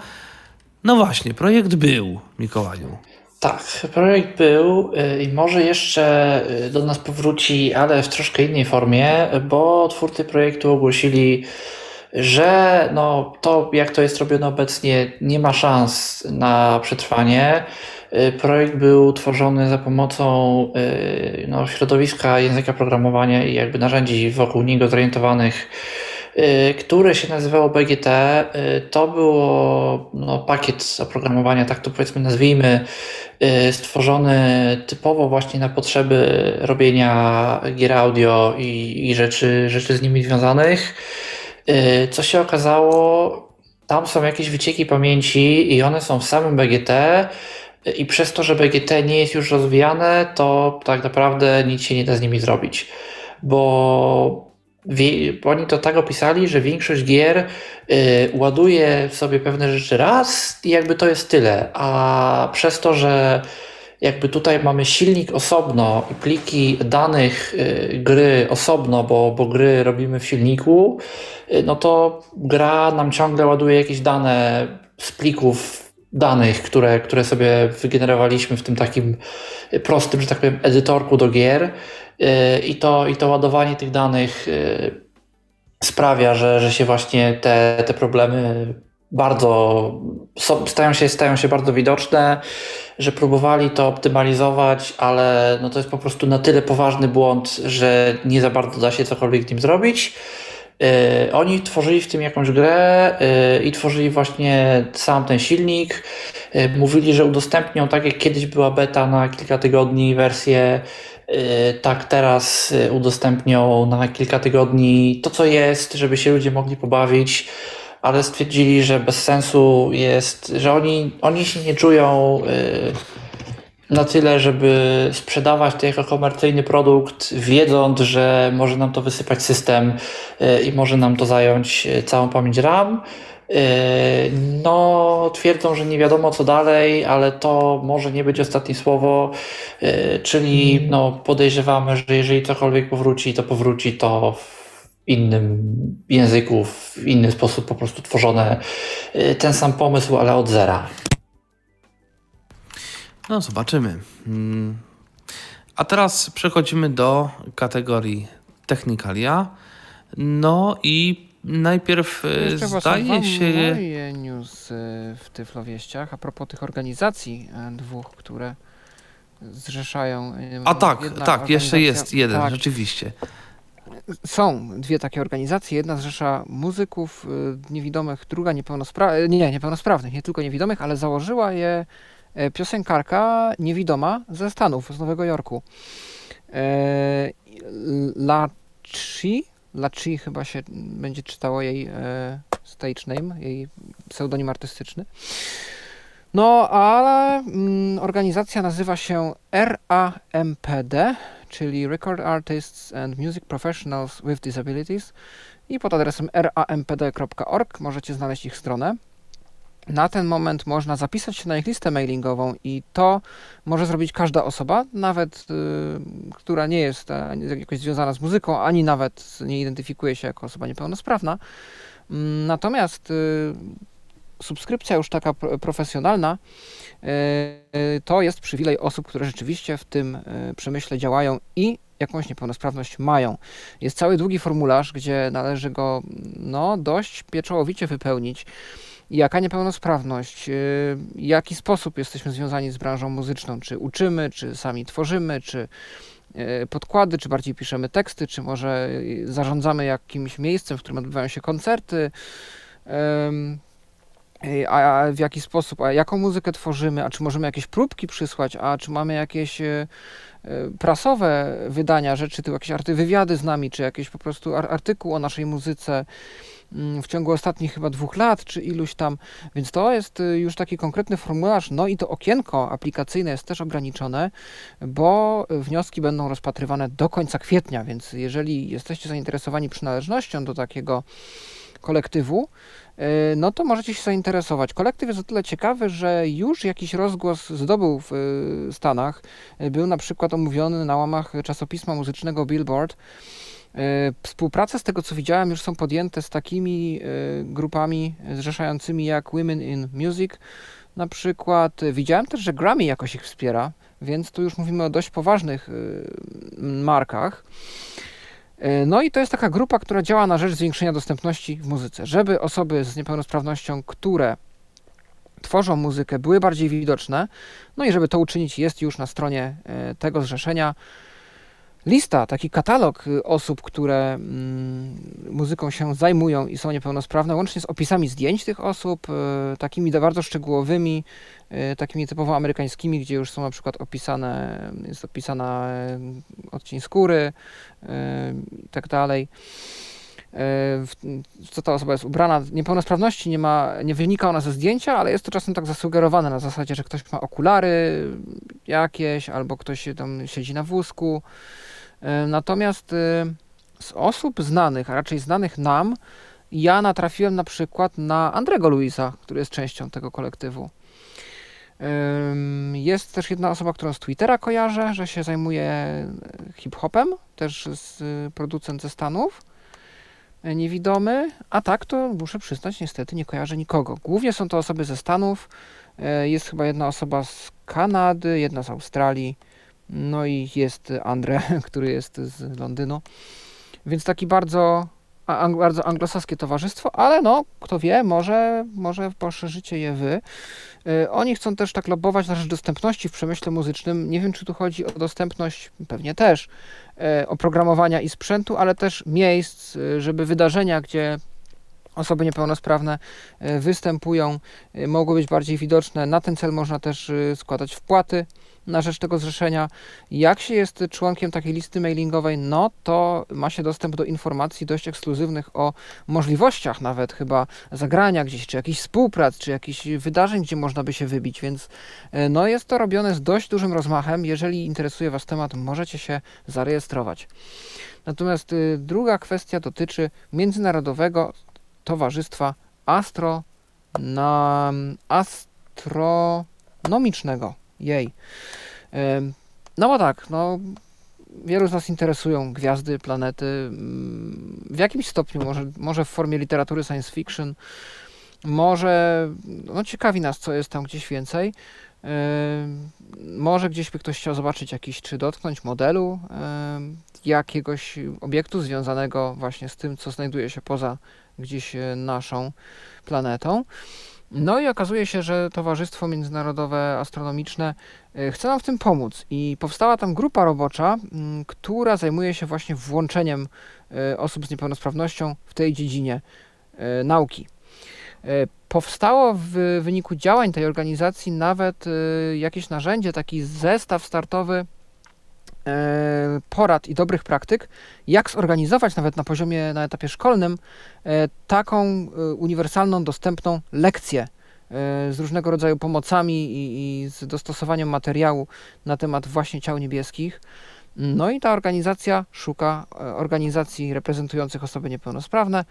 No właśnie, projekt był, Mikołaju. Tak, projekt był i może jeszcze do nas powróci, ale w troszkę innej formie, bo twórcy projektu ogłosili, że no to, jak to jest robione obecnie, nie ma szans na przetrwanie. Projekt był tworzony za pomocą no, środowiska języka programowania i jakby narzędzi wokół niego zorientowanych, które się nazywało B G T. To było no, pakiet oprogramowania, tak to powiedzmy nazwijmy, stworzony typowo właśnie na potrzeby robienia gier audio i, i rzeczy, rzeczy z nimi związanych. Co się okazało, tam są jakieś wycieki pamięci i one są w samym B G T i przez to, że B G T nie jest już rozwijane, to tak naprawdę nic się nie da z nimi zrobić, bo oni to tak opisali, że większość gier yy, ładuje sobie pewne rzeczy raz i jakby to jest tyle, a przez to, że jakby tutaj mamy silnik osobno i pliki danych yy, gry osobno, bo, bo gry robimy w silniku, yy, no to gra nam ciągle ładuje jakieś dane z plików danych, które, które sobie wygenerowaliśmy w tym takim prostym, że tak powiem, edytorku do gier. I to, i to ładowanie tych danych sprawia, że, że się właśnie te, te problemy bardzo stają się, stają się bardzo widoczne, że próbowali to optymalizować, ale no to jest po prostu na tyle poważny błąd, że nie za bardzo da się cokolwiek z nim zrobić. Yy, oni tworzyli w tym jakąś grę yy, i tworzyli właśnie sam ten silnik. Yy, mówili, że udostępnią, tak jak kiedyś była beta na kilka tygodni wersję, yy, tak teraz udostępnią na kilka tygodni to, co jest, żeby się ludzie mogli pobawić, ale stwierdzili, że bez sensu jest, że oni, oni się nie czują yy, na tyle, żeby sprzedawać to jako komercyjny produkt, wiedząc, że może nam to wysypać system i może nam to zająć całą pamięć RAM. No, twierdzą, że nie wiadomo co dalej, ale to może nie być ostatnie słowo, czyli no, podejrzewamy, że jeżeli cokolwiek powróci, to powróci to w innym języku, w inny sposób po prostu tworzone. Ten sam pomysł, ale od zera. No, zobaczymy. A teraz przechodzimy do kategorii technikalia. No i najpierw jeszcze zdaje się... moje news w Tyflowieściach a propos tych organizacji dwóch, które zrzeszają... A tak, tak, jeszcze jest jeden, tak. Rzeczywiście. Są dwie takie organizacje. Jedna zrzesza muzyków niewidomych, druga niepełnosprawnych, nie, niepełnosprawnych, nie tylko niewidomych, ale założyła je piosenkarka niewidoma ze Stanów, z Nowego Jorku. Laci, Laci chyba się będzie czytało jej stage name, jej pseudonim artystyczny. No, ale organizacja nazywa się R A M P D, czyli Record Artists and Music Professionals with Disabilities i pod adresem r a m p d kropka org możecie znaleźć ich stronę. Na ten moment można zapisać się na ich listę mailingową i to może zrobić każda osoba, nawet y, która nie jest y, jakoś związana z muzyką, ani nawet nie identyfikuje się jako osoba niepełnosprawna. Y, natomiast y, subskrypcja już taka pr- profesjonalna y, y, to jest przywilej osób, które rzeczywiście w tym y, przemyśle działają i jakąś niepełnosprawność mają. Jest cały długi formularz, gdzie należy go no, dość pieczołowicie wypełnić. Jaka niepełnosprawność, jaki sposób jesteśmy związani z branżą muzyczną, czy uczymy, czy sami tworzymy, czy podkłady, czy bardziej piszemy teksty, czy może zarządzamy jakimś miejscem, w którym odbywają się koncerty, a w jaki sposób, a jaką muzykę tworzymy, a czy możemy jakieś próbki przysłać, a czy mamy jakieś prasowe wydania rzeczy, tu jakieś wywiady z nami, czy jakiś po prostu artykuł o naszej muzyce, w ciągu ostatnich chyba dwóch lat, czy iluś tam, więc to jest już taki konkretny formularz, no i to okienko aplikacyjne jest też ograniczone, bo wnioski będą rozpatrywane do końca kwietnia, więc jeżeli jesteście zainteresowani przynależnością do takiego kolektywu, no to możecie się zainteresować. Kolektyw jest o tyle ciekawy, że już jakiś rozgłos zdobył w Stanach, był na przykład omówiony na łamach czasopisma muzycznego Billboard. Współprace, z tego co widziałem, już są podjęte z takimi grupami zrzeszającymi jak Women in Music na przykład. Widziałem też, że Grammy jakoś ich wspiera, więc tu już mówimy o dość poważnych markach. No i to jest taka grupa, która działa na rzecz zwiększenia dostępności w muzyce, żeby osoby z niepełnosprawnością, które tworzą muzykę, były bardziej widoczne. No i żeby to uczynić, jest już na stronie tego zrzeszenia lista, taki katalog osób, które mm, muzyką się zajmują i są niepełnosprawne, łącznie z opisami zdjęć tych osób, y, takimi bardzo szczegółowymi, y, takimi typowo amerykańskimi, gdzie już są na przykład opisane, jest opisana y, odcień skóry y, i tak dalej. W co ta osoba jest ubrana. Niepełnosprawności nie ma, nie wynika ona ze zdjęcia, ale jest to czasem tak zasugerowane na zasadzie, że ktoś ma okulary jakieś, albo ktoś tam siedzi na wózku. Natomiast z osób znanych, a raczej znanych nam, ja natrafiłem na przykład na Andrego Luisa, który jest częścią tego kolektywu. Jest też jedna osoba, którą z Twittera kojarzę, że się zajmuje hip-hopem, też z producent ze Stanów. Niewidomy, a tak to muszę przyznać, niestety nie kojarzę nikogo. Głównie są to osoby ze Stanów, jest chyba jedna osoba z Kanady, jedna z Australii, no i jest Andre, który jest z Londynu, więc taki bardzo ang- bardzo anglosaskie towarzystwo, ale no, kto wie, może, może poszerzycie je wy. Yy, oni chcą też tak lobować na rzecz dostępności w przemyśle muzycznym. Nie wiem, czy tu chodzi o dostępność, pewnie też, yy, oprogramowania i sprzętu, ale też miejsc, yy, żeby wydarzenia, gdzie osoby niepełnosprawne występują, mogą być bardziej widoczne. Na ten cel można też składać wpłaty na rzecz tego zrzeszenia. Jak się jest członkiem takiej listy mailingowej, no to ma się dostęp do informacji dość ekskluzywnych o możliwościach nawet chyba zagrania gdzieś, czy jakichś współprac, czy jakichś wydarzeń, gdzie można by się wybić, więc no jest to robione z dość dużym rozmachem. Jeżeli interesuje Was temat, możecie się zarejestrować. Natomiast druga kwestia dotyczy międzynarodowego Towarzystwa Astro... Na... Astronomicznego. Jej. No bo tak, no... Wielu z nas interesują gwiazdy, planety. W jakimś stopniu, może, może w formie literatury science fiction. Może... No ciekawi nas, co jest tam gdzieś więcej. Może gdzieś by ktoś chciał zobaczyć jakiś, czy dotknąć modelu jakiegoś obiektu związanego właśnie z tym, co znajduje się poza gdzieś naszą planetą. No i okazuje się, że Towarzystwo Międzynarodowe Astronomiczne chce nam w tym pomóc i powstała tam grupa robocza, która zajmuje się właśnie włączeniem osób z niepełnosprawnością w tej dziedzinie nauki. Powstało w wyniku działań tej organizacji nawet jakieś narzędzie, taki zestaw startowy porad i dobrych praktyk, jak zorganizować nawet na poziomie, na etapie szkolnym taką uniwersalną, dostępną lekcję z różnego rodzaju pomocami i, i z dostosowaniem materiału na temat właśnie ciał niebieskich. No i ta organizacja szuka organizacji reprezentujących osoby niepełnosprawne,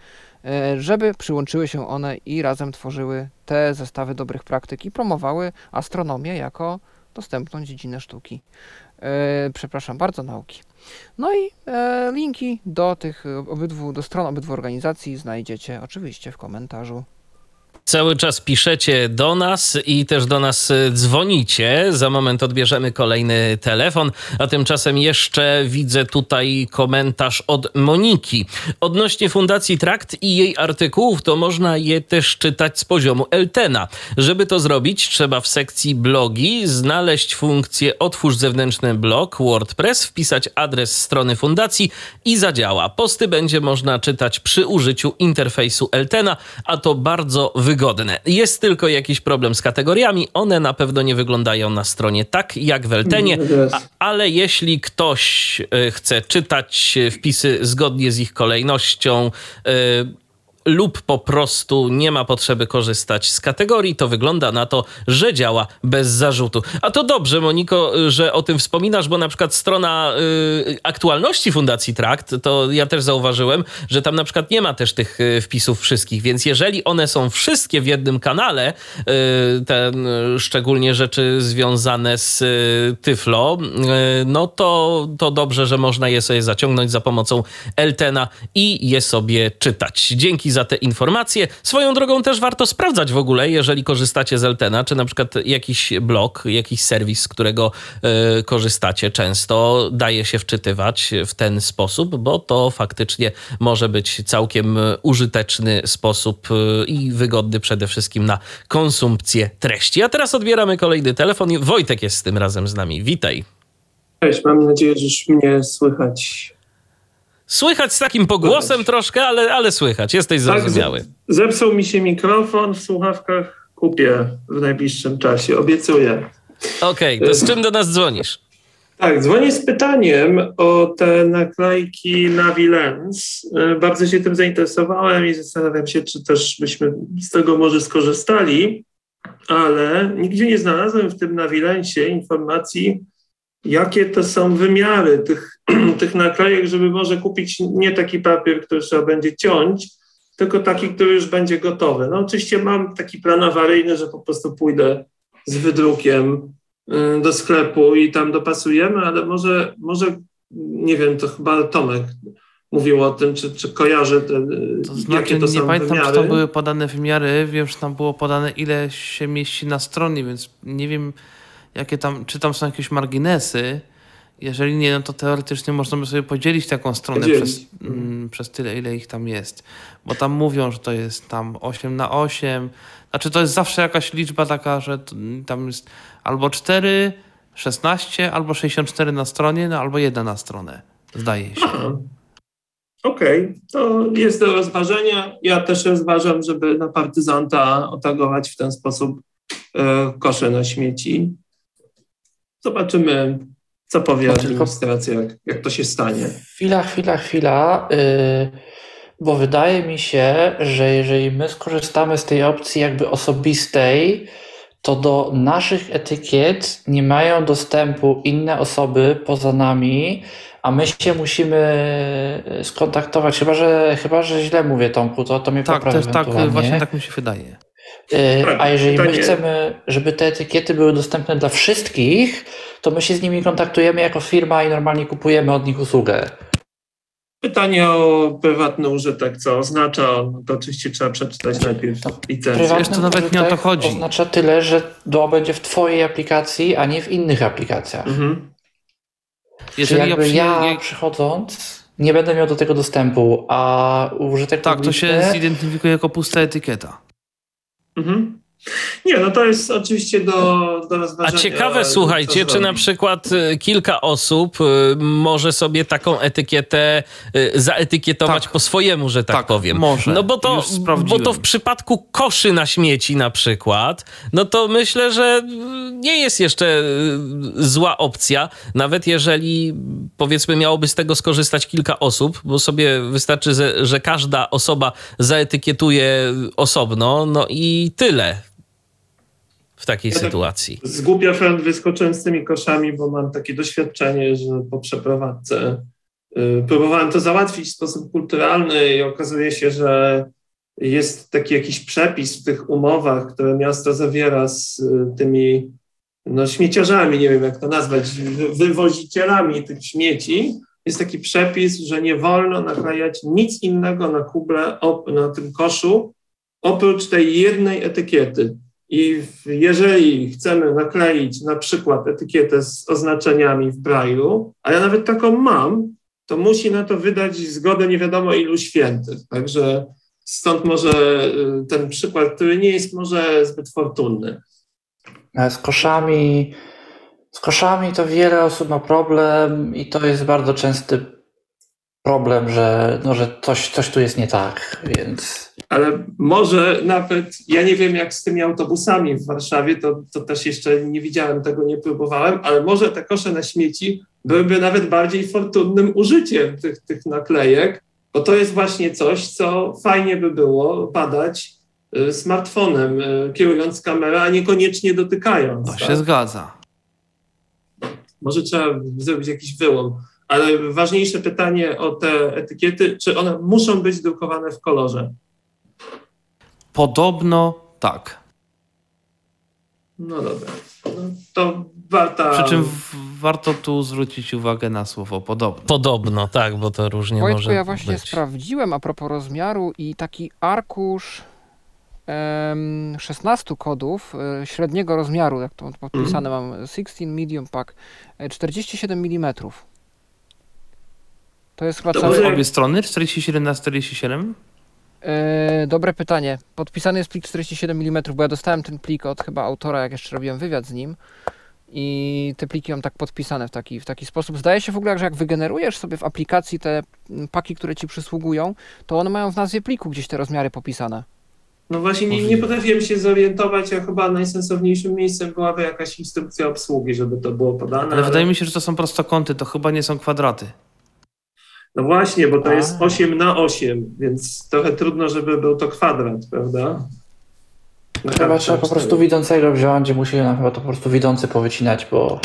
żeby przyłączyły się one i razem tworzyły te zestawy dobrych praktyk i promowały astronomię jako dostępną dziedzinę sztuki. Yy, przepraszam bardzo, nauki. No i yy, linki do tych obydwu, do stron obydwu organizacji znajdziecie oczywiście w komentarzu. Cały czas piszecie do nas i też do nas dzwonicie. Za moment odbierzemy kolejny telefon, a tymczasem jeszcze widzę tutaj komentarz od Moniki. Odnośnie Fundacji Trakt i jej artykułów, to można je też czytać z poziomu Eltena. Żeby to zrobić, trzeba w sekcji blogi znaleźć funkcję otwórz zewnętrzny blog WordPress, wpisać adres strony fundacji i zadziała. Posty będzie można czytać przy użyciu interfejsu Eltena, a to bardzo wygodne. Godne. Jest tylko jakiś problem z kategoriami, one na pewno nie wyglądają na stronie tak jak w Eltenie, a, ale jeśli ktoś y, chce czytać wpisy zgodnie z ich kolejnością y, lub po prostu nie ma potrzeby korzystać z kategorii, to wygląda na to, że działa bez zarzutu. A to dobrze, Moniko, że o tym wspominasz, bo na przykład strona y, aktualności Fundacji Trakt, to ja też zauważyłem, że tam na przykład nie ma też tych wpisów wszystkich, więc jeżeli one są wszystkie w jednym kanale, y, ten, szczególnie rzeczy związane z y, Tyflo, y, no to, to dobrze, że można je sobie zaciągnąć za pomocą Eltena i je sobie czytać. Dzięki za te informacje. Swoją drogą też warto sprawdzać w ogóle, jeżeli korzystacie z Eltena, czy na przykład jakiś blog, jakiś serwis, z którego y, korzystacie często, daje się wczytywać w ten sposób, bo to faktycznie może być całkiem użyteczny sposób y, i wygodny przede wszystkim na konsumpcję treści. A teraz odbieramy kolejny telefon. Wojtek jest tym razem z nami. Witaj. Cześć, mam nadzieję, że już mnie słychać. Słychać z takim pogłosem troszkę, ale, ale słychać. Jesteś zrozumiały. Tak, zepsuł mi się mikrofon w słuchawkach. Kupię w najbliższym czasie. Obiecuję. Okej, okay, to z czym do nas dzwonisz? Tak, dzwonię z pytaniem o te naklejki NaviLens. Bardzo się tym zainteresowałem i zastanawiam się, czy też byśmy z tego może skorzystali, ale nigdzie nie znalazłem w tym NaviLensie informacji, jakie to są wymiary tych, tych naklejek, żeby może kupić nie taki papier, który trzeba będzie ciąć, tylko taki, który już będzie gotowy. No oczywiście mam taki plan awaryjny, że po prostu pójdę z wydrukiem do sklepu i tam dopasujemy, ale może, może nie wiem, to chyba Tomek mówił o tym, czy, czy kojarzy te, to znaczy, jakie to są wymiary. Nie pamiętam, czy to były podane wymiary, wiem, że tam było podane, ile się mieści na stronie, więc nie wiem, jakie tam, czy tam są jakieś marginesy, Jeżeli nie, no to teoretycznie można by sobie podzielić taką stronę przez, mm, przez tyle, ile ich tam jest. Bo tam mówią, że to jest tam osiem na osiem. Znaczy to jest zawsze jakaś liczba taka, że tam jest albo cztery, szesnaście, albo sześćdziesiąt cztery na stronie, no albo jeden na stronę, zdaje się. Aha. Okej, okay. To jest do rozważenia. Ja też rozważam, żeby na partyzanta otagować w ten sposób y, kosze na śmieci. Zobaczymy, co powie administracja, jak, jak to się stanie. Chwila, chwila, chwila. Yy, bo wydaje mi się, że jeżeli my skorzystamy z tej opcji jakby osobistej, to do naszych etykiet nie mają dostępu inne osoby poza nami, a my się musimy skontaktować. Chyba, że, chyba, że źle mówię, Tomku, to, to mnie tak, poprawi też, ewentualnie. Tak, właśnie tak mi się wydaje. Yy, a jeżeli my chcemy, żeby te etykiety były dostępne dla wszystkich, to my się z nimi kontaktujemy jako firma i normalnie kupujemy od nich usługę. Pytanie o prywatny użytek, co oznacza, to oczywiście trzeba przeczytać najpierw licencję. Jeszcze nawet nie o to chodzi. Oznacza tyle, że to będzie w twojej aplikacji, a nie w innych aplikacjach. Mhm. Jeżeli Czyli jakby ja, ja przychodząc nie będę miał do tego dostępu, a użytek tak, publiczny... Tak, to się zidentyfikuje jako pusta etykieta. Mhm. Nie, no to jest oczywiście do, do rozważenia. A ciekawe, słuchajcie, czy na przykład kilka osób może sobie taką etykietę zaetykietować tak. po swojemu, że tak, tak powiem. Może. No bo to, bo to w przypadku koszy na śmieci na przykład, no to myślę, że nie jest jeszcze zła opcja, nawet jeżeli powiedzmy miałoby z tego skorzystać kilka osób, bo sobie wystarczy, że każda osoba zaetykietuje osobno, no i tyle. W takiej ja sytuacji. Tak z głupia front wyskoczyłem z tymi koszami, bo mam takie doświadczenie, że po przeprowadzce y, próbowałem to załatwić w sposób kulturalny i okazuje się, że jest taki jakiś przepis w tych umowach, które miasto zawiera z y, tymi no, śmieciarzami, nie wiem jak to nazwać, wy- wywozicielami tych śmieci. Jest taki przepis, że nie wolno naklejać nic innego na kuble, op- na tym koszu, oprócz tej jednej etykiety. I jeżeli chcemy nakleić na przykład etykietę z oznaczeniami w braju, a ja nawet taką mam, to musi na to wydać zgodę nie wiadomo ilu świętych. Także stąd może ten przykład, który nie jest może zbyt fortunny. Z koszami, z koszami to wiele osób ma problem i to jest bardzo częsty problem, że, no, że coś, coś tu jest nie tak, więc... Ale może nawet, ja nie wiem jak z tymi autobusami w Warszawie, to, to też jeszcze nie widziałem tego, nie próbowałem, ale może te kosze na śmieci byłyby nawet bardziej fortunnym użyciem tych, tych naklejek, bo to jest właśnie coś, co fajnie by było badać y, smartfonem, y, kierując kamerę, a niekoniecznie dotykając. To tak? się zgadza. Może trzeba zrobić jakiś wyłom. Ale ważniejsze pytanie o te etykiety, czy one muszą być drukowane w kolorze? Podobno tak. No dobra. No to warta... Przy czym w, warto tu zwrócić uwagę na słowo podobno. Podobno, tak, bo to różnie Wojtku, może ja właśnie być. Sprawdziłem a propos rozmiaru i taki arkusz em, szesnaście kodów e, średniego rozmiaru, jak to podpisane mm. mam, szesnaście medium pack, e, czterdzieści siedem milimetrów. To jest chyba cały... obie strony? czterdzieści siedem na czterdzieści siedem? Yy, dobre pytanie. Podpisany jest plik czterdzieści siedem milimetrów, bo ja dostałem ten plik od chyba autora, jak jeszcze robiłem wywiad z nim. I te pliki mam tak podpisane w taki, w taki sposób. Zdaje się w ogóle, że jak wygenerujesz sobie w aplikacji te paki, które ci przysługują, to one mają w nazwie pliku gdzieś te rozmiary popisane. No właśnie nie, nie potrafiłem się zorientować, a chyba najsensowniejszym miejscem byłaby jakaś instrukcja obsługi, żeby to było podane. Ale, ale... wydaje mi się, że to są prostokąty, to chyba nie są kwadraty. No właśnie, bo to jest osiem na osiem, więc trochę trudno, żeby był to kwadrat, prawda? Na chyba trzeba po prostu widzącego wziąć, musieli nam chyba to po prostu widzący powycinać, bo...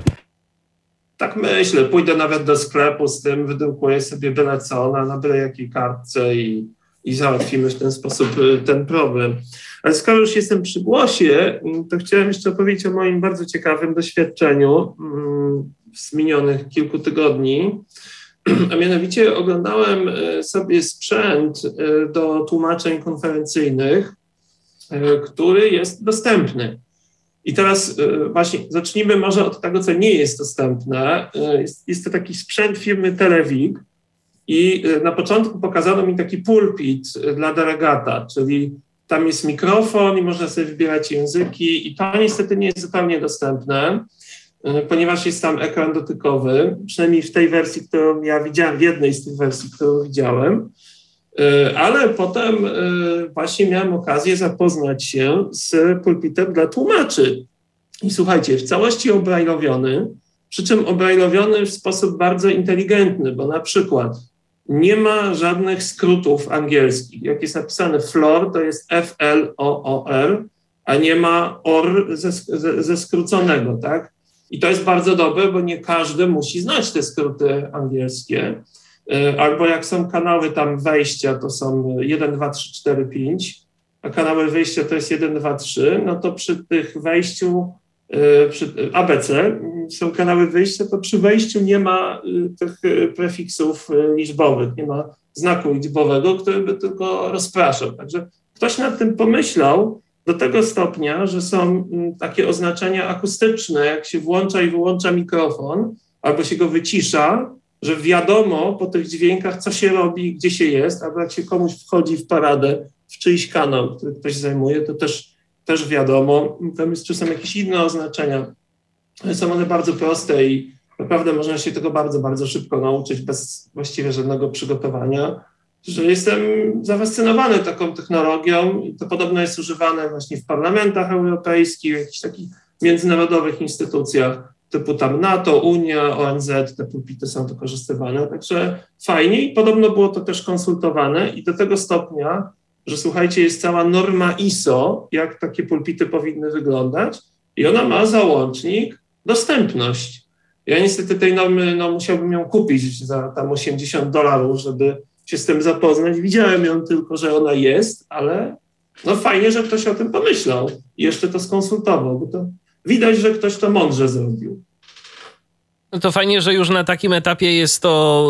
Tak myślę, pójdę nawet do sklepu z tym, wydrukuję sobie byle co na byle jakiej kartce i, i załatwimy w ten sposób ten problem. Ale skoro już jestem przy głosie, to chciałem jeszcze opowiedzieć o moim bardzo ciekawym doświadczeniu z minionych kilku tygodni. A mianowicie oglądałem sobie sprzęt do tłumaczeń konferencyjnych, który jest dostępny. I teraz właśnie zacznijmy może od tego, co nie jest dostępne. Jest, jest to taki sprzęt firmy Telewik i na początku pokazano mi taki pulpit dla delegata, czyli tam jest mikrofon i można sobie wybierać języki i to niestety nie jest zupełnie dostępne, ponieważ jest tam ekran dotykowy, przynajmniej w tej wersji, którą ja widziałem, w jednej z tych wersji, którą widziałem. Ale potem właśnie miałem okazję zapoznać się z pulpitem dla tłumaczy. I słuchajcie, w całości obrajlowiony, przy czym obrajlowiony w sposób bardzo inteligentny, bo na przykład nie ma żadnych skrótów angielskich. Jak jest napisane floor, to jest F L O O R, a nie ma or ze, ze, ze skróconego, tak? I to jest bardzo dobre, bo nie każdy musi znać te skróty angielskie. Albo jak są kanały tam wejścia, to są jeden, dwa, trzy, cztery, pięć, a kanały wyjścia to jest jeden, dwa, trzy, no to przy tych wejściu, przy A B C są kanały wyjścia, to przy wejściu nie ma tych prefiksów liczbowych, nie ma znaku liczbowego, który by tylko rozpraszał. Także ktoś nad tym pomyślał do tego stopnia, że są takie oznaczenia akustyczne, jak się włącza i wyłącza mikrofon, albo się go wycisza, że wiadomo po tych dźwiękach, co się robi, gdzie się jest, albo jak się komuś wchodzi w paradę, w czyjś kanał, który ktoś zajmuje, to też, też wiadomo. Tam jest czasem jakieś inne oznaczenia. Są one bardzo proste i naprawdę można się tego bardzo, bardzo szybko nauczyć, bez właściwie żadnego przygotowania. Że jestem zafascynowany taką technologią i to podobno jest używane właśnie w parlamentach europejskich, w jakichś takich międzynarodowych instytucjach, typu tam NATO, Unia, O N Z, te pulpity są wykorzystywane, także fajnie i podobno było to też konsultowane i do tego stopnia, że słuchajcie, jest cała norma I S O, jak takie pulpity powinny wyglądać i ona ma załącznik dostępność. Ja niestety tej normy, no musiałbym ją kupić za tam osiemdziesiąt dolarów, żeby się z tym zapoznać. Widziałem ją tylko, że ona jest, ale no fajnie, że ktoś o tym pomyślał i jeszcze to skonsultował, bo to widać, że ktoś to mądrze zrobił. No to fajnie, że już na takim etapie jest to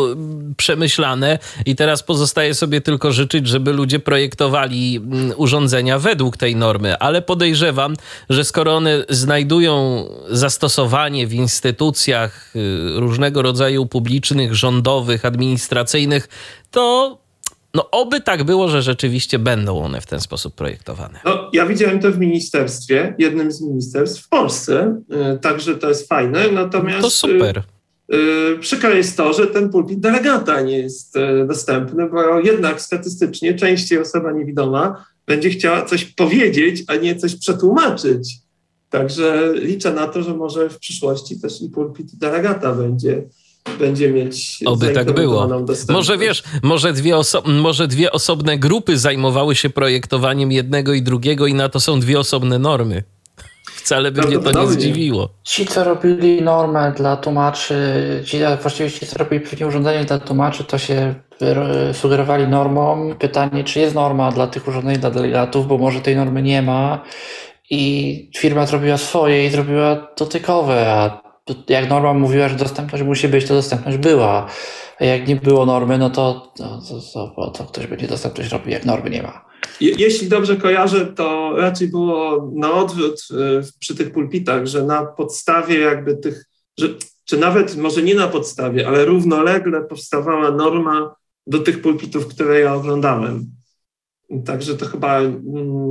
przemyślane i teraz pozostaje sobie tylko życzyć, żeby ludzie projektowali urządzenia według tej normy, ale podejrzewam, że skoro one znajdują zastosowanie w instytucjach różnego rodzaju publicznych, rządowych, administracyjnych, to no oby tak było, że rzeczywiście będą one w ten sposób projektowane. No, ja widziałem to w ministerstwie, jednym z ministerstw w Polsce, y, także to jest fajne, natomiast... To super. Y, y, przykre jest to, że ten pulpit delegata nie jest y, dostępny, bo jednak statystycznie częściej osoba niewidoma będzie chciała coś powiedzieć, a nie coś przetłumaczyć. Także liczę na to, że może w przyszłości też i pulpit delegata będzie... będzie mieć... Oby tak było. Może wiesz, może dwie, oso- może dwie osobne grupy zajmowały się projektowaniem jednego i drugiego i na to są dwie osobne normy. Wcale by no, mnie to, to nie zdziwiło. Ci, co robili normę dla tłumaczy, ci, właściwie ci, co robili pewnie urządzenie dla tłumaczy, to się sugerowali normą. Pytanie, czy jest norma dla tych urządzeń dla delegatów, bo może tej normy nie ma i firma zrobiła swoje i zrobiła dotykowe, a jak norma mówiła, że dostępność musi być, to dostępność była. A jak nie było normy, no to, to, to, to, to ktoś będzie dostępność robił, jak normy nie ma. Je, jeśli dobrze kojarzę, to raczej było na odwrót y, przy tych pulpitach, że na podstawie jakby tych, że, czy nawet może nie na podstawie, ale równolegle powstawała norma do tych pulpitów, które ja oglądałem. Także to chyba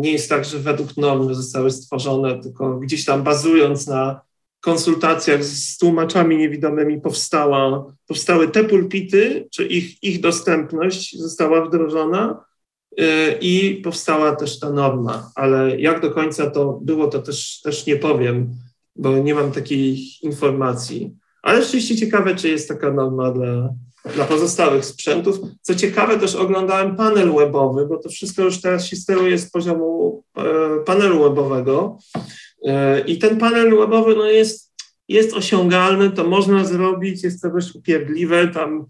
nie jest tak, że według normy zostały stworzone, tylko gdzieś tam bazując na konsultacjach z tłumaczami niewidomymi powstała, powstały te pulpity, czy ich, ich dostępność została wdrożona yy, i powstała też ta norma. Ale jak do końca to było, to też, też nie powiem, bo nie mam takich informacji. Ale rzeczywiście ciekawe, czy jest taka norma dla, dla pozostałych sprzętów. Co ciekawe, też oglądałem panel webowy, bo to wszystko już teraz się steruje z poziomu yy, panelu webowego. I ten panel webowy no jest, jest osiągalny, to można zrobić, jest to dość upierdliwe, tam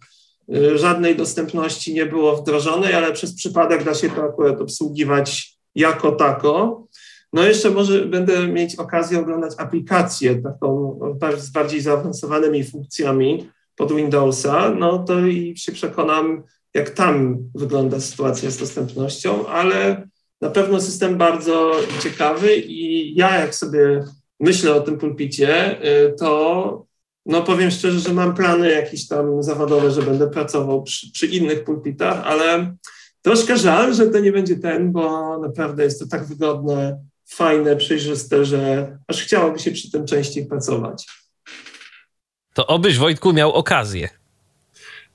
żadnej dostępności nie było wdrożonej, ale przez przypadek da się to akurat obsługiwać jako tako. No jeszcze może będę mieć okazję oglądać aplikację taką z bardziej zaawansowanymi funkcjami pod Windowsa, no to i się przekonam, jak tam wygląda sytuacja z dostępnością, ale... Na pewno system bardzo ciekawy i ja jak sobie myślę o tym pulpicie, to no powiem szczerze, że mam plany jakieś tam zawodowe, że będę pracował przy, przy innych pulpitach, ale troszkę żal, że to nie będzie ten, bo naprawdę jest to tak wygodne, fajne, przejrzyste, że aż chciałoby się przy tym częściej pracować. To obyś, Wojtku, miał okazję.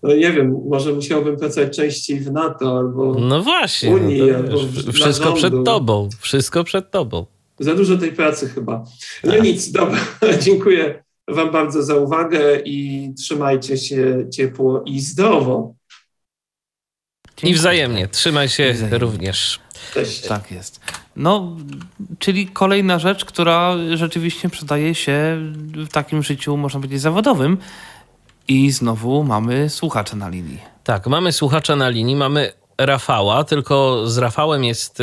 No nie wiem, może musiałbym pracować częściej w NATO albo no właśnie, Unii, no albo w, wszystko przed tobą, wszystko przed tobą. Za dużo tej pracy chyba. No tak. Nic, dobra, dziękuję wam bardzo za uwagę i trzymajcie się ciepło i zdrowo. Dziękuję. I wzajemnie, trzymaj się wzajemnie. Również. Cześć. Tak jest. No, czyli kolejna rzecz, która rzeczywiście przydaje się w takim życiu, można powiedzieć, zawodowym. I znowu mamy słuchacza na linii. Tak, mamy słuchacza na linii, mamy Rafała, tylko z Rafałem jest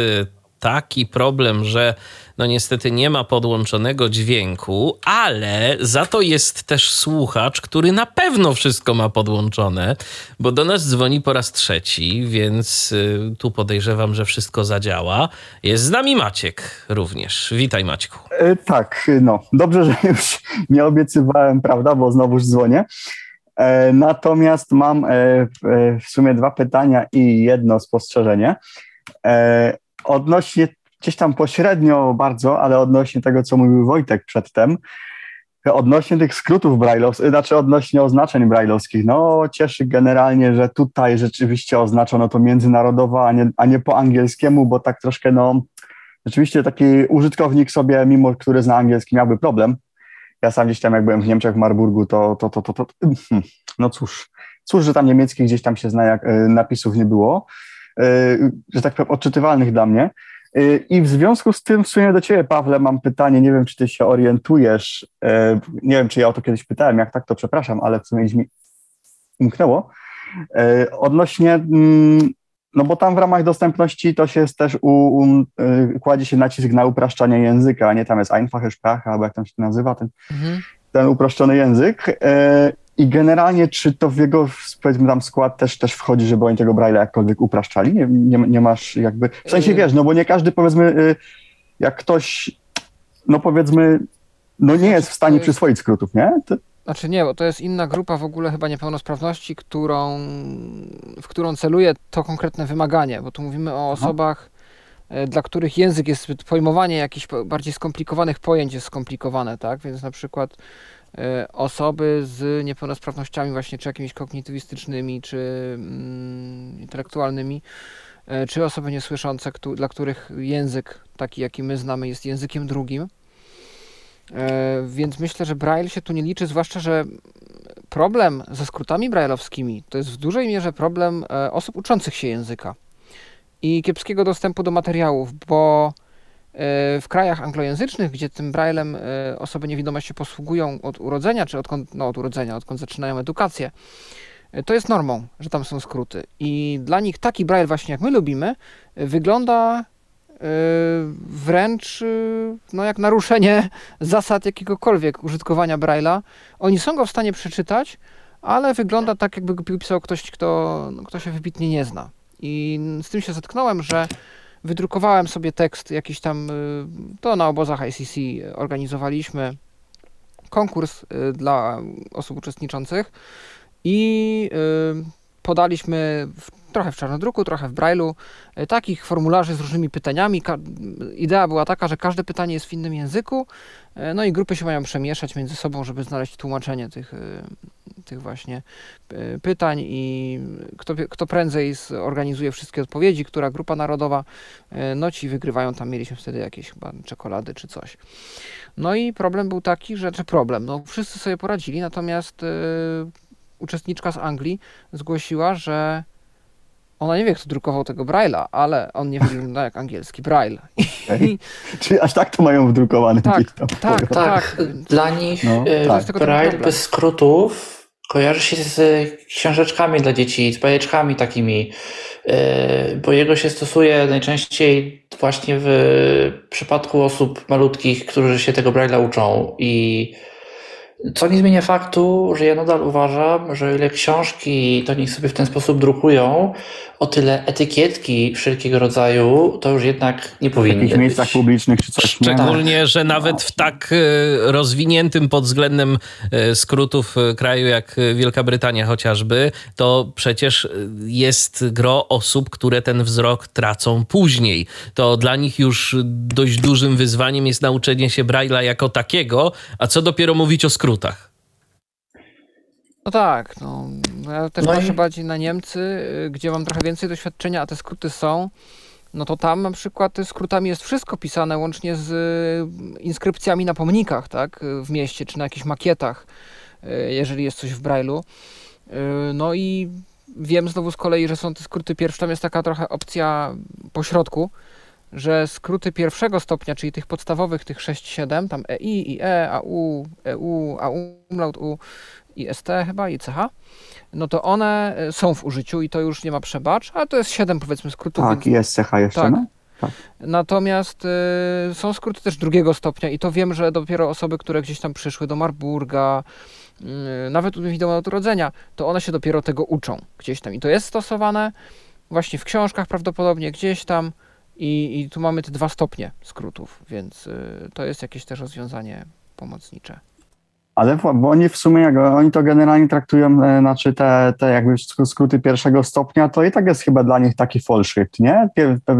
taki problem, że no niestety nie ma podłączonego dźwięku, ale za to jest też słuchacz, który na pewno wszystko ma podłączone, bo do nas dzwoni po raz trzeci, więc tu podejrzewam, że wszystko zadziała. Jest z nami Maciek również. Witaj, Maćku. E, tak, no dobrze, że już nie obiecywałem, prawda, bo znowuż dzwonię. E, natomiast mam e, w sumie dwa pytania i jedno spostrzeżenie. E, odnośnie gdzieś tam pośrednio bardzo, ale odnośnie tego, co mówił Wojtek przedtem, odnośnie tych skrótów brajlowskich, znaczy odnośnie oznaczeń brajlowskich, no cieszy generalnie, że tutaj rzeczywiście oznaczono to międzynarodowo, a nie, a nie po angielskiemu, bo tak troszkę, no rzeczywiście taki użytkownik sobie, mimo który zna angielski, miałby problem. Ja sam gdzieś tam, jak byłem w Niemczech, w Marburgu, to, to, to, to, to, to no cóż, cóż, że tam niemiecki gdzieś tam się zna, jak napisów nie było, że tak powiem, odczytywalnych dla mnie. I w związku z tym w sumie do ciebie, Pawle, mam pytanie, nie wiem, czy ty się orientujesz, nie wiem, czy ja o to kiedyś pytałem, jak tak, to przepraszam, ale w sumie mi umknęło, odnośnie, no bo tam w ramach dostępności to się też u, um, kładzie się nacisk na upraszczanie języka, a nie tam jest Einfachsprache, albo jak tam się nazywa, ten, mhm. ten uproszczony język. I generalnie, czy to w jego, powiedzmy, tam skład też, też wchodzi, żeby oni tego Braille'a jakkolwiek upraszczali? Nie, nie, nie masz jakby... W sensie, wiesz, no bo nie każdy, powiedzmy, jak ktoś, no powiedzmy, no nie jest w stanie przyswoić skrótów, nie? To... Znaczy nie, bo to jest inna grupa w ogóle chyba niepełnosprawności, którą, w którą celuje to konkretne wymaganie, bo tu mówimy o osobach, no. dla których język jest, pojmowanie jakichś bardziej skomplikowanych pojęć jest skomplikowane, tak? Więc na przykład... osoby z niepełnosprawnościami właśnie, czy jakimiś kognitywistycznymi, czy mm, intelektualnymi, czy osoby niesłyszące, kto, dla których język taki, jaki my znamy, jest językiem drugim. E, więc myślę, że Braille się tu nie liczy, zwłaszcza, że problem ze skrótami brajlowskimi to jest w dużej mierze problem e, osób uczących się języka i kiepskiego dostępu do materiałów, bo w krajach anglojęzycznych, gdzie tym Braillem osoby niewidome się posługują od urodzenia, czy odkąd, no od urodzenia, odkąd zaczynają edukację, to jest normą, że tam są skróty. I dla nich taki Braille właśnie, jak my lubimy, wygląda wręcz no jak naruszenie zasad jakiegokolwiek użytkowania Braille'a. Oni są go w stanie przeczytać, ale wygląda tak, jakby go pisał ktoś, kto, kto się wybitnie nie zna. I z tym się zetknąłem, że wydrukowałem sobie tekst jakiś tam, to na obozach I C C organizowaliśmy konkurs dla osób uczestniczących i podaliśmy w, trochę w czarnodruku, trochę w Braille'u takich formularzy z różnymi pytaniami. Ka- idea była taka, że każde pytanie jest w innym języku, no i grupy się mają przemieszać między sobą, żeby znaleźć tłumaczenie tych, tych właśnie pytań i kto, kto prędzej zorganizuje wszystkie odpowiedzi, która grupa narodowa, no ci wygrywają, tam mieliśmy wtedy jakieś chyba czekolady czy coś. No i problem był taki, że, czy problem, no wszyscy sobie poradzili, natomiast uczestniczka z Anglii zgłosiła, że ona nie wie, kto drukował tego Braille'a, ale on nie wygląda jak angielski Braille. Okay. Czyli aż tak to mają wdrukowane. Tak, tak, tak, tak. Dla nich no, tak. Braille bez skrótów kojarzy się z książeczkami dla dzieci, z bajeczkami takimi, bo jego się stosuje najczęściej właśnie w przypadku osób malutkich, którzy się tego Braille'a uczą i Co nie zmienia faktu, że ja nadal uważam, że o ile książki to niech sobie w ten sposób drukują, o tyle etykietki wszelkiego rodzaju to już jednak nie powinny być. W jakichś miejscach publicznych czy coś. Szczególnie, nie? że nawet w tak rozwiniętym pod względem skrótów kraju jak Wielka Brytania chociażby, to przecież jest gro osób, które ten wzrok tracą później. To dla nich już dość dużym wyzwaniem jest nauczenie się Braille'a jako takiego, a co dopiero mówić o skrótach. No tak, no. Ja też no i... patrzę bardziej na Niemcy, gdzie mam trochę więcej doświadczenia, a te skróty są, no to tam na przykład skrótami jest wszystko pisane, łącznie z inskrypcjami na pomnikach, tak, w mieście, czy na jakichś makietach, jeżeli jest coś w Braille'u. No i wiem znowu z kolei, że są te skróty pierwsze, tam jest taka trochę opcja pośrodku, że skróty pierwszego stopnia, czyli tych podstawowych, tych sześć siedem, tam E I, I E, A U, E U, A U, umlaut U, I S T chyba, I C H, no to one są w użyciu i to już nie ma przebacz, a to jest siedem powiedzmy skrótów. Tak, I S C H jeszcze, tak. No? Tak. Natomiast y, są skróty też drugiego stopnia i to wiem, że dopiero osoby, które gdzieś tam przyszły do Marburga, y, nawet do urodzenia, to one się dopiero tego uczą gdzieś tam i to jest stosowane właśnie w książkach prawdopodobnie gdzieś tam. I, I tu mamy te dwa stopnie skrótów, więc y, to jest jakieś też rozwiązanie pomocnicze. Ale bo oni w sumie, jak oni to generalnie traktują, znaczy te, te jakby skróty pierwszego stopnia, to i tak jest chyba dla nich taki falszyft, nie?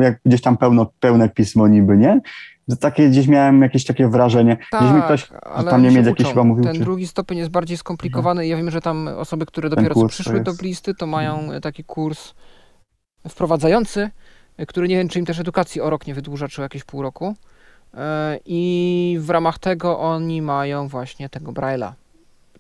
Jak gdzieś tam pełno, pełne pismo niby, nie? Takie, gdzieś miałem jakieś takie wrażenie. Tak, gdzieś mi ktoś ale tam nie mieć jakiś chyba mówił. Ten czy... drugi stopień jest bardziej skomplikowany i ja wiem, że tam osoby, które ten dopiero przyszły do Blisty, to mają taki kurs wprowadzający, który nie wiem, czy im też edukacji o rok nie wydłuża, czy o jakieś pół roku. I w ramach tego oni mają właśnie tego Braille'a,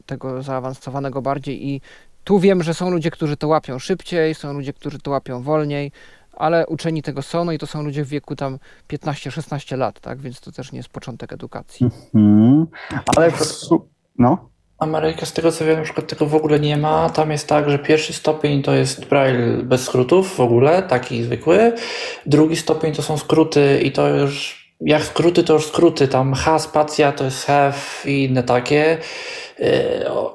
tego zaawansowanego bardziej i tu wiem, że są ludzie, którzy to łapią szybciej, są ludzie, którzy to łapią wolniej, ale uczeni tego są, no i to są ludzie w wieku tam piętnaście szesnaście lat, tak, więc to też nie jest początek edukacji. Mm-hmm. Ale no. Ameryka, z tego co wiem, na przykład tego w ogóle nie ma. Tam jest tak, że pierwszy stopień to jest Braille bez skrótów w ogóle, taki zwykły. Drugi stopień to są skróty i to już, jak skróty to już skróty, tam H, spacja to jest have i inne takie.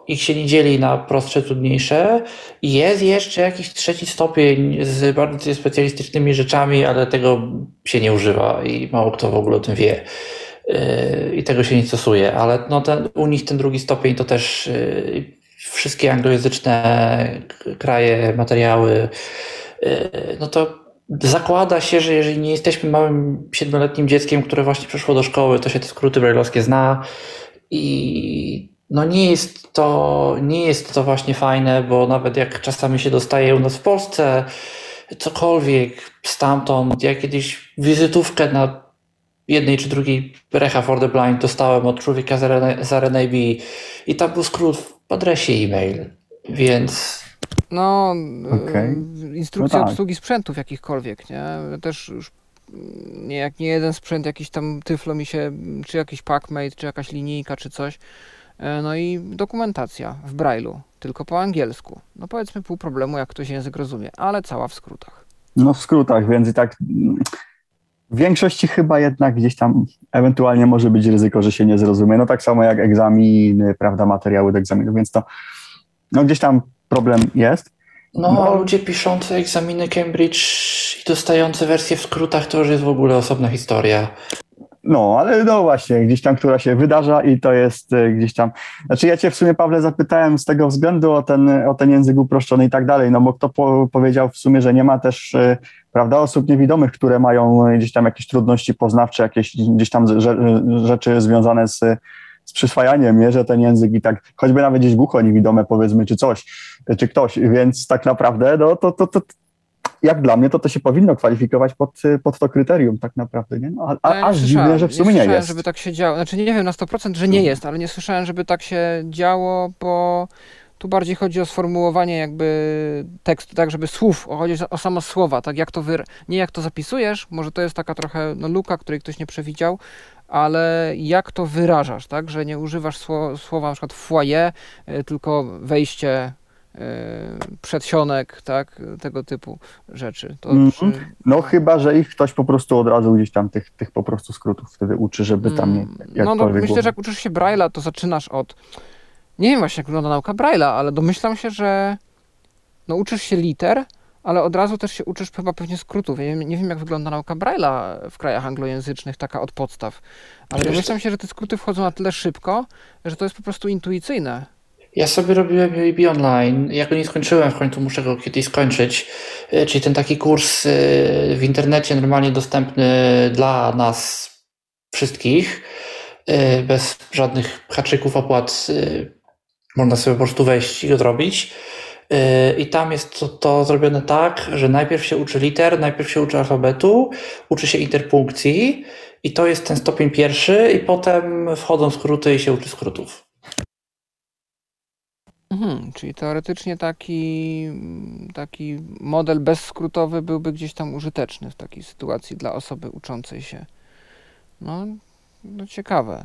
Ich się nie dzieli na prostsze, trudniejsze. Jest jeszcze jakiś trzeci stopień z bardziej specjalistycznymi rzeczami, ale tego się nie używa i mało kto w ogóle o tym wie. I tego się nie stosuje, ale no ten, u nich ten drugi stopień to też y, wszystkie anglojęzyczne kraje, materiały, y, no to zakłada się, że jeżeli nie jesteśmy małym siedmioletnim dzieckiem, które właśnie przyszło do szkoły, to się te skróty brajlowskie zna i no nie jest to, nie jest to właśnie fajne, bo nawet jak czasami się dostaje u nas w Polsce cokolwiek stamtąd, ja kiedyś wizytówkę na jednej czy drugiej Recha for the Blind dostałem od człowieka z R N A B i tam był skrót w adresie e-mail, więc... No, okay. Instrukcja no tak. Obsługi sprzętów jakichkolwiek, nie? Też już nie, jak nie jeden sprzęt, jakiś tam tyflo mi się, czy jakiś packmate, czy jakaś linijka, czy coś. No i dokumentacja w Braille'u, tylko po angielsku. No powiedzmy pół problemu, jak ktoś język rozumie, ale cała w skrótach. No w skrótach, więc i tak... W większości chyba jednak gdzieś tam ewentualnie może być ryzyko, że się nie zrozumie. No tak samo jak egzaminy, prawda, materiały do egzaminu, więc to no gdzieś tam problem jest. No, no a ludzie piszący egzaminy Cambridge i dostający wersje w skrótach to już jest w ogóle osobna historia. No, ale no właśnie, gdzieś tam, która się wydarza i to jest gdzieś tam... Znaczy ja cię w sumie, Pawle, zapytałem z tego względu o ten, o ten język uproszczony i tak dalej, no bo kto po, powiedział w sumie, że nie ma też, prawda, osób niewidomych, które mają gdzieś tam jakieś trudności poznawcze, jakieś gdzieś tam rzeczy związane z, z przyswajaniem, nie? Że ten język i tak, choćby nawet gdzieś głucho niewidome, powiedzmy, czy coś, czy ktoś, więc tak naprawdę, no to... to, to jak dla mnie, to to się powinno kwalifikować pod, pod to kryterium tak naprawdę, nie? No, a, ja nie aż dziwne, że w sumie nie, nie jest. Nie słyszałem, żeby tak się działo. Znaczy nie wiem na sto procent, że nie jest, ale nie słyszałem, żeby tak się działo, bo tu bardziej chodzi o sformułowanie jakby tekstu, tak żeby słów, chodzi o samo słowa, tak jak to wyra- nie jak to zapisujesz, może to jest taka trochę no, luka, której ktoś nie przewidział, ale jak to wyrażasz, tak? Że nie używasz sło- słowa na przykład foyer, tylko wejście... przedsionek, tak, tego typu rzeczy. To mm. przy... No chyba, że ich ktoś po prostu od razu gdzieś tam tych, tych po prostu skrótów wtedy uczy, żeby tam... Mm. Nie, no, no myślę, było. Że jak uczysz się Braille'a, to zaczynasz od Nie wiem właśnie, jak wygląda nauka Braille'a, ale domyślam się, że no, uczysz się liter, ale od razu też się uczysz chyba pewnie skrótów. Ja nie, nie wiem, jak wygląda nauka Braille'a w krajach anglojęzycznych, taka od podstaw. Ale wiesz, domyślam się, że te skróty wchodzą na tyle szybko, że to jest po prostu intuicyjne. Ja sobie robiłem B B online, ja go nie skończyłem, w końcu muszę go kiedyś skończyć, czyli ten taki kurs w internecie normalnie dostępny dla nas wszystkich, bez żadnych haczyków, opłat, można sobie po prostu wejść i go zrobić. I tam jest to, to zrobione tak, że najpierw się uczy liter, najpierw się uczy alfabetu, uczy się interpunkcji i to jest ten stopień pierwszy i potem wchodzą skróty i się uczy skrótów. Mhm, czyli teoretycznie taki, taki model bezskrótowy byłby gdzieś tam użyteczny w takiej sytuacji dla osoby uczącej się. No, no ciekawe.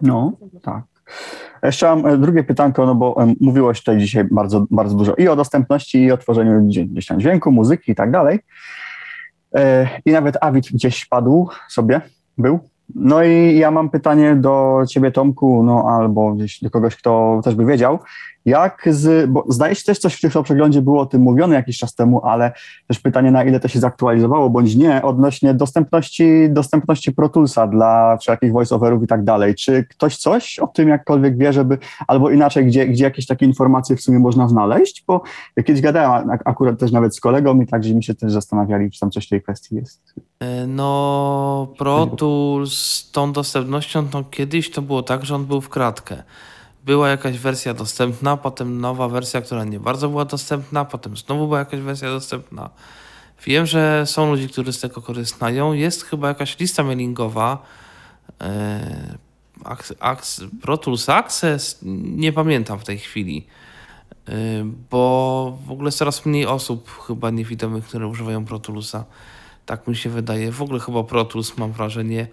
No, no tak. Chciałem drugie pytanko, no bo um, mówiłeś tutaj dzisiaj bardzo, bardzo dużo i o dostępności, i o tworzeniu gdzieś tam dźwięku, muzyki i tak dalej. E, I nawet Awid gdzieś padł sobie, był. No i ja mam pytanie do ciebie, Tomku, no albo gdzieś do kogoś, kto też by wiedział, jak z, bo zdaje się też coś w tym przeglądzie było o tym mówione jakiś czas temu, ale też pytanie, na ile to się zaktualizowało, bądź nie, odnośnie dostępności, dostępności Pro Toolsa dla wszelkich voice-overów i tak dalej. Czy ktoś coś o tym jakkolwiek wie, żeby, albo inaczej, gdzie, gdzie jakieś takie informacje w sumie można znaleźć, bo ja kiedyś gadałem akurat też nawet z kolegą i tak, że mi się też zastanawiali, czy tam coś w tej kwestii jest. No, Pro Tools z tą dostępnością, no kiedyś to było tak, że on był w kratkę. Była jakaś wersja dostępna, potem nowa wersja, która nie bardzo była dostępna, potem znowu była jakaś wersja dostępna. Wiem, że są ludzie, którzy z tego korzystają. Jest chyba jakaś lista mailingowa, Pro Tools Access, nie pamiętam w tej chwili, bo w ogóle coraz mniej osób chyba niewidomych, które używają Pro Toolsa. Tak mi się wydaje. W ogóle chyba Pro Tools, mam wrażenie,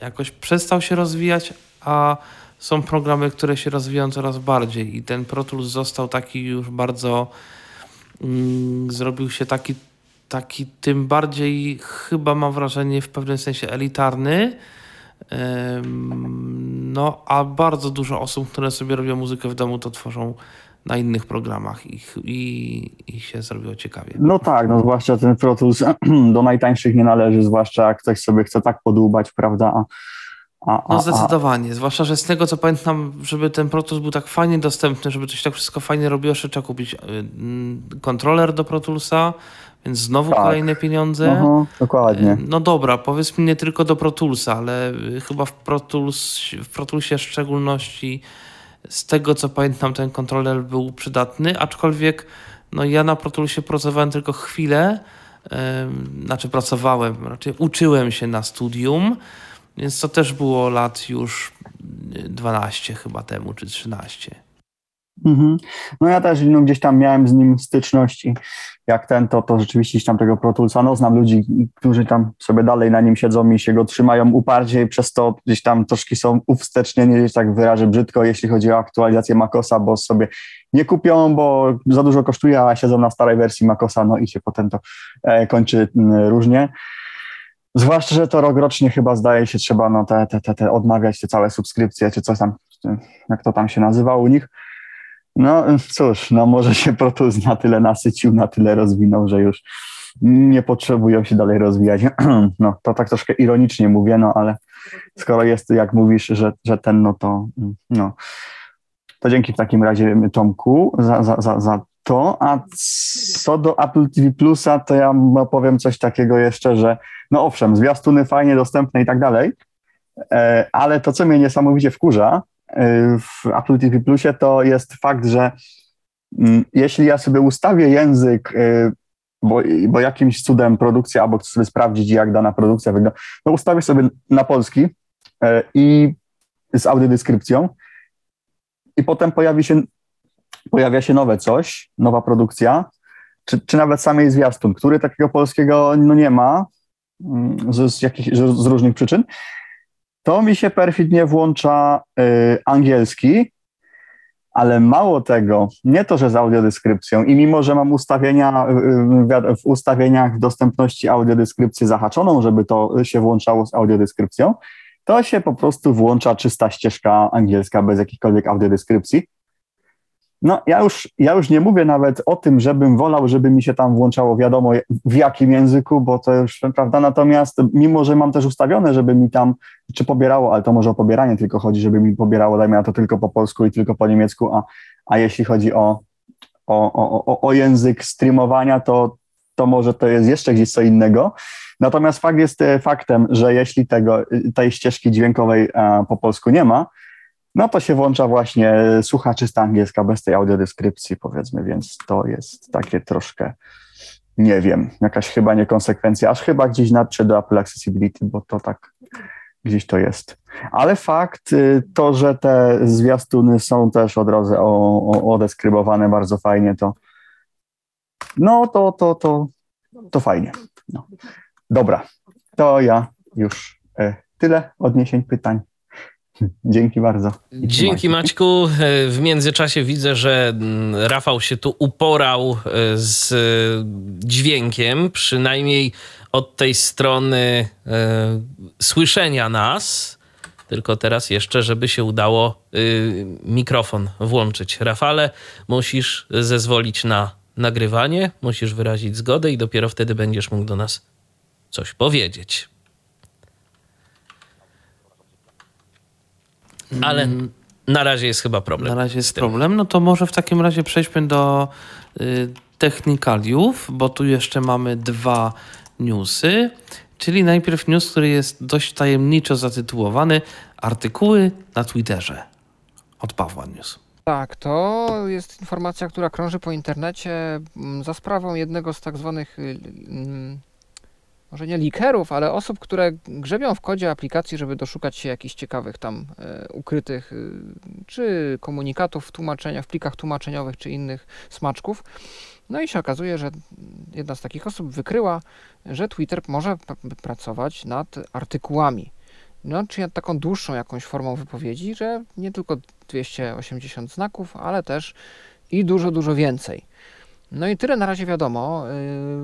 jakoś przestał się rozwijać, a są programy, które się rozwijają coraz bardziej i ten Pro Tools został taki już bardzo, mm, zrobił się taki, taki tym bardziej chyba, mam wrażenie, w pewnym sensie elitarny, Ym, no a bardzo dużo osób, które sobie robią muzykę w domu, to tworzą na innych programach i, i, i się zrobiło ciekawie. No tak, no zwłaszcza ten Pro Tools do najtańszych nie należy, zwłaszcza jak ktoś sobie chce tak podłubać, prawda? A, a, a, no zdecydowanie, a... zwłaszcza, że z tego co pamiętam, żeby ten Pro Tools był tak fajnie dostępny, żeby to się tak wszystko fajnie robiło, jeszcze trzeba kupić kontroler do Pro Toolsa, więc znowu tak. Kolejne pieniądze. Aha, dokładnie. No dobra, powiedzmy nie tylko do Pro Toolsa, ale chyba w Pro Tools, w Pro Toolsie w szczególności. Z tego co pamiętam, ten kontroler był przydatny, aczkolwiek no, ja na Pro Toolsie pracowałem tylko chwilę, yy, znaczy pracowałem, raczej uczyłem się na studium, więc to też było lat już dwanaście chyba temu, czy trzynaście. Mhm. No ja też no, gdzieś tam miałem z nim styczność i jak ten, to, to rzeczywiście tam tego Pro Toolsa, no znam ludzi, którzy tam sobie dalej na nim siedzą i się go trzymają uparcie i przez to gdzieś tam troszkę są uwstecznieni, że tak wyrażę brzydko, jeśli chodzi o aktualizację Macosa, bo sobie nie kupią, bo za dużo kosztuje, a siedzą na starej wersji Macosa, no i się potem to e, kończy e, różnie. Zwłaszcza, że to rokrocznie chyba zdaje się trzeba no, te, te, te, te odmawiać te całe subskrypcje, czy coś tam, jak to tam się nazywa u nich. No cóż, no może się Pro Tools na tyle nasycił, na tyle rozwinął, że już nie potrzebują się dalej rozwijać. No to tak troszkę ironicznie mówię, no ale skoro jest, jak mówisz, że, że ten, no to no. To dzięki w takim razie Tomku za, za, za, za to. A co do Apple T V Plusa, to ja powiem coś takiego jeszcze, że no owszem, zwiastuny fajnie dostępne i tak dalej, ale to co mnie niesamowicie wkurza, w Apple T V Plusie to jest fakt, że mm, jeśli ja sobie ustawię język, y, bo, bo jakimś cudem produkcja, albo chcę sobie sprawdzić, jak dana produkcja wygląda, no ustawię sobie na polski y, i z audiodeskrypcją i potem pojawi się, pojawia się nowe coś, nowa produkcja, czy, czy nawet samej zwiastun, który takiego polskiego no, nie ma z, z, jakich, z różnych przyczyn. To mi się perfidnie włącza y, angielski, ale mało tego, nie to, że z audiodeskrypcją i mimo, że mam ustawienia y, w ustawieniach w dostępności audiodeskrypcję zahaczoną, żeby to się włączało z audiodeskrypcją, to się po prostu włącza czysta ścieżka angielska bez jakichkolwiek audiodeskrypcji. No, ja już, ja już nie mówię nawet o tym, żebym wolał, żeby mi się tam włączało wiadomo w jakim języku, bo to już, prawda, natomiast mimo, że mam też ustawione, żeby mi tam, czy pobierało, ale to może o pobieranie tylko chodzi, żeby mi pobierało, dajmy na to tylko po polsku i tylko po niemiecku, a, a jeśli chodzi o, o, o, o język streamowania, to, to może to jest jeszcze gdzieś co innego. Natomiast fakt jest faktem, że jeśli tego, tej ścieżki dźwiękowej po polsku nie ma, no to się włącza właśnie słucha czysta angielska bez tej audiodeskrypcji, powiedzmy, więc to jest takie troszkę, nie wiem, jakaś chyba niekonsekwencja, aż chyba gdzieś nadszedł do Apple Accessibility, bo to tak gdzieś to jest. Ale fakt to, że te zwiastuny są też od razu odeskrybowane bardzo fajnie, to no to, to, to, to fajnie. No. Dobra, to ja już tyle odniesień, pytań. Dzięki bardzo. Dzięki Maćku. W międzyczasie widzę, że Rafał się tu uporał z dźwiękiem, przynajmniej od tej strony e, słyszenia nas. Tylko teraz jeszcze, żeby się udało y, mikrofon włączyć. Rafale, musisz zezwolić na nagrywanie, musisz wyrazić zgodę i dopiero wtedy będziesz mógł do nas coś powiedzieć. Ale na razie jest chyba problem. Na razie jest problem. No to może w takim razie przejdźmy do y, technikaliów, bo tu jeszcze mamy dwa newsy, czyli najpierw news, który jest dość tajemniczo zatytułowany Artykuły na Twitterze. Od Pawła news. Tak, to jest informacja, która krąży po internecie za sprawą jednego z tak zwanych... Mm, może nie likerów, ale osób, które grzebią w kodzie aplikacji, żeby doszukać się jakichś ciekawych tam e, ukrytych, e, czy komunikatów w tłumaczeniach, w plikach tłumaczeniowych, czy innych smaczków. No i się okazuje, że jedna z takich osób wykryła, że Twitter może p- pracować nad artykułami. No, czyli nad taką dłuższą jakąś formą wypowiedzi, że nie tylko dwieście osiemdziesiąt znaków, ale też i dużo, dużo więcej. No i tyle na razie wiadomo.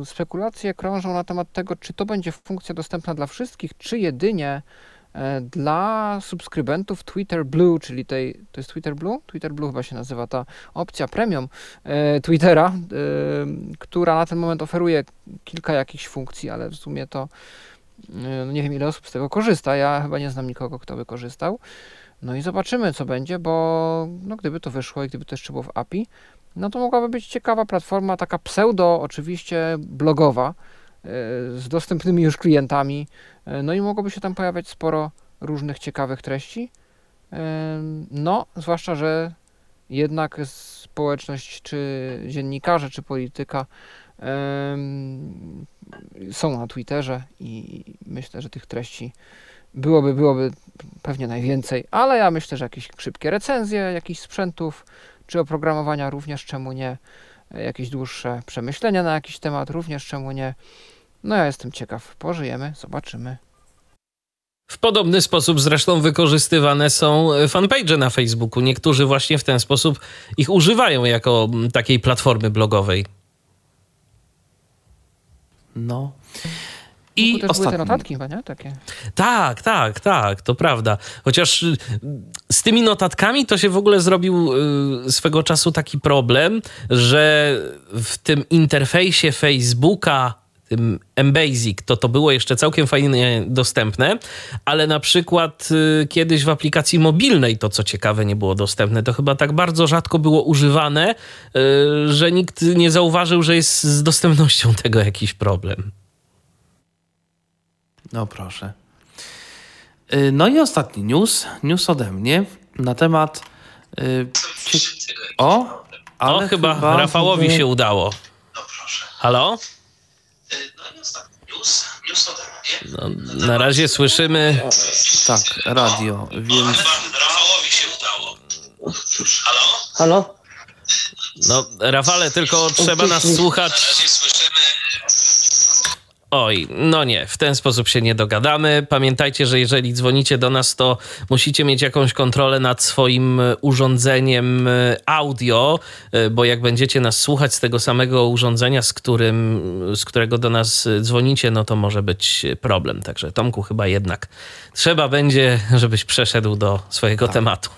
Spekulacje krążą na temat tego, czy to będzie funkcja dostępna dla wszystkich, czy jedynie dla subskrybentów Twitter Blue, czyli tej, to jest Twitter Blue? Twitter Blue chyba się nazywa ta opcja premium Twittera, która na ten moment oferuje kilka jakichś funkcji, ale w sumie to nie wiem, ile osób z tego korzysta. Ja chyba nie znam nikogo, kto by korzystał. No i zobaczymy, co będzie, bo no, gdyby to wyszło i gdyby to jeszcze było w A P I, no to mogłaby być ciekawa platforma, taka pseudo oczywiście blogowa, yy, z dostępnymi już klientami, yy, no i mogłoby się tam pojawiać sporo różnych ciekawych treści, yy, no zwłaszcza, że jednak społeczność, czy dziennikarze, czy polityka yy, są na Twitterze i myślę, że tych treści byłoby, byłoby pewnie najwięcej, ale ja myślę, że jakieś szybkie recenzje, jakichś sprzętów, czy oprogramowania również, czemu nie, jakieś dłuższe przemyślenia na jakiś temat również, czemu nie. No ja jestem ciekaw, pożyjemy, zobaczymy. W podobny sposób zresztą wykorzystywane są fanpage'e na Facebooku. Niektórzy właśnie w ten sposób ich używają jako takiej platformy blogowej. No... I ostatnie. Te notatki chyba, nie? Takie. Tak, tak, tak, to prawda. Chociaż z tymi notatkami to się w ogóle zrobił swego czasu taki problem, że w tym interfejsie Facebooka, tym M-Basic, to to było jeszcze całkiem fajnie dostępne, ale na przykład kiedyś w aplikacji mobilnej to, co ciekawe, nie było dostępne. To chyba tak bardzo rzadko było używane, że nikt nie zauważył, że jest z dostępnością tego jakiś problem. No proszę. No i ostatni news, news ode mnie na temat... Yy, cie... O, ale o, chyba, chyba Rafałowi się udało. No proszę. Halo? No i ostatni news, news ode mnie. No, na, na razie temat... słyszymy... O, tak, radio, no, więc... No, chyba Rafałowi się udało. Halo? Halo? No, Rafale, tylko trzeba nas słuchać... Na razie słyszymy... Oj, no nie, w ten sposób się nie dogadamy. Pamiętajcie, że jeżeli dzwonicie do nas, to musicie mieć jakąś kontrolę nad swoim urządzeniem audio, bo jak będziecie nas słuchać z tego samego urządzenia, z którym, z którego do nas dzwonicie, no to może być problem. Także Tomku, chyba jednak trzeba będzie, żebyś przeszedł do swojego tak. tematu.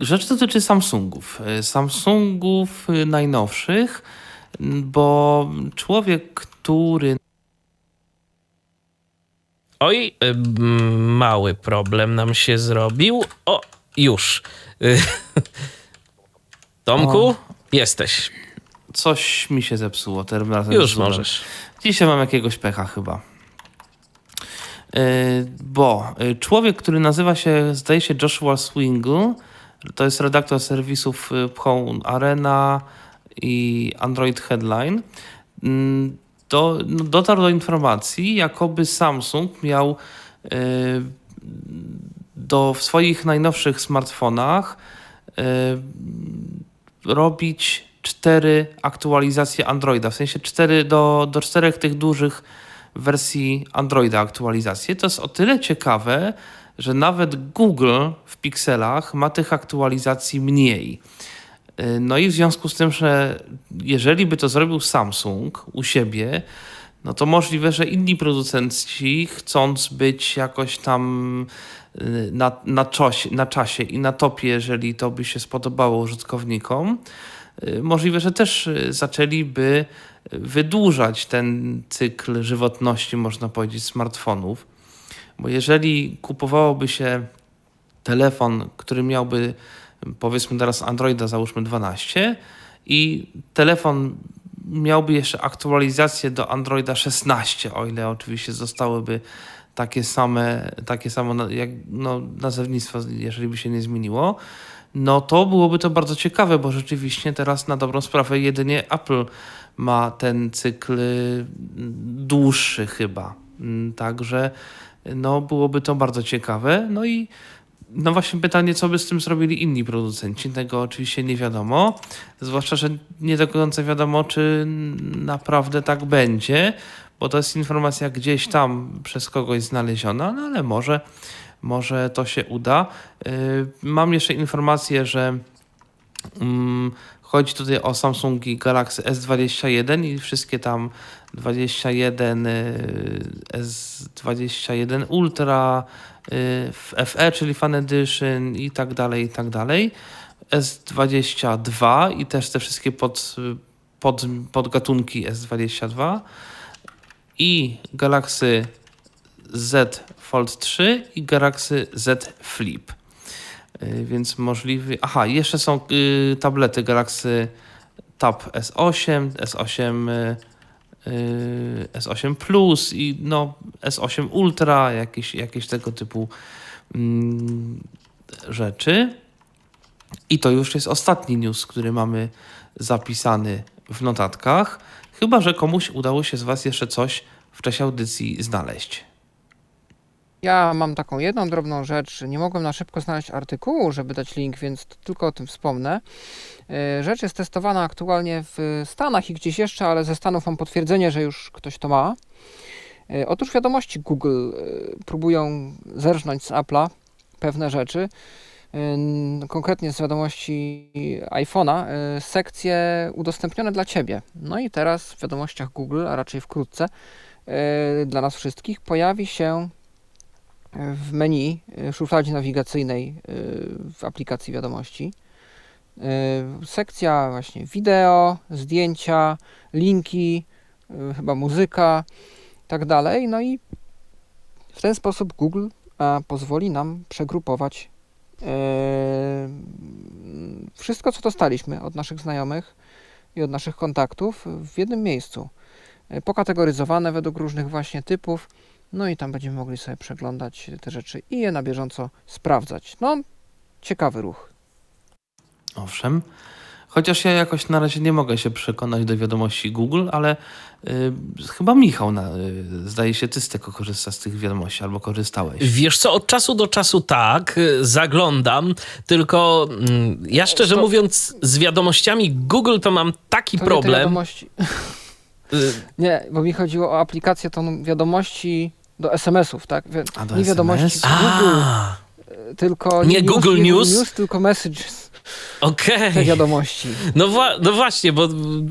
Rzecz dotyczy Samsungów. Samsungów najnowszych, bo człowiek, który... Oj, mały problem nam się zrobił. O, już. Tomku, o. jesteś. Coś mi się zepsuło. Teraz już zepsułem. Możesz. Dzisiaj mam jakiegoś pecha chyba. Bo człowiek, który nazywa się, zdaje się, Joshua Swingle, to jest redaktor serwisów Phone Arena i Android Headline, do, dotarł do informacji, jakoby Samsung miał do, w swoich najnowszych smartfonach robić cztery aktualizacje Androida, w sensie cztery, do, do czterech tych dużych wersji Androida aktualizacje. To jest o tyle ciekawe, że nawet Google w pikselach ma tych aktualizacji mniej. No i w związku z tym, że jeżeli by to zrobił Samsung u siebie, no to możliwe, że inni producenci, chcąc być jakoś tam na, na, czosie, na czasie i na topie, jeżeli to by się spodobało użytkownikom, możliwe, że też zaczęliby wydłużać ten cykl żywotności, można powiedzieć, smartfonów. Bo jeżeli kupowałoby się telefon, który miałby, powiedzmy teraz Androida, załóżmy dwanaście, i telefon miałby jeszcze aktualizację do Androida szesnaście, o ile oczywiście zostałyby takie same, takie samo jak, no, nazewnictwo, jeżeli by się nie zmieniło, no to byłoby to bardzo ciekawe, bo rzeczywiście teraz na dobrą sprawę jedynie Apple ma ten cykl dłuższy chyba. Także no byłoby to bardzo ciekawe. No i no właśnie pytanie, co by z tym zrobili inni producenci. Tego oczywiście nie wiadomo. Zwłaszcza, że nie do końca wiadomo, czy naprawdę tak będzie, bo to jest informacja gdzieś tam przez kogoś znaleziona, no ale może, może to się uda. Mam jeszcze informację, że um, chodzi tutaj o Samsungi Galaxy S dwadzieścia jeden i wszystkie tam dwadzieścia jeden, S dwadzieścia jeden Ultra, F E, czyli Fan Edition i tak dalej, i tak dalej. S dwadzieścia dwa i też te wszystkie pod, pod, podgatunki S dwadzieścia dwa i Galaxy Z Fold trzy i Galaxy Z Flip. Więc możliwy... Aha, jeszcze są y, tablety Galaxy Tab S osiem, S osiem, y, S osiem Plus i no, S osiem Ultra, jakieś, jakieś tego typu y, rzeczy. I to już jest ostatni news, który mamy zapisany w notatkach. Chyba że komuś udało się z Was jeszcze coś w czasie audycji znaleźć. Ja mam taką jedną drobną rzecz. Nie mogłem na szybko znaleźć artykułu, żeby dać link, więc tylko o tym wspomnę. Rzecz jest testowana aktualnie w Stanach i gdzieś jeszcze, ale ze Stanów mam potwierdzenie, że już ktoś to ma. Otóż wiadomości Google próbują zerżnąć z Apple'a pewne rzeczy, konkretnie z wiadomości iPhone'a, sekcje udostępnione dla Ciebie. No i teraz w wiadomościach Google, a raczej wkrótce, dla nas wszystkich pojawi się w menu, w szufladzie nawigacyjnej w aplikacji wiadomości sekcja właśnie wideo, zdjęcia, linki, chyba muzyka i tak dalej. No i w ten sposób Google pozwoli nam przegrupować wszystko, co dostaliśmy od naszych znajomych i od naszych kontaktów w jednym miejscu, pokategoryzowane według różnych właśnie typów. No i tam będziemy mogli sobie przeglądać te rzeczy i je na bieżąco sprawdzać. No, ciekawy ruch. Owszem. Chociaż ja jakoś na razie nie mogę się przekonać do wiadomości Google, ale y, chyba Michał, na, y, zdaje się, ty z tego korzystasz, z tych wiadomości, albo korzystałeś. Wiesz co, od czasu do czasu tak, zaglądam, tylko mm, ja szczerze to... mówiąc z wiadomościami Google to mam taki to problem... Nie, bo mi chodziło o aplikację tą wiadomości do es em esów, tak? Wi- A, do nie wiadomości Google, tylko nie, nie Google News, News, tylko Messages. Okej. Okay. wiadomości. No, wa- no właśnie, bo,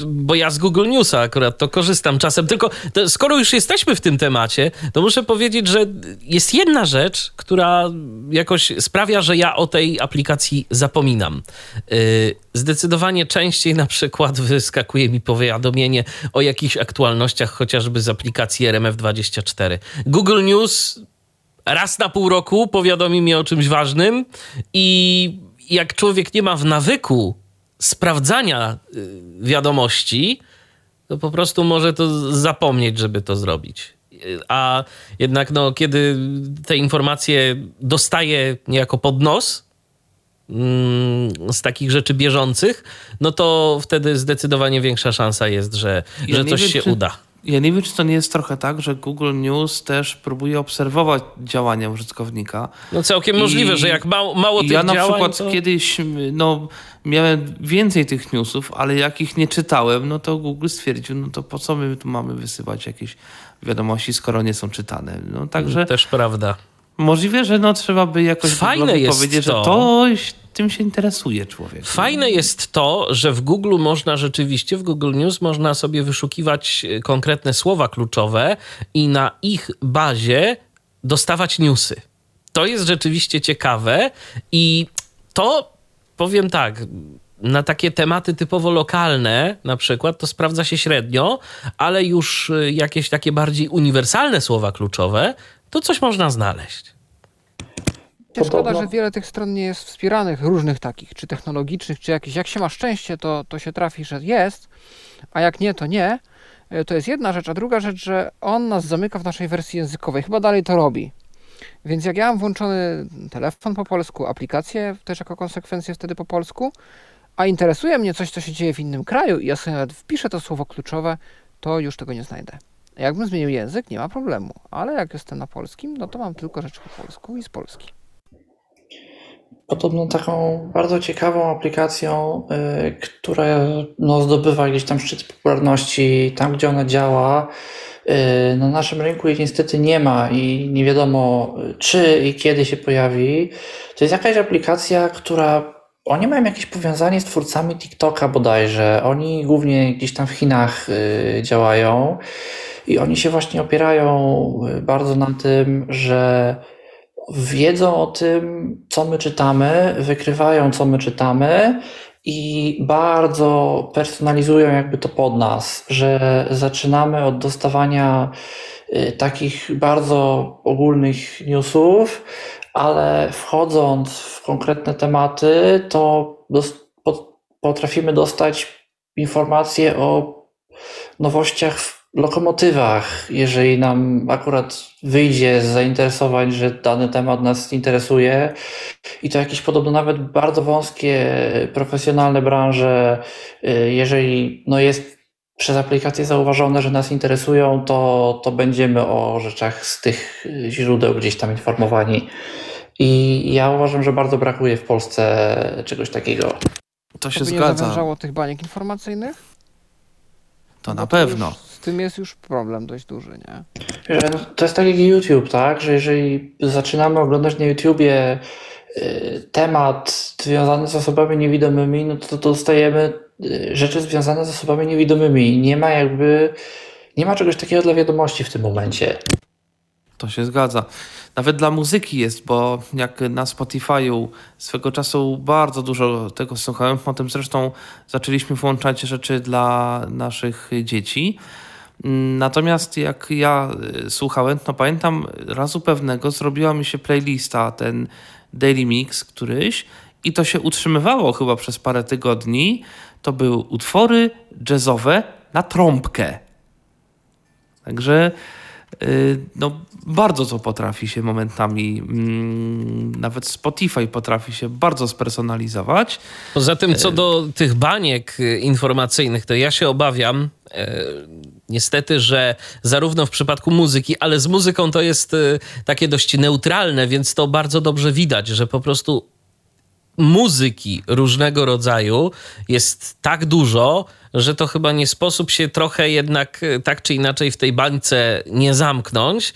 bo ja z Google Newsa akurat to korzystam czasem. Tylko to, skoro już jesteśmy w tym temacie, to muszę powiedzieć, że jest jedna rzecz, która jakoś sprawia, że ja o tej aplikacji zapominam. Yy, zdecydowanie częściej na przykład wyskakuje mi powiadomienie o jakichś aktualnościach, chociażby z aplikacji er em ef dwadzieścia cztery. Google News raz na pół roku powiadomi mnie o czymś ważnym i jak człowiek nie ma w nawyku sprawdzania wiadomości, to po prostu może to zapomnieć, żeby to zrobić. A jednak no, kiedy te informacje dostaję niejako pod nos z takich rzeczy bieżących, no to wtedy zdecydowanie większa szansa jest, że, ja że coś wiem, się czy... uda. Ja nie wiem, czy to nie jest trochę tak, że Google News też próbuje obserwować działania użytkownika. No całkiem I, możliwe, że jak mało, mało tych działań... Ja na przykład to... kiedyś no, miałem więcej tych newsów, ale jak ich nie czytałem, no to Google stwierdził, no to po co my tu mamy wysyłać jakieś wiadomości, skoro nie są czytane. No także... Też prawda. Możliwe, że no, trzeba by jakoś Fajne jest powiedzieć, to... że to... tym się interesuje człowiek. Fajne jest to, że w Google można rzeczywiście, w Google News można sobie wyszukiwać konkretne słowa kluczowe i na ich bazie dostawać newsy. To jest rzeczywiście ciekawe i to, powiem tak, na takie tematy typowo lokalne na przykład to sprawdza się średnio, ale już jakieś takie bardziej uniwersalne słowa kluczowe, to coś można znaleźć. Szkoda, że wiele tych stron nie jest wspieranych, różnych takich, czy technologicznych, czy jakichś. Jak się ma szczęście, to, to się trafi, że jest, a jak nie, to nie. To jest jedna rzecz, a druga rzecz, że on nas zamyka w naszej wersji językowej. Chyba dalej to robi. Więc jak ja mam włączony telefon po polsku, aplikację też jako konsekwencję wtedy po polsku, a interesuje mnie coś, co się dzieje w innym kraju i ja sobie nawet wpiszę to słowo kluczowe, to już tego nie znajdę. Jakbym zmienił język, nie ma problemu, ale jak jestem na polskim, no to mam tylko rzeczy po polsku i z Polski. Podobno taką bardzo ciekawą aplikacją, y, która no, zdobywa gdzieś tam szczyt popularności, tam gdzie ona działa, y, na naszym rynku jej niestety nie ma i nie wiadomo czy i kiedy się pojawi. To jest jakaś aplikacja, która... Oni mają jakieś powiązanie z twórcami TikToka bodajże. Oni głównie gdzieś tam w Chinach y, działają i oni się właśnie opierają bardzo na tym, że... wiedzą o tym, co my czytamy, wykrywają, co my czytamy i bardzo personalizują jakby to pod nas, że zaczynamy od dostawania takich bardzo ogólnych newsów, ale wchodząc w konkretne tematy, to potrafimy dostać informacje o nowościach w lokomotywach, jeżeli nam akurat wyjdzie z zainteresowań, że dany temat nas interesuje i to jakieś podobno nawet bardzo wąskie profesjonalne branże, jeżeli no jest przez aplikację zauważone, że nas interesują, to, to będziemy o rzeczach z tych źródeł gdzieś tam informowani i ja uważam, że bardzo brakuje w Polsce czegoś takiego. To się to zgadza. To by nie zawężało tych baniek informacyjnych? To na pewno. Z tym jest już problem dość duży, nie? To jest tak jak YouTube, tak? Że jeżeli zaczynamy oglądać na YouTubie temat związany z osobami niewidomymi, no to dostajemy rzeczy związane z osobami niewidomymi. Nie ma jakby, nie ma czegoś takiego dla wiadomości w tym momencie. To się zgadza. Nawet dla muzyki jest, bo jak na Spotify'u swego czasu bardzo dużo tego słuchałem, potem zresztą zaczęliśmy włączać rzeczy dla naszych dzieci. Natomiast jak ja słuchałem, no pamiętam razu pewnego zrobiła mi się playlista, ten Daily Mix któryś i to się utrzymywało chyba przez parę tygodni. To były utwory jazzowe na trąbkę. Także no bardzo to potrafi się momentami, nawet Spotify potrafi się bardzo spersonalizować. Poza tym co do tych baniek informacyjnych, to ja się obawiam niestety, że zarówno w przypadku muzyki, ale z muzyką to jest takie dość neutralne, więc to bardzo dobrze widać, że po prostu muzyki różnego rodzaju jest tak dużo, że to chyba nie sposób się trochę jednak tak czy inaczej w tej bańce nie zamknąć,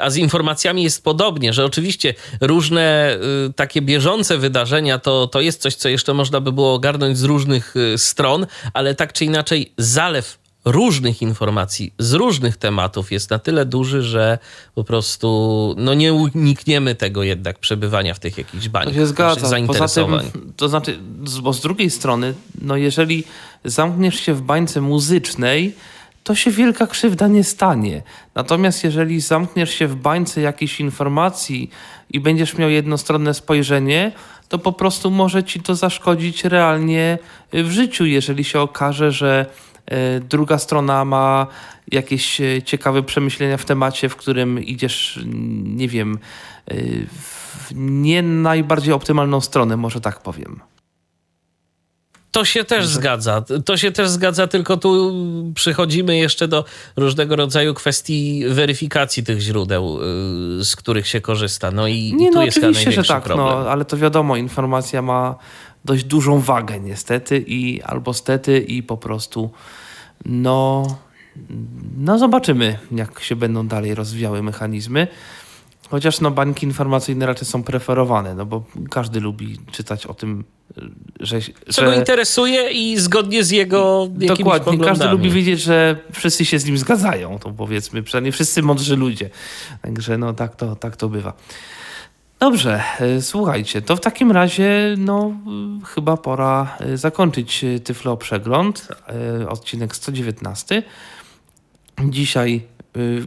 a z informacjami jest podobnie, że oczywiście różne takie bieżące wydarzenia to, to jest coś, co jeszcze można by było ogarnąć z różnych stron, ale tak czy inaczej zalew różnych informacji, z różnych tematów jest na tyle duży, że po prostu no nie unikniemy tego jednak przebywania w tych jakichś bańkach. To się zgadza. Zainteresowań. Poza tym, to znaczy, bo z drugiej strony, no jeżeli zamkniesz się w bańce muzycznej, to się wielka krzywda nie stanie. Natomiast jeżeli zamkniesz się w bańce jakiejś informacji i będziesz miał jednostronne spojrzenie, to po prostu może ci to zaszkodzić realnie w życiu, jeżeli się okaże, że druga strona ma jakieś ciekawe przemyślenia w temacie, w którym idziesz, nie wiem, w nie najbardziej optymalną stronę, może tak powiem. To się też zgadza. To się też zgadza, tylko tu przychodzimy jeszcze do różnego rodzaju kwestii weryfikacji tych źródeł, z których się korzysta. No i nie, tu no jest oczywiście, że tak, problem. No, ale to wiadomo, informacja ma dość dużą wagę niestety i albo stety i po prostu no, no zobaczymy, jak się będą dalej rozwijały mechanizmy. Chociaż no bańki informacyjne raczej są preferowane, no bo każdy lubi czytać o tym, że... Co go interesuje i zgodnie z jego jakimiś Dokładnie, poglądami. Każdy lubi wiedzieć, że wszyscy się z nim zgadzają, to powiedzmy, przynajmniej wszyscy mądrzy ludzie. Także no tak to, tak to bywa. Dobrze, słuchajcie, to w takim razie no chyba pora zakończyć Tyflo Przegląd, odcinek sto dziewiętnaście. Dzisiaj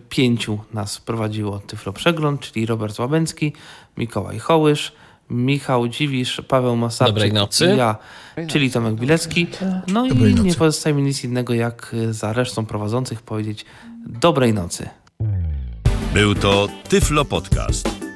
pięciu nas prowadziło Tyflo Przegląd, czyli Robert Łabęcki, Mikołaj Hołysz, Michał Dziwisz, Paweł Masarczyk i ja, czyli Tomek Bilecki. No i nie pozostaje mi nic innego, jak za resztą prowadzących powiedzieć dobrej nocy. Był to Tyflo Podcast.